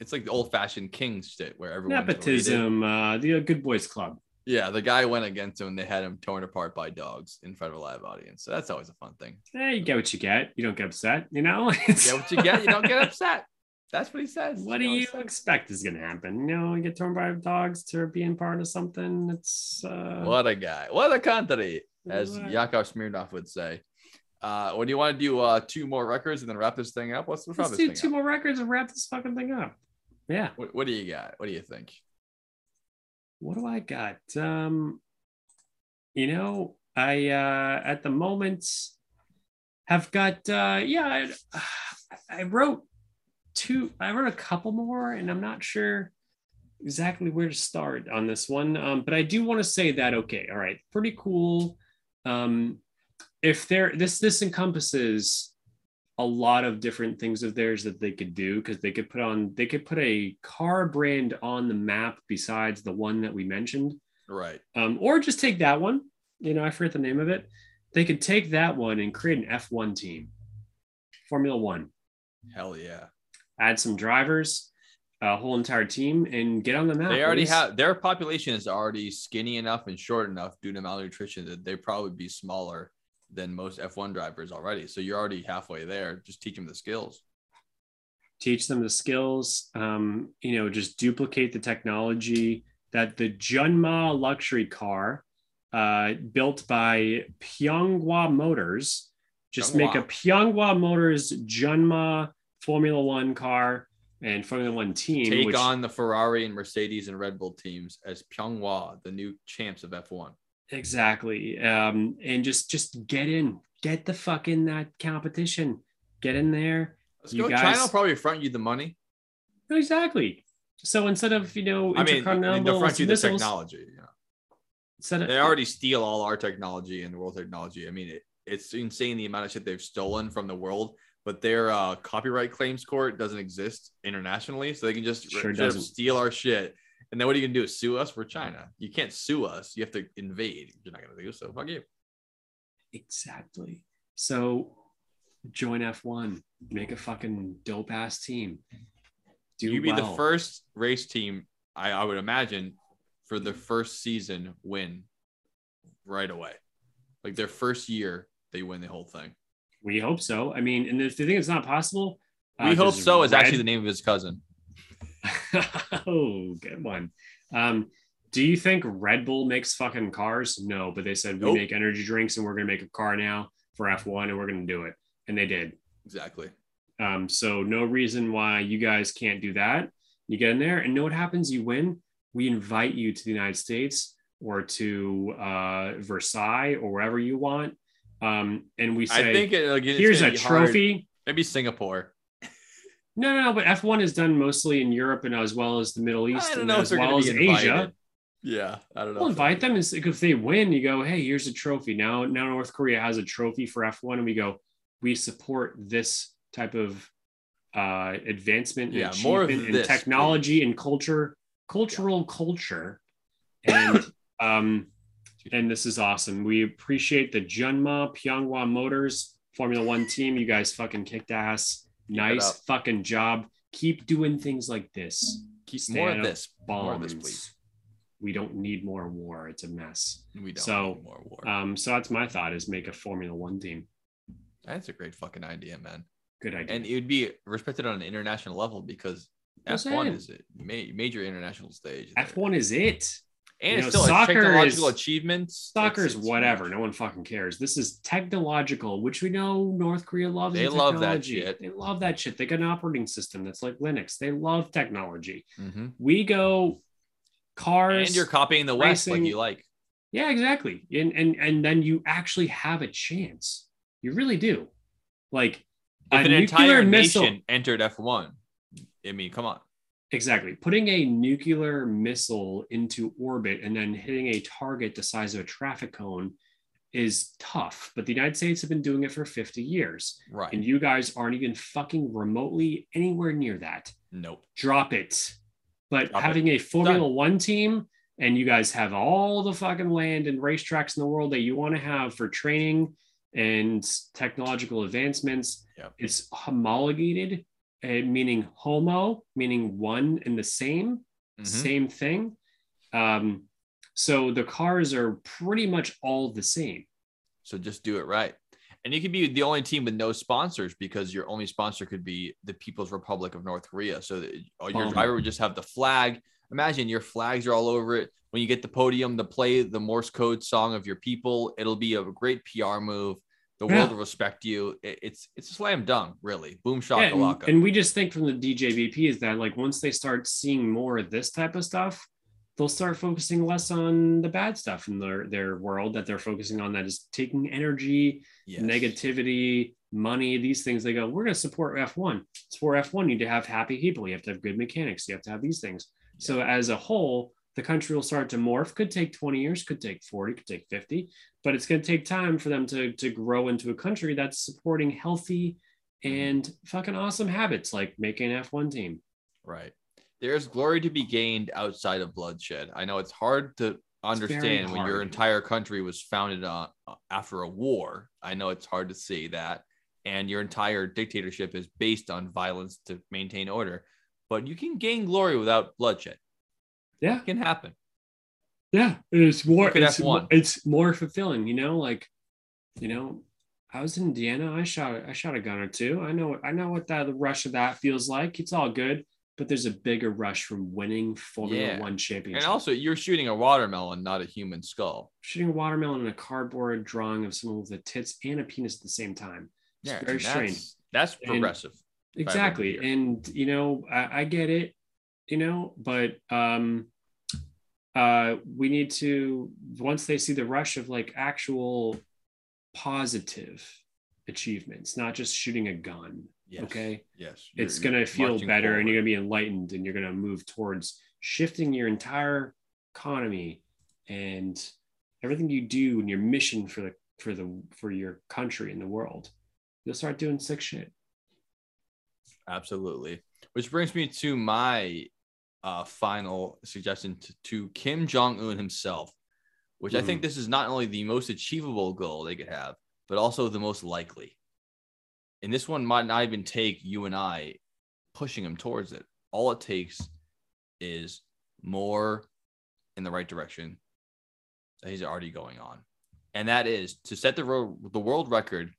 it's like the old-fashioned king shit where everyone nepotism, the Good Boys Club. Yeah, the guy went against him and they had him torn apart by dogs in front of a live audience. So that's always a fun thing. Hey, you get what you get. You don't get upset, you know? You get what you get, you don't get upset. That's what he says. What do you expect is going to happen? You know, get torn by dogs to being part of something. It's what a guy, what a country, as Yakov Smirnov would say. What do you want to do? Two more records and then wrap this thing up. Let's do two more records and wrap this fucking thing up. Yeah. What do you got? What do you think? What do I got? You know, I at the moment have got I wrote. Two, I wrote a couple more, and I'm not sure exactly where to start on this one. But I do want to say that, okay, all right, pretty cool. If there, this encompasses a lot of different things of theirs that they could do, because they could put a car brand on the map besides the one that we mentioned, right? Or just take that one. You know, I forget the name of it. They could take that one and create an F1 team, Formula One. Hell yeah. Add some drivers, a whole entire team, and get on the map. They already have, their population is already skinny enough and short enough due to malnutrition that they probably be smaller than most F1 drivers already. So you're already halfway there. Just teach them the skills. You know, just duplicate the technology that the Junma luxury car built by Pyonghwa Motors. Just make a Pyonghwa Motors Junma Formula One car and Formula One team. Take on the Ferrari and Mercedes and Red Bull teams as Pyonghwa, the new champs of F1. Exactly. And just get the fuck in that competition. Get in there. Let's go. China will probably front you the money. Exactly. So instead of, you know, they'll front you the technology. You know. They already steal all our technology and world technology. I mean, it's insane the amount of shit they've stolen from the world. But their copyright claims court doesn't exist internationally, so they can just steal our shit. And then what are you gonna do? Sue us for China? You can't sue us. You have to invade. You're not gonna do so. Fuck you. Exactly. So join F1. Make a fucking dope ass team. You'd be the first race team, I would imagine, for the first season win right away. Like their first year, they win the whole thing. We hope so. I mean, and if they think it's not possible, we hope so is actually the name of his cousin. Oh, good one. Do you think Red Bull makes fucking cars? No, but they said we make energy drinks and we're going to make a car now for F1 and we're going to do it. And they did. Exactly. So no reason why you guys can't do that. You get in there and know what happens. You win. We invite you to the United States or to Versailles or wherever you want. And we say, I think here's a trophy. Hard. Maybe Singapore. no, but F1 is done mostly in Europe and as well as the Middle East and as well as Asia. Yeah, I don't know. We'll invite them, and if they win, you go, hey, here's a trophy. Now North Korea has a trophy for F1, and we go, we support this type of advancement, and achievement, and technology, and culture, and and this is awesome. We appreciate the Junma Pyonghwa Motors Formula One team. You guys fucking kicked ass. Nice fucking job. Keep doing things like this. More of this, please. We don't need more war. It's a mess. We don't need more war. So that's my thought, is make a Formula One team. That's a great fucking idea, man. Good idea. And it would be respected on an international level because F1 is a major international stage. F1 is it. And it's still a technological achievement. Soccer's whatever. No one fucking cares. This is technological, which we know North Korea loves. They love that shit. They love that shit. They got an operating system that's like Linux. They love technology. Mm-hmm. We go cars. And you're copying the West like you like. Yeah, exactly. And then you actually have a chance. You really do. Like, if an entire nation entered F1, I mean, come on. Exactly. Putting a nuclear missile into orbit and then hitting a target the size of a traffic cone is tough, but the United States have been doing it for 50 years. Right. And you guys aren't even fucking remotely anywhere near that. Nope. Drop it. But having a Formula One team, and you guys have all the fucking land and racetracks in the world that you want to have for training and technological advancements. Yep. It's homologated. Meaning homo, meaning one and the same, mm-hmm. same thing. So the cars are pretty much all the same. So just do it right. And you could be the only team with no sponsors because your only sponsor could be the People's Republic of North Korea. So your driver would just have the flag. Imagine your flags are all over it. When you get the podium, to play the Morse code song of your people. It'll be a great PR move. The world will respect you. It's a slam dunk, really. Boom shakalaka. And we just think from the DJVP is that like once they start seeing more of this type of stuff, they'll start focusing less on the bad stuff in their world that they're focusing on that is taking energy, negativity, money, these things. They go, we're going to support F1. It's for F1. You need to have happy people. You have to have good mechanics. You have to have these things. Yeah. So as a whole, the country will start to morph. Could take 20 years, could take 40, could take 50, but it's going to take time for them to grow into a country that's supporting healthy and fucking awesome habits, like making an F1 team. Right. There's glory to be gained outside of bloodshed. I know it's hard to understand when your entire country was founded on, after a war. I know it's hard to see that. And your entire dictatorship is based on violence to maintain order, but you can gain glory without bloodshed. Yeah, it can happen. Yeah, it's more. It's more fulfilling, you know. Like, you know, I was in Indiana. I shot a gun or two. I know what that the rush of that feels like. It's all good, but there's a bigger rush from winning Formula One championship. And also, you're shooting a watermelon, not a human skull. Shooting a watermelon and a cardboard drawing of someone with a tits and a penis at the same time. It's very strange. That's progressive. Exactly, and you know, I get it. You know, but we need to, once they see the rush of like actual positive achievements, not just shooting a gun. Yes. Okay. Yes. It's going to feel better forward. And you're going to be enlightened and you're going to move towards shifting your entire economy and everything you do and your mission for your country and the world. You'll start doing sick shit. Absolutely. Which brings me to my final suggestion to Kim Jong-un himself, which I think this is not only the most achievable goal they could have, but also the most likely. And this one might not even take you and I pushing him towards it. All it takes is more in the right direction that he's already going on. And that is to set the world record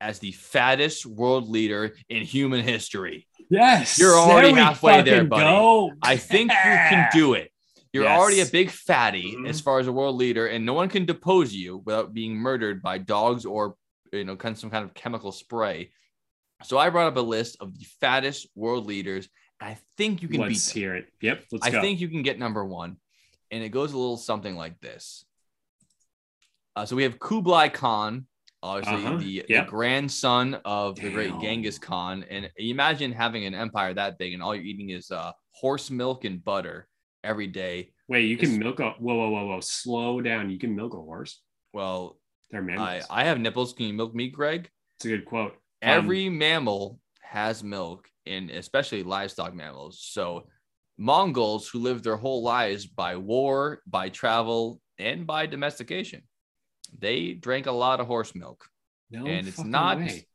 as the fattest world leader in human history. Yes. You're already halfway there, buddy. Go. I think you can do it. You're already a big fatty as far as a world leader, and no one can depose you without being murdered by dogs or, you know, some kind of chemical spray. So I brought up a list of the fattest world leaders. And I think you can beat them. Hear it. Yep. Let's go. I think you can get number one. And it goes a little something like this. So we have Kublai Khan. Obviously, the grandson of the great Genghis Khan. And imagine having an empire that big and all you're eating is horse milk and butter every day. Wait, you can milk a... Whoa. Slow down. You can milk a horse? Well, they're mammals. I have nipples. Can you milk me, Greg? It's a good quote. Every mammal has milk, and especially livestock mammals. So Mongols who live their whole lives by war, by travel, and by domestication. They drank a lot of horse milk. No, and it's not. Way.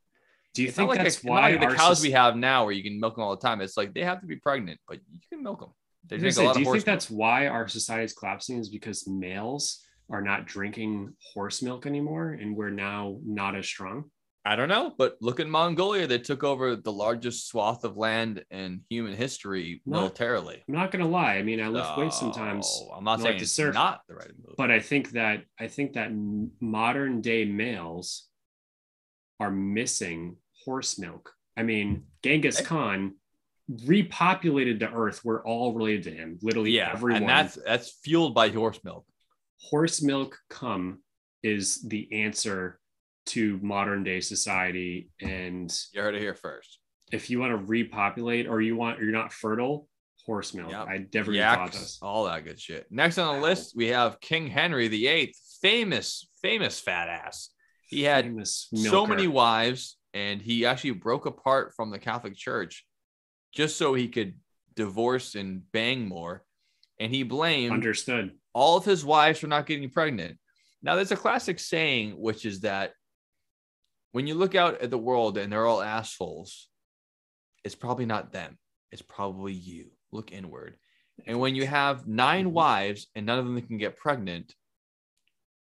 Do you think that's why the cows we have now, where you can milk them all the time? It's like they have to be pregnant, but you can milk them. They drink a lot of horse milk. Do you think that's why our society is collapsing? Is because males are not drinking horse milk anymore, and we're now not as strong? I don't know, but look at Mongolia. They took over the largest swath of land in human history militarily. I'm not going to lie. I mean, I lift weights sometimes. I'm not saying it's not the right move. But I think that modern day males are missing horse milk. I mean, Genghis Khan repopulated the earth. We're all related to him. Literally everyone. And that's fueled by horse milk. Horse milk cum is the answer to modern day society, and you heard it here first. If you want to repopulate, or you're not fertile, horse milk. Yep. I never thought this. All that good shit. Next on the list, we have King Henry VIII, famous fat ass. He had so many wives, and he actually broke apart from the Catholic Church just so he could divorce and bang more. And he blamed all of his wives for not getting pregnant. Now, there's a classic saying, which is that when you look out at the world and they're all assholes, it's probably not them. It's probably you. Look inward. And when you have 9 wives and none of them can get pregnant,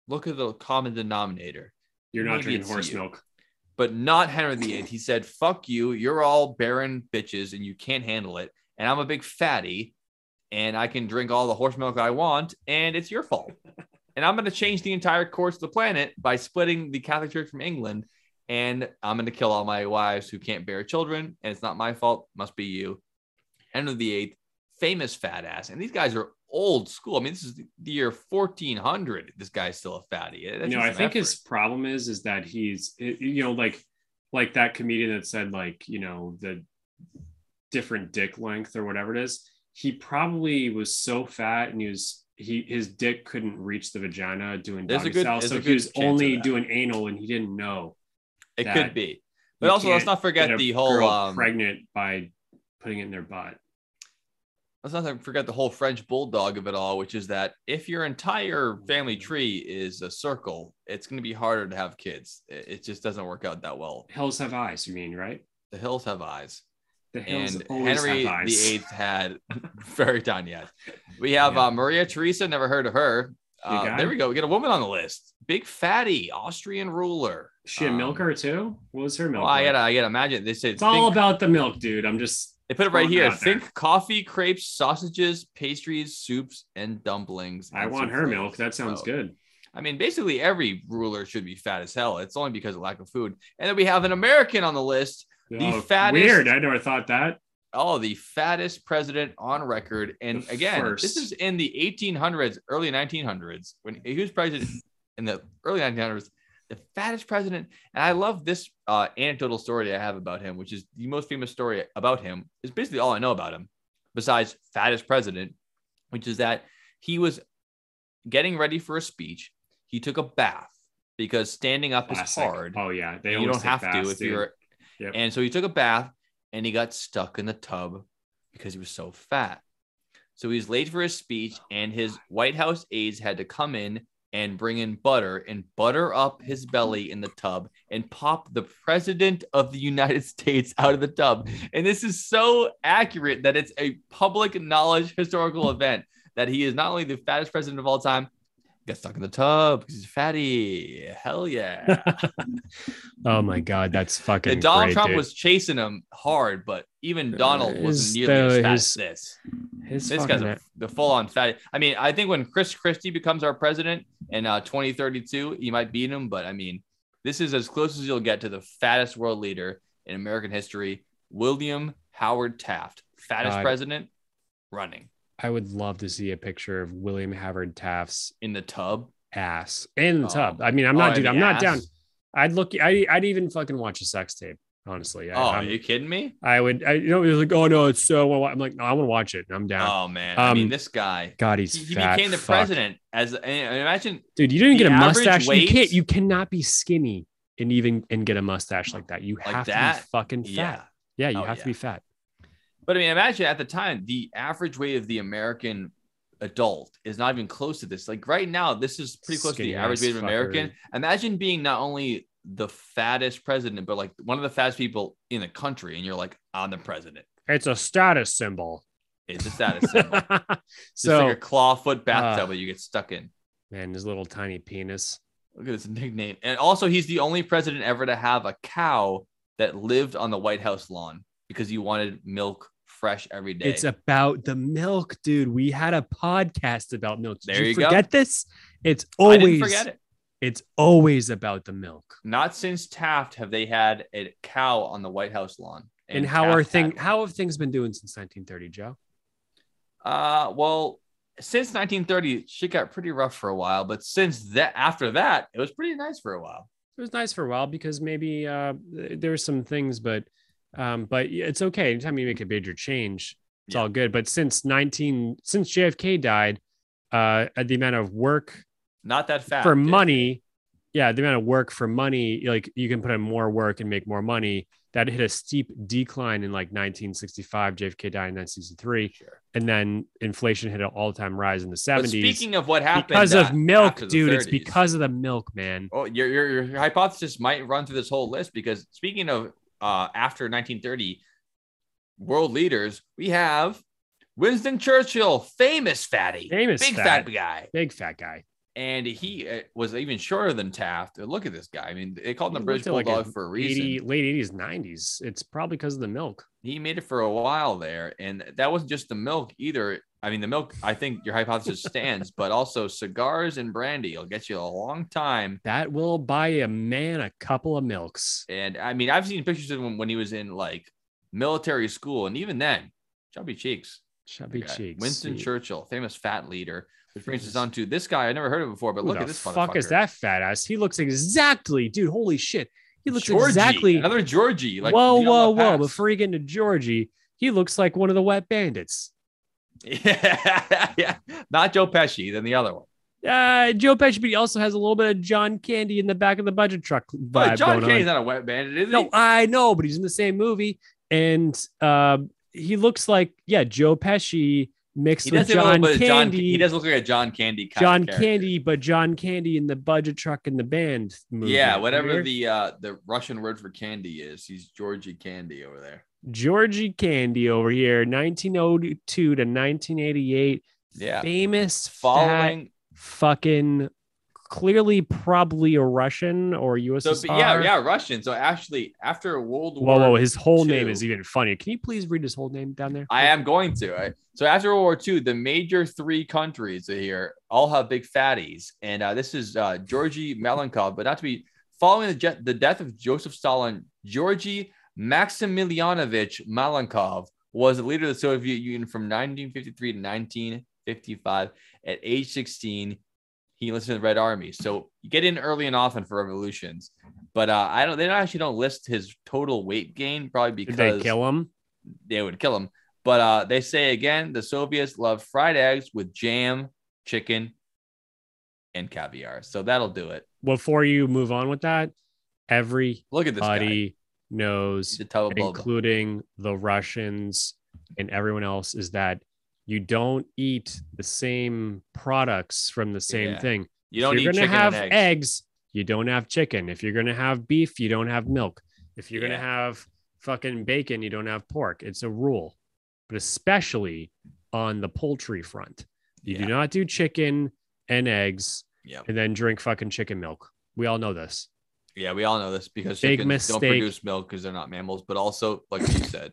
look at the common denominator. You're not drinking horse milk. But not Henry VIII. He said, fuck you. You're all barren bitches and you can't handle it. And I'm a big fatty and I can drink all the horse milk I want. And it's your fault. And I'm going to change the entire course of the planet by splitting the Catholic Church from England. And I'm going to kill all my wives who can't bear children. And it's not my fault. Must be you. Henry VIII, famous fat ass. And these guys are old school. I mean, this is the year 1400. This guy's still a fatty. I think his problem is that he's, like that comedian that said, the different dick length or whatever it is. He probably was so fat and his dick couldn't reach the vagina doing doggy style. So he was only doing anal and he didn't know. It could be, but also let's not forget the whole pregnant by putting it in their butt. Let's not forget the whole French bulldog of it all, which is that if your entire family tree is a circle, it's going to be harder to have kids. It just doesn't work out that well. Hills have eyes, you mean, right? The hills have eyes. The hills and always Henry have eyes. VIII had very tiny eyes. We have Maria Theresa. Never heard of her. There we go. We get a woman on the list. Big fatty Austrian ruler. She a milker too? What was her milk? Well, I gotta imagine. They said it's all about the milk, dude. They put it right here. Think coffee, crepes, sausages, pastries, soups, and dumplings. I want her milk. That sounds good. I mean, basically every ruler should be fat as hell. It's only because of lack of food. And then we have an American on the list. The fattest. Weird. I never thought that. Oh, the fattest president on record. And again, this is in the 1800s, early 1900s. When he was president in the early 1900s, the fattest president. And I love this anecdotal story I have about him, which is the most famous story about him. It's basically all I know about him, besides fattest president, which is that he was getting ready for a speech. He took a bath because standing up is hard. Oh, yeah. They you don't have fast, to if dude. You're. Yep. And so he took a bath and he got stuck in the tub because he was so fat. So he was late for his speech and his White House aides had to come in and bring in butter and butter up his belly in the tub and pop the president of the United States out of the tub. And this is so accurate that it's a public knowledge historical event that he is not only the fattest president of all time, got stuck in the tub because he's fatty. Hell yeah. Oh my God, that's fucking and Donald great, Trump dude. Was chasing him hard, but even Donald wasn't nearly as fat as this. This guy's the full-on fatty. I mean, I think when Chris Christie becomes our president in 2032, he might beat him, but I mean, this is as close as you'll get to the fattest world leader in American history, William Howard Taft, fattest president running. I would love to see a picture of William Howard Taft's in the tub ass in the tub. I mean, I'm not, dude. I'm not down. I'd look. I'd even fucking watch a sex tape. Honestly. Are you kidding me? I would. It was like, oh no, it's so. I'm like, no, I want to watch it. I'm down. Oh man. I mean, this guy. God, he fat. He became the president as. Imagine, dude. You didn't get a mustache. Weight, you cannot be skinny and even get a mustache like that. You have to be fucking fat. Yeah, you have to be fat. But I mean, imagine at the time, the average weight of the American adult is not even close to this. Like right now, this is pretty close to the average weight of an American. Imagine being not only the fattest president, but like one of the fattest people in the country. And you're like, I'm the president. It's a status symbol. It's like a clawfoot bathtub that you get stuck in. Man, his little tiny penis. Look at his nickname. And also, he's the only president ever to have a cow that lived on the White House lawn because you wanted milk fresh every day. It's about the milk, dude. We had a podcast about milk. Did there you forget go. This? It's always, I didn't forget it. It's always about the milk. Not since Taft have they had a cow on the White House lawn. And how have things been doing since 1930, Joe? Well, since 1930, shit got pretty rough for a while. But since that, after that, it was pretty nice for a while. It was nice for a while because maybe there were some things, but it's okay. Anytime you make a major change, it's all good. But since JFK died, the amount of work not that fast for money, the amount of work for money, like you can put in more work and make more money. That hit a steep decline in like 1965. JFK died in 1963, and then inflation hit an all-time rise in the 70s. But speaking of what happened because of milk, dude, 30s. It's because of the milk, man. Oh, your hypothesis might run through this whole list because speaking of after 1930, world leaders, we have Winston Churchill, famous big fat guy. And he was even shorter than Taft. Look at this guy. I mean, they called him the British Bulldog for a reason. Late 80s, 90s. It's probably because of the milk. He made it for a while there. And that wasn't just the milk either. I mean, the milk, I think your hypothesis stands, but also cigars and brandy will get you a long time. That will buy a man a couple of milks. And I mean, I've seen pictures of him when he was in like military school. And even then, chubby cheeks. Winston Churchill, famous fat leader. Which brings us on to this guy I never heard of before, but look at this fuck is that fat ass? He looks exactly, dude. Holy shit, he looks exactly another Georgie. Like, whoa! Before you get into Georgie, he looks like one of the Wet Bandits. Yeah, not Joe Pesci. Then the other one. Joe Pesci, but he also has a little bit of John Candy in the back of the budget truck vibe. Wait, John Candy's not a Wet Bandit, is he? No, I know, but he's in the same movie, and he looks like Joe Pesci. Mixed with John Candy. He does look like a John Candy kind of character. John Candy, but John Candy in the budget truck in the band movie. Yeah, whatever the Russian word for candy is, he's Georgi Candy over there. Georgi Candy over here, 1902 to 1988. Yeah. Famous following fucking clearly probably a Russian or USSR. So, Russian. So actually, after World War II... his whole name is even funny. Can you please read his whole name down there? I am going to. So after World War II, the major three countries here all have big fatties. And this is Georgi Malenkov, but not to be... Following the death of Joseph Stalin, Georgi Maximilianovich Malenkov was the leader of the Soviet Union from 1953 to 1955 at age 16. He enlisted in the Red Army. So you get in early and often for revolutions. But they don't list his total weight gain, probably because did they kill him? They would kill him. But they say again, the Soviets love fried eggs with jam, chicken, and caviar. So that'll do it. Before you move on with that, everybody knows, including the Russians and everyone else, is that you don't eat the same products from the same thing. You don't eat chicken and eggs. If you're going to have eggs, you don't have chicken. If you're going to have beef, you don't have milk. If you're going to have fucking bacon, you don't have pork. It's a rule, but especially on the poultry front. You do not do chicken and eggs and then drink fucking chicken milk. We all know this. Yeah, we all know this because chickens don't produce milk because they're not mammals, but also, like you said,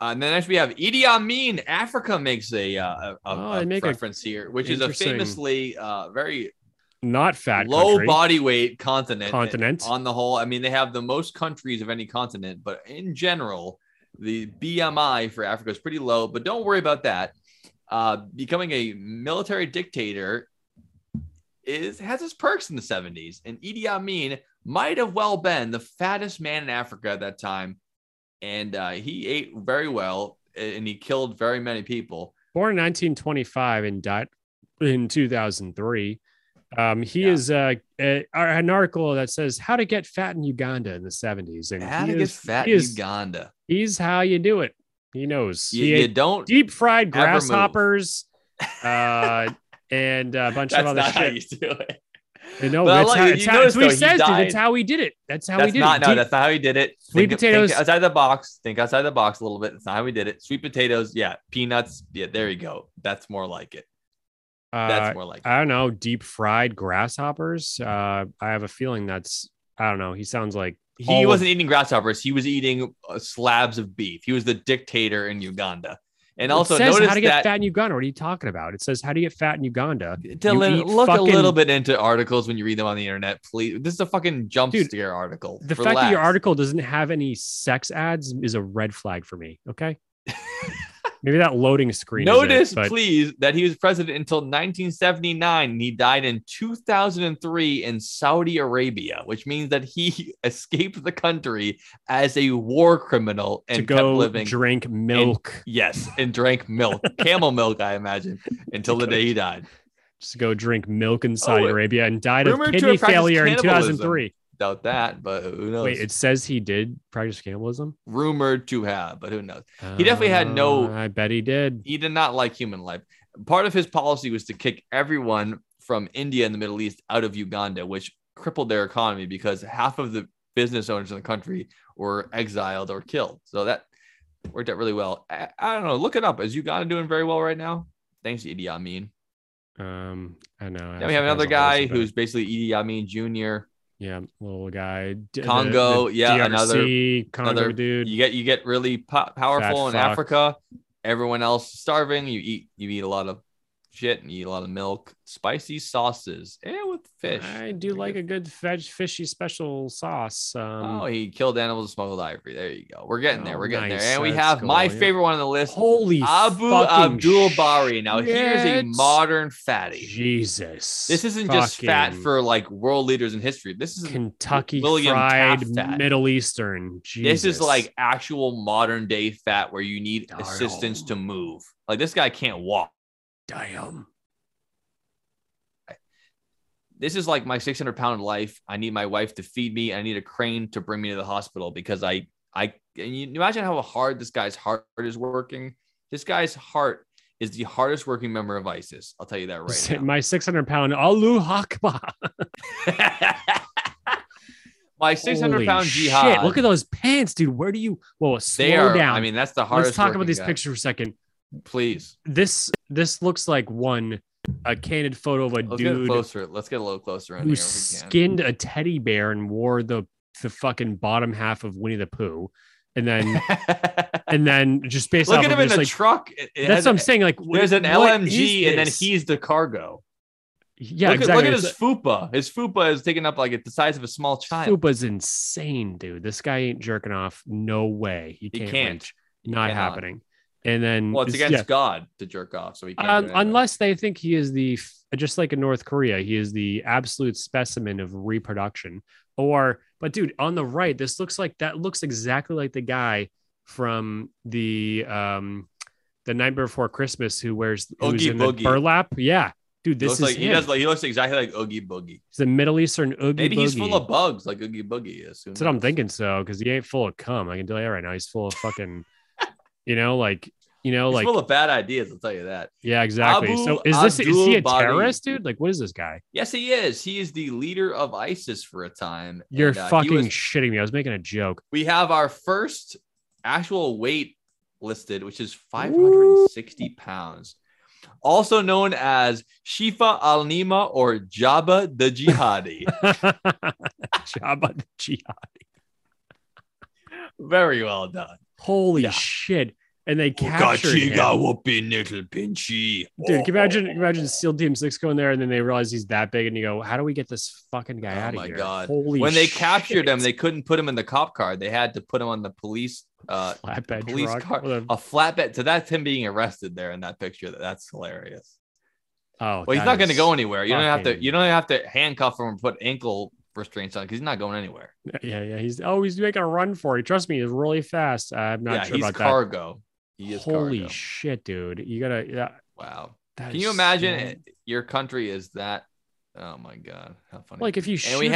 and then next we have Idi Amin. Africa makes a reference here, which is a famously very not fat low country. Body weight continent on the whole. I mean, they have the most countries of any continent, but in general, the BMI for Africa is pretty low. But don't worry about that. Becoming a military dictator has its perks in the 70s, and Idi Amin might have well been the fattest man in Africa at that time. And he ate very well, and he killed very many people. Born in 1925 and died in 2003. He is an article that says how to get fat in Uganda in the 70s. And how to get fat in Uganda. He's how you do it. He knows. You don't deep fried grasshoppers and a bunch of other shit. That's how you do it. No, that's how he did it. That's not how he did it. Sweet potatoes. Think outside the box. Think outside the box a little bit. That's not how he did it. Sweet potatoes. Yeah. Peanuts. Yeah. There you go. That's more like it. That's more like, I don't know, deep fried grasshoppers. I have a feeling that's, I don't know. He sounds like he wasn't eating grasshoppers. He was eating slabs of beef. He was the dictator in Uganda. And also, it says notice how to get fat in Uganda. What are you talking about? It says how to get fat in Uganda. Look a little bit into articles when you read them on the internet, please. This is a fucking jump scare article. The fact that your article doesn't have any sex ads is a red flag for me. Okay. Maybe that loading screen. Notice, please, that he was president until 1979. And he died in 2003 in Saudi Arabia, which means that he escaped the country as a war criminal and kept living. Drank milk. And drank milk, camel milk, I imagine, until the day he died. Just to go drink milk in Saudi Arabia and died of kidney failure in 2003. Doubt that, but who knows? Wait, it says he did practice cannibalism? Rumored to have, but who knows? He definitely had no... I bet he did. He did not like human life. Part of his policy was to kick everyone from India and the Middle East out of Uganda, which crippled their economy because half of the business owners in the country were exiled or killed. So that worked out really well. I don't know. Look it up. Is Uganda doing very well right now? Thanks to Idi Amin. I know. Now we have another guy who's basically Idi Amin Jr., yeah, little guy. Congo, the yeah, DRC, another Congo dude. You get really powerful in Africa. Everyone else starving. You eat a lot of shit and you eat a lot of milk, spicy sauces, and with fish. I do like a good fishy special sauce. He killed animals and smuggled ivory. There you go. We're getting there. We're getting there. And we have my favorite one on the list. Holy Abu Abdul Bari. Now here's a modern fatty. Jesus. This isn't just fat for like world leaders in history. This is Kentucky fried Middle Eastern. Jesus. This is like actual modern day fat where you need assistance to move. Like this guy can't walk. Damn. This is like my 600-pound life. I need my wife to feed me. I need a crane to bring me to the hospital because and you imagine how hard this guy's heart is working. This guy's heart is the hardest working member of ISIS. I'll tell you that right now. My 600-pound Allahu Akbar. My 600-pound jihad. Shit, look at those pants, dude. Where do you? Whoa, slow down. I mean, that's the hardest. Let's talk about these pictures for a second. Please. This looks like a candid photo of a dude. Let's get a little closer in here. Who skinned a teddy bear and wore the fucking bottom half of Winnie the Pooh, and then just based look off at him in the truck. That's what I'm saying. Like there's an LMG, and then he's the cargo. Yeah, exactly. Look at his fupa. His fupa is taking up like the size of a small child. Fupa's insane, dude. This guy ain't jerking off. No way. He can't. Not happening. And then it's against God to jerk off, so he can't do anything. Unless they think he is just like in North Korea, he is the absolute specimen of reproduction. But dude, on the right, this looks exactly like the guy from the Night Before Christmas who wears the burlap. Yeah, dude, this is like him. He looks exactly like Oogie Boogie. He's a Middle Eastern Oogie Boogie. Maybe he's full of bugs, like Oogie Boogie is. That's what I'm thinking. So, because he ain't full of cum, I can tell you right now, he's full of fucking. He's full of bad ideas. I'll tell you that. Yeah, exactly. Is he a terrorist, dude? Like, what is this guy? Yes, he is. He is the leader of ISIS for a time. You're fucking shitting me. I was making a joke. We have our first actual weight listed, which is 560 pounds. Also known as Shifa al-Nima or Jabba the Jihadi. Jabba the Jihadi. Very well done. Holy shit. And they captured him. Dude, can you imagine SEAL Team Six going there and then they realize he's that big and you go, how do we get this fucking guy out of here? Oh my God. Holy shit. When they captured him, they couldn't put him in the cop car. They had to put him on the police car. A flatbed. So that's him being arrested there in that picture. That's hilarious. Oh, well, he's not going to go anywhere. You don't have to handcuff him and put ankle restraints on because he's not going anywhere. Yeah. He's making a run for it. Trust me, he's really fast. I'm not sure about cargo. That. He is holy cargo. Shit, dude! You gotta. Yeah. Wow. Can you imagine your country is that? Oh my God, how funny! Like if you shoot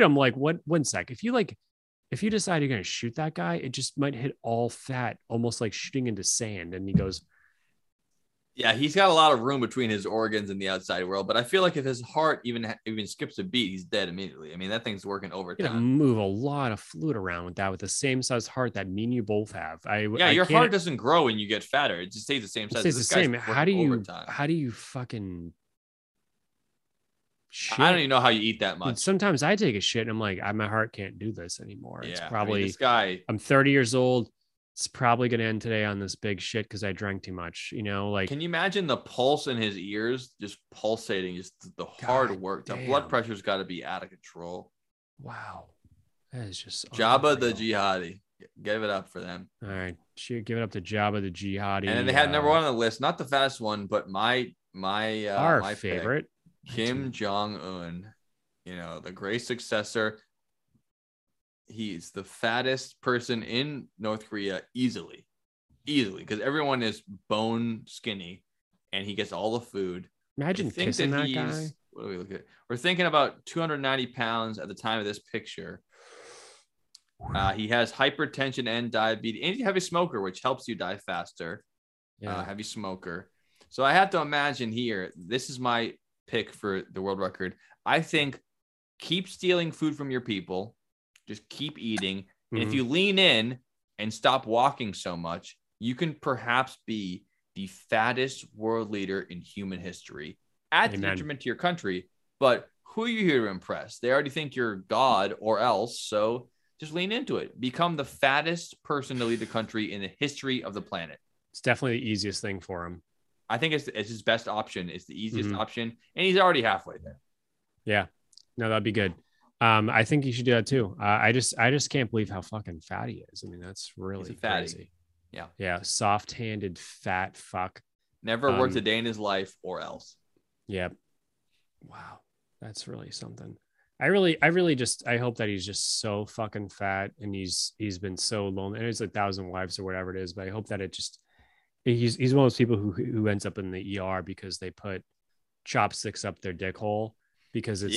him, like what? One sec. If you decide you're gonna shoot that guy, it just might hit all fat, almost like shooting into sand, and he goes. Yeah, he's got a lot of room between his organs and the outside world, but I feel like if his heart even skips a beat, he's dead immediately. I mean, that thing's working overtime. You gotta move a lot of fluid around with that, with the same size heart that me and you both have. Your heart doesn't grow when you get fatter; it just stays the same size. It stays the same. How do you fucking? Shit. I don't even know how you eat that much. Dude, sometimes I take a shit and I'm like, my heart can't do this anymore. Yeah, it's probably this guy. I'm 30 years old. It's probably going to end today on this big shit because I drank too much, you know, like. Can you imagine the pulse in his ears just pulsating, just the hard work? The blood pressure's got to be out of control. Wow. That is just. Jabba the Jihadi. Give it up for them. All right. Give it up to Jabba the Jihadi. And then they had number one on the list. Not the fastest one, but my favorite. Pick, Kim Jong-Un. You know, the great successor. He's the fattest person in North Korea easily because everyone is bone skinny and he gets all the food. Imagine kissing that guy. What do we look at? We're thinking about 290 pounds at the time of this picture. He has hypertension and diabetes, and he's a heavy smoker, which helps you die faster. Yeah. Heavy smoker. So I have to imagine here, this is my pick for the world record. I think keep stealing food from your people. Just keep eating. And if you lean in and stop walking so much, you can perhaps be the fattest world leader in human history at the detriment to your country. But who are you here to impress? They already think you're God or else. So just lean into it. Become the fattest person to lead the country in the history of the planet. It's definitely the easiest thing for him. I think it's his best option. It's the easiest option. And he's already halfway there. Yeah. No, that'd be good. I think you should do that too. I just can't believe how fucking fat he is. I mean, that's really crazy. Yeah. Yeah. Soft-handed fat fuck. Never worked a day in his life or else. Yeah. Wow. That's really something. I hope that he's just so fucking fat and he's been so lonely and it's a 1,000 wives or whatever it is, but I hope that it just, he's one of those people who ends up in the ER because they put chopsticks up their dick hole. Because they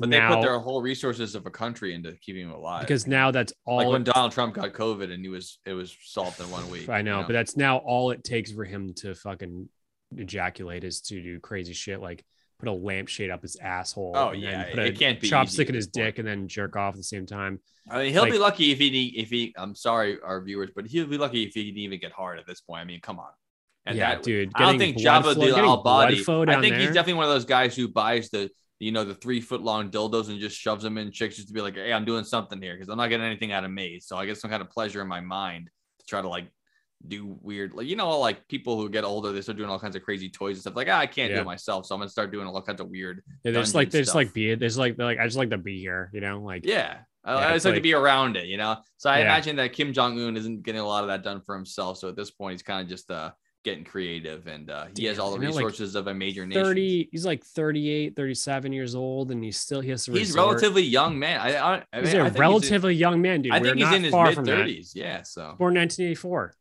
put their whole resources of a country into keeping him alive. Because now that's all. Like when Donald Trump got COVID and it was solved in 1 week. I know, but that's now all it takes for him to fucking ejaculate is to do crazy shit like put a lampshade up his asshole. Oh yeah, put it can't be chopstick in his dick and then jerk off at the same time. I mean, he'll be lucky if he. I'm sorry, our viewers, but he'll be lucky if he didn't even get hard at this point. I mean, come on. And yeah, that dude. I don't think Jabba the Al-Badi. I think he's definitely one of those guys who buys the. You know, the 3-foot-long dildos and just shoves them in chicks just to be like, hey, I'm doing something here because I'm not getting anything out of me. So I get some kind of pleasure in my mind to try to like do weird, like, you know, like people who get older, they start doing all kinds of crazy toys and stuff. Like, I can't do it myself, so I'm gonna start doing all kinds of weird. Yeah, I just like to be here, you know, like yeah, I just like to be around it, you know. So I imagine that Kim Jong-un isn't getting a lot of that done for himself. So at this point, he's kind of just getting creative and he has all the resources of a major nation. He's like 38, 37 years old and he's relatively young man. Young man, dude. I think he's in his mid-30s. Yeah, so. Born 1984.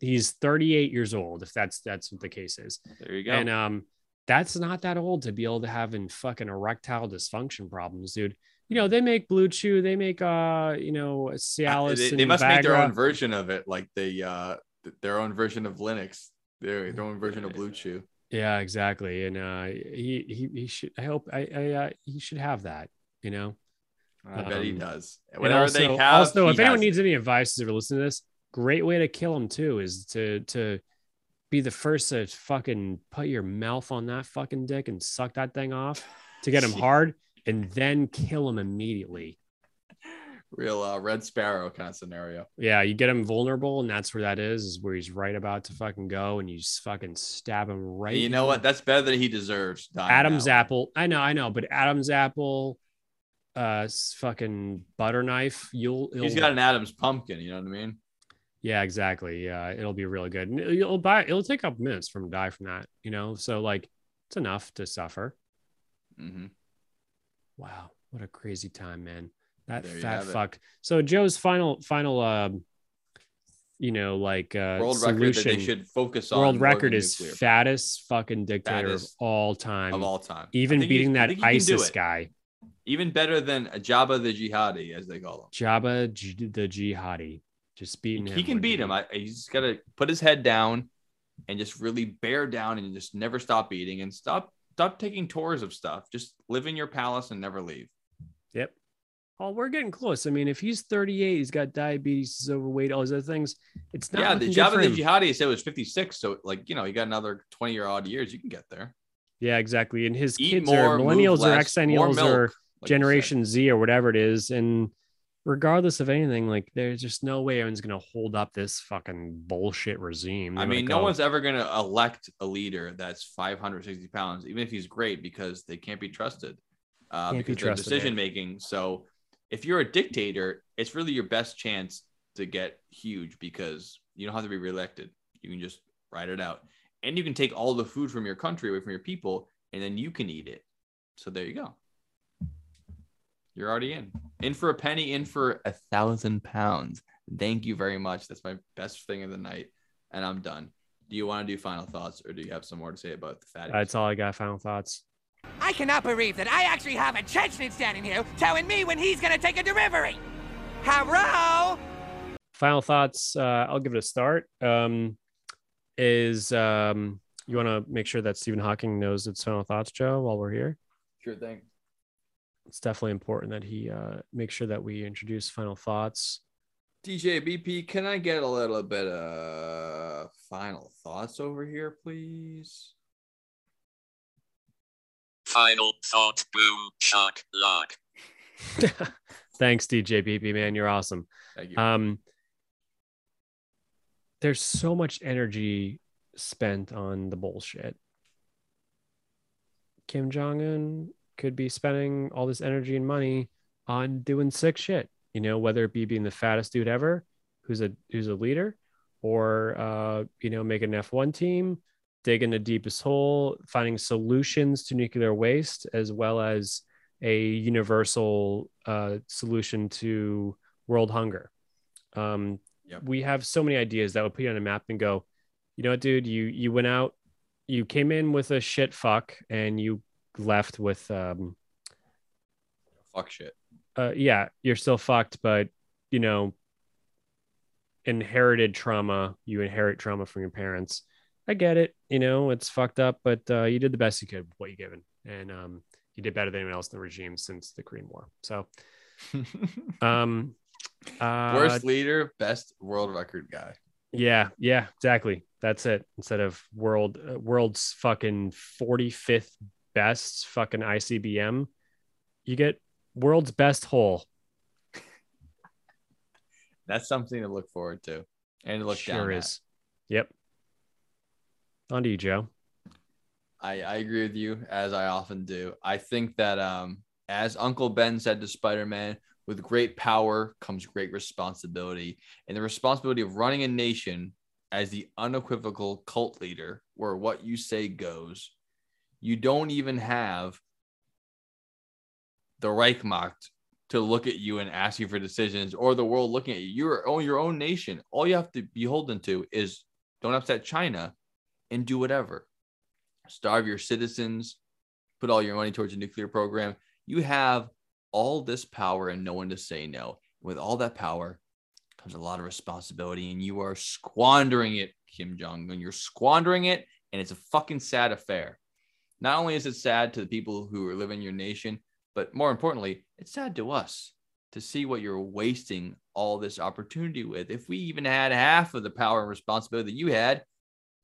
He's 38 years old if that's what the case is. There you go. And that's not that old to be able to have in fucking erectile dysfunction problems, dude. You know, they make blue chew, they make Cialis. They must make their own version of it, like their own version of Linux, their own version of Blue Chew. Yeah, exactly. And he should. I hope he should have that. You know, I bet he does. Whatever also, they have. Also, if anyone needs any advice to listen to this, great way to kill him too is to be the first to fucking put your mouth on that fucking dick and suck that thing off to get him hard, and then kill him immediately. Real Red Sparrow kind of scenario. Yeah, you get him vulnerable, and that's where that is where he's right about to fucking go, and you just fucking stab him right. And you know what? That's better than he deserves. Adam's apple. I know, but Adam's apple, fucking butter knife. He's got an Adam's pumpkin. You know what I mean? Yeah, exactly. Yeah, it'll be really good. And it'll take up minutes from die from that. You know, so like it's enough to suffer. Mm-hmm. Wow, what a crazy time, man. That fat fuck. It. So Joe's final, world solution, record that they should focus on. World record is nuclear. Fattest fucking dictator of all time. Even beating that ISIS guy. Even better than Jabba the Jihadi, as they call him. Jabba the Jihadi, just beating him. He can beat him. He's got to put his head down, and just really bear down and just never stop eating and stop taking tours of stuff. Just live in your palace and never leave. Yep. Oh, we're getting close. I mean, if he's 38, he's got diabetes, he's overweight, all these other things. It's not. Yeah, the job of the jihadi said it was 56. So, like, you know, you got another 20 odd years, you can get there. Yeah, exactly. And his kids are millennials or Xennials or Generation Z or whatever it is. And regardless of anything, like, there's just no way anyone's going to hold up this fucking bullshit regime. I mean, no one's ever going to elect a leader that's 560 pounds, even if he's great, because they can't be trusted because of decision making. So if you're a dictator, it's really your best chance to get huge because you don't have to be reelected. You can just ride it out. And you can take all the food from your country away from your people, and then you can eat it. So there you go. You're already in. In for a penny, in for 1,000 pounds. Thank you very much. That's my best thing of the night. And I'm done. Do you want to do final thoughts, or do you have some more to say about the fatty? That's all I got, final thoughts. I cannot believe that I actually have a Chechen standing here telling me when he's going to take a delivery. Hello? Final thoughts. I'll give it a start. You want to make sure that Stephen Hawking knows its final thoughts, Joe, while we're here? Sure thing. It's definitely important that he make sure that we introduce final thoughts. DJ BP, can I get a little bit of final thoughts over here, please? Final thought, boom, shock, lock. Thanks, DJ BP, man. You're awesome. Thank you. There's so much energy spent on the bullshit. Kim Jong-un could be spending all this energy and money on doing sick shit, you know, whether it be being the fattest dude ever, who's a leader, or, you know, making an F1 team, digging the deepest hole, finding solutions to nuclear waste, as well as a universal solution to world hunger. Yep. We have so many ideas that would put you on a map and go, you know what, dude, you went out, you came in with a shit fuck, and you left with fuck shit. Yeah, you're still fucked, but you know, inherited trauma. You inherit trauma from your parents. I get it. You know, it's fucked up, but you did the best you could with what you given, and you did better than anyone else in the regime since the Korean War. So, worst leader, best world record guy. Yeah, exactly. That's it. Instead of world's fucking 45th best fucking ICBM, you get world's best hole. That's something to look forward to and to look sure down is. At. Yep. On to you, Joe. I agree with you, as I often do. I think that as Uncle Ben said to Spider-Man, with great power comes great responsibility, and the responsibility of running a nation as the unequivocal cult leader, where what you say goes. You don't even have the Reichsmacht to look at you and ask you for decisions, or the world looking at you. You're on your own nation. All you have to be beholden to is don't upset China and do whatever. Starve your citizens, put all your money towards a nuclear program. You have all this power and no one to say no. With all that power comes a lot of responsibility, and you are squandering it, Kim Jong-un. You're squandering it, and it's a fucking sad affair. Not only is it sad to the people who live in your nation, but more importantly, it's sad to us to see what you're wasting all this opportunity with. If we even had half of the power and responsibility that you had,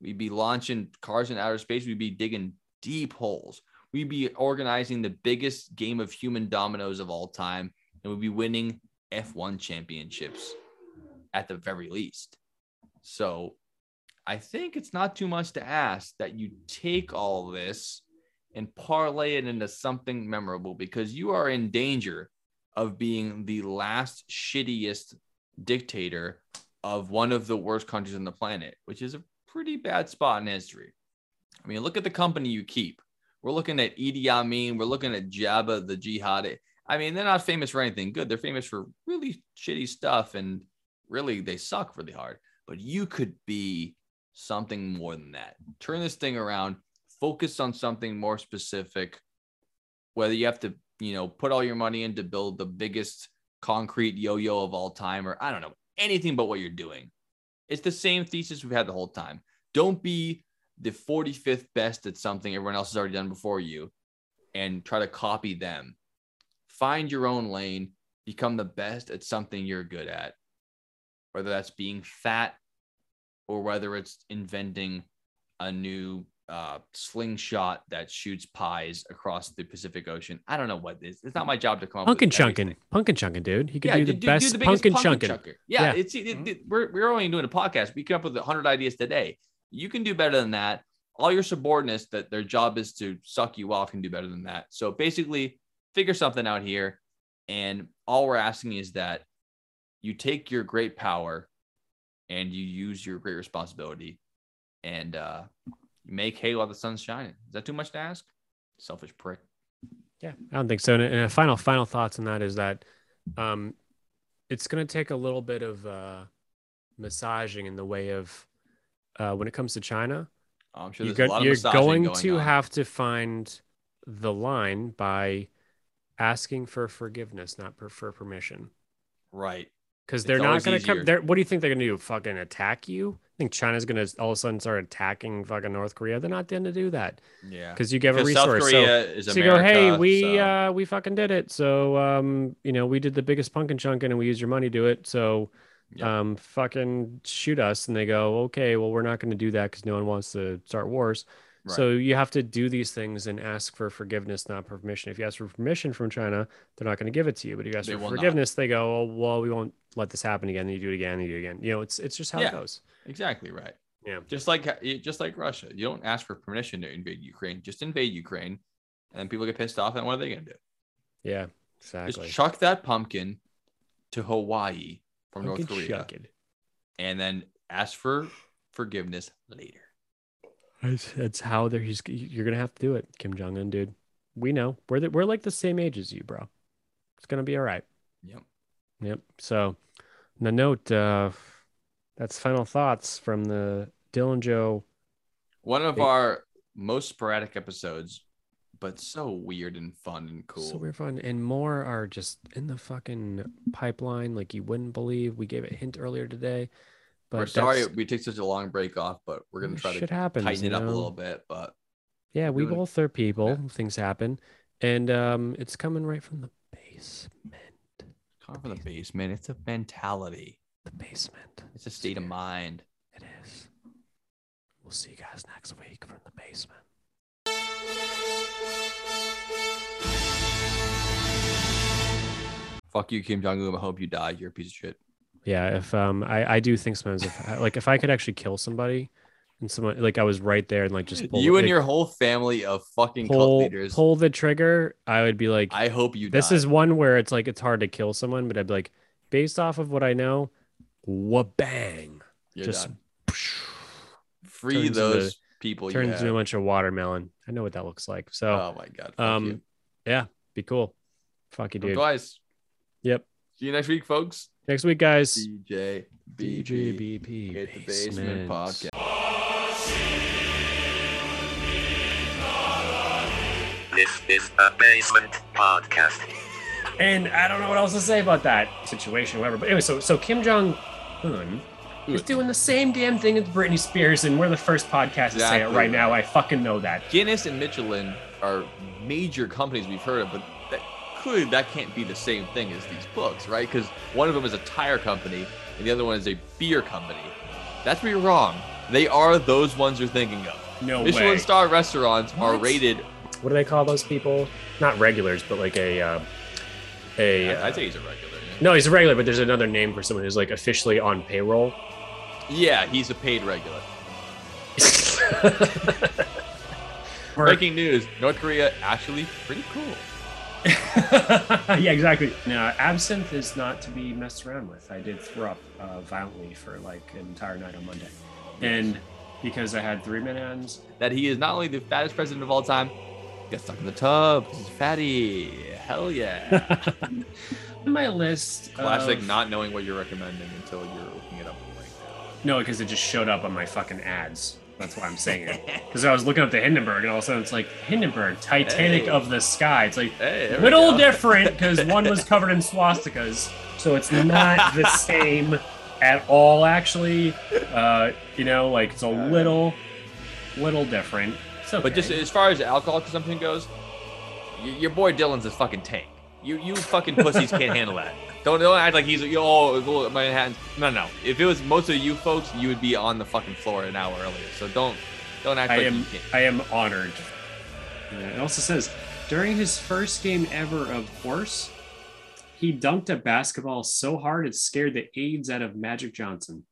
we'd be launching cars in outer space. We'd be digging deep holes. We'd be organizing the biggest game of human dominoes of all time, and we'd be winning F1 championships at the very least. So I think it's not too much to ask that you take all this and parlay it into something memorable, because you are in danger of being the last shittiest dictator of one of the worst countries on the planet, which is a pretty bad spot in history. I mean, look at the company you keep. We're looking at Idi Amin. We're looking at Jabba the Jihadi. I mean, they're not famous for anything good. They're famous for really shitty stuff, and really they suck really hard. But you could be something more than that. Turn this thing around. Focus on something more specific. Whether you have to, you know, put all your money in to build the biggest concrete yo-yo of all time, or I don't know, anything but what you're doing. It's the same thesis we've had the whole time. Don't be the 45th best at something everyone else has already done before you and try to copy them. Find your own lane, become the best at something you're good at, whether that's being fat or whether it's inventing a new slingshot that shoots pies across the Pacific Ocean. I don't know what it is. It's not my job to come up with everything. Punkin' chunkin', dude. He could do the best punkin' chunkin'. Yeah, we're only doing a podcast. We come up with 100 ideas today. You can do better than that. All your subordinates that their job is to suck you off can do better than that. So basically, figure something out here. And all we're asking is that you take your great power and you use your great responsibility and make hay while the sun's shining. Is that too much to ask? Selfish prick. Yeah, I don't think so. And a final thoughts on that is that it's going to take a little bit of massaging in the way of when it comes to China. I'm sure there's a lot of massaging going on. Have to find the line by asking for forgiveness, not for permission. Right. Because they're not going to come there. What do you think they're going to do? Fucking attack you? I think China's going to all of a sudden start attacking fucking North Korea. They're not going to do that. Yeah. Because you give a resource. South Korea is America, you go, hey, we fucking did it. So, we did the biggest punkin' chunkin' and we used your money to do it. So, fucking shoot us. And they go, okay, well, we're not going to do that because no one wants to start wars. Right. So you have to do these things and ask for forgiveness, not permission. If you ask for permission from China, they're not going to give it to you. But if you ask for forgiveness, they go, oh, well, we won't let this happen again. And you do it again. And you do it again. It's just how it goes. Exactly right. Yeah. Just like Russia, you don't ask for permission to invade Ukraine. Just invade Ukraine, and then people get pissed off. And what are they going to do? Yeah, exactly. Just chuck that pumpkin to Hawaii from North Korea, and then ask for forgiveness later. That's how you're gonna have to do it, Kim Jong-un, dude. We know we're like the same age as you, bro. It's gonna be all right. Yep. So, on the note, that's final thoughts from the Dylan Joe. One of our most sporadic episodes, but so weird and fun and cool. So weird, fun, and more are just in the fucking pipeline, like you wouldn't believe. We gave a hint earlier today. But we're sorry we took such a long break off, but we're going to try to tighten it up a little bit. But yeah, we both are people. Yeah. Things happen. And it's coming right from the basement. It's coming from the basement. It's a mentality. The basement. It's a state of mind. It is. We'll see you guys next week from the basement. Fuck you, Kim Jong-un. I hope you die. You're a piece of shit. Yeah, if I do think sometimes if I could actually kill somebody and someone like I was right there and like just pull you and your whole family of fucking cult leaders pull the trigger, I would be like, I hope you die. This is one where it's like it's hard to kill someone, but I'd be like, based off of what I know, wha-bang. You're just done. Free those people. Turns into a bunch of watermelon. I know what that looks like. So oh my god. Yeah, be cool. Fuck you, dude. Twice. Yep. See you next week, folks. Next week, guys. DJBP. Hit the basement podcast. This is a basement podcast. And I don't know what else to say about that situation, whatever. But anyway, so Kim Jong-un is doing the same damn thing as Britney Spears, and we're the first podcast to say it right now. I fucking know that. Guinness and Michelin are major companies we've heard of, but clearly that can't be the same thing as these books, right? Because one of them is a tire company and the other one is a beer company. That's where you're wrong. They are those ones you're thinking of. No Michelin way. Michelin star restaurants are rated. What do they call those people? Not regulars, but like I think he's a regular. Yeah. No, he's a regular, but there's another name for someone who's like officially on payroll. Yeah, he's a paid regular. Breaking news: North Korea actually pretty cool. Yeah, exactly. Now, absinthe is not to be messed around with. I did throw up violently for like an entire night on Monday. And because I had three minutes. That he is not only the fattest president of all time, he got stuck in the tub. He's fatty. Hell yeah. My list. Classic not knowing what you're recommending until you're looking it up right now. No, because it just showed up on my fucking ads. That's why I'm saying it. Because I was looking up the Hindenburg, and all of a sudden it's like, Hindenburg, Titanic of the sky. It's like, a little different, because one was covered in swastikas, so it's not the same at all, actually. You know, like, it's a little different. It's okay. But just as far as alcohol consumption goes, your boy Dylan's a fucking tank. You fucking pussies can't handle that. Don't act like he's Manhattan. No. If it was most of you folks, you would be on the fucking floor an hour earlier. So don't act like you can't. I am honored. It also says, during his first game ever of horse, he dunked a basketball so hard it scared the AIDS out of Magic Johnson.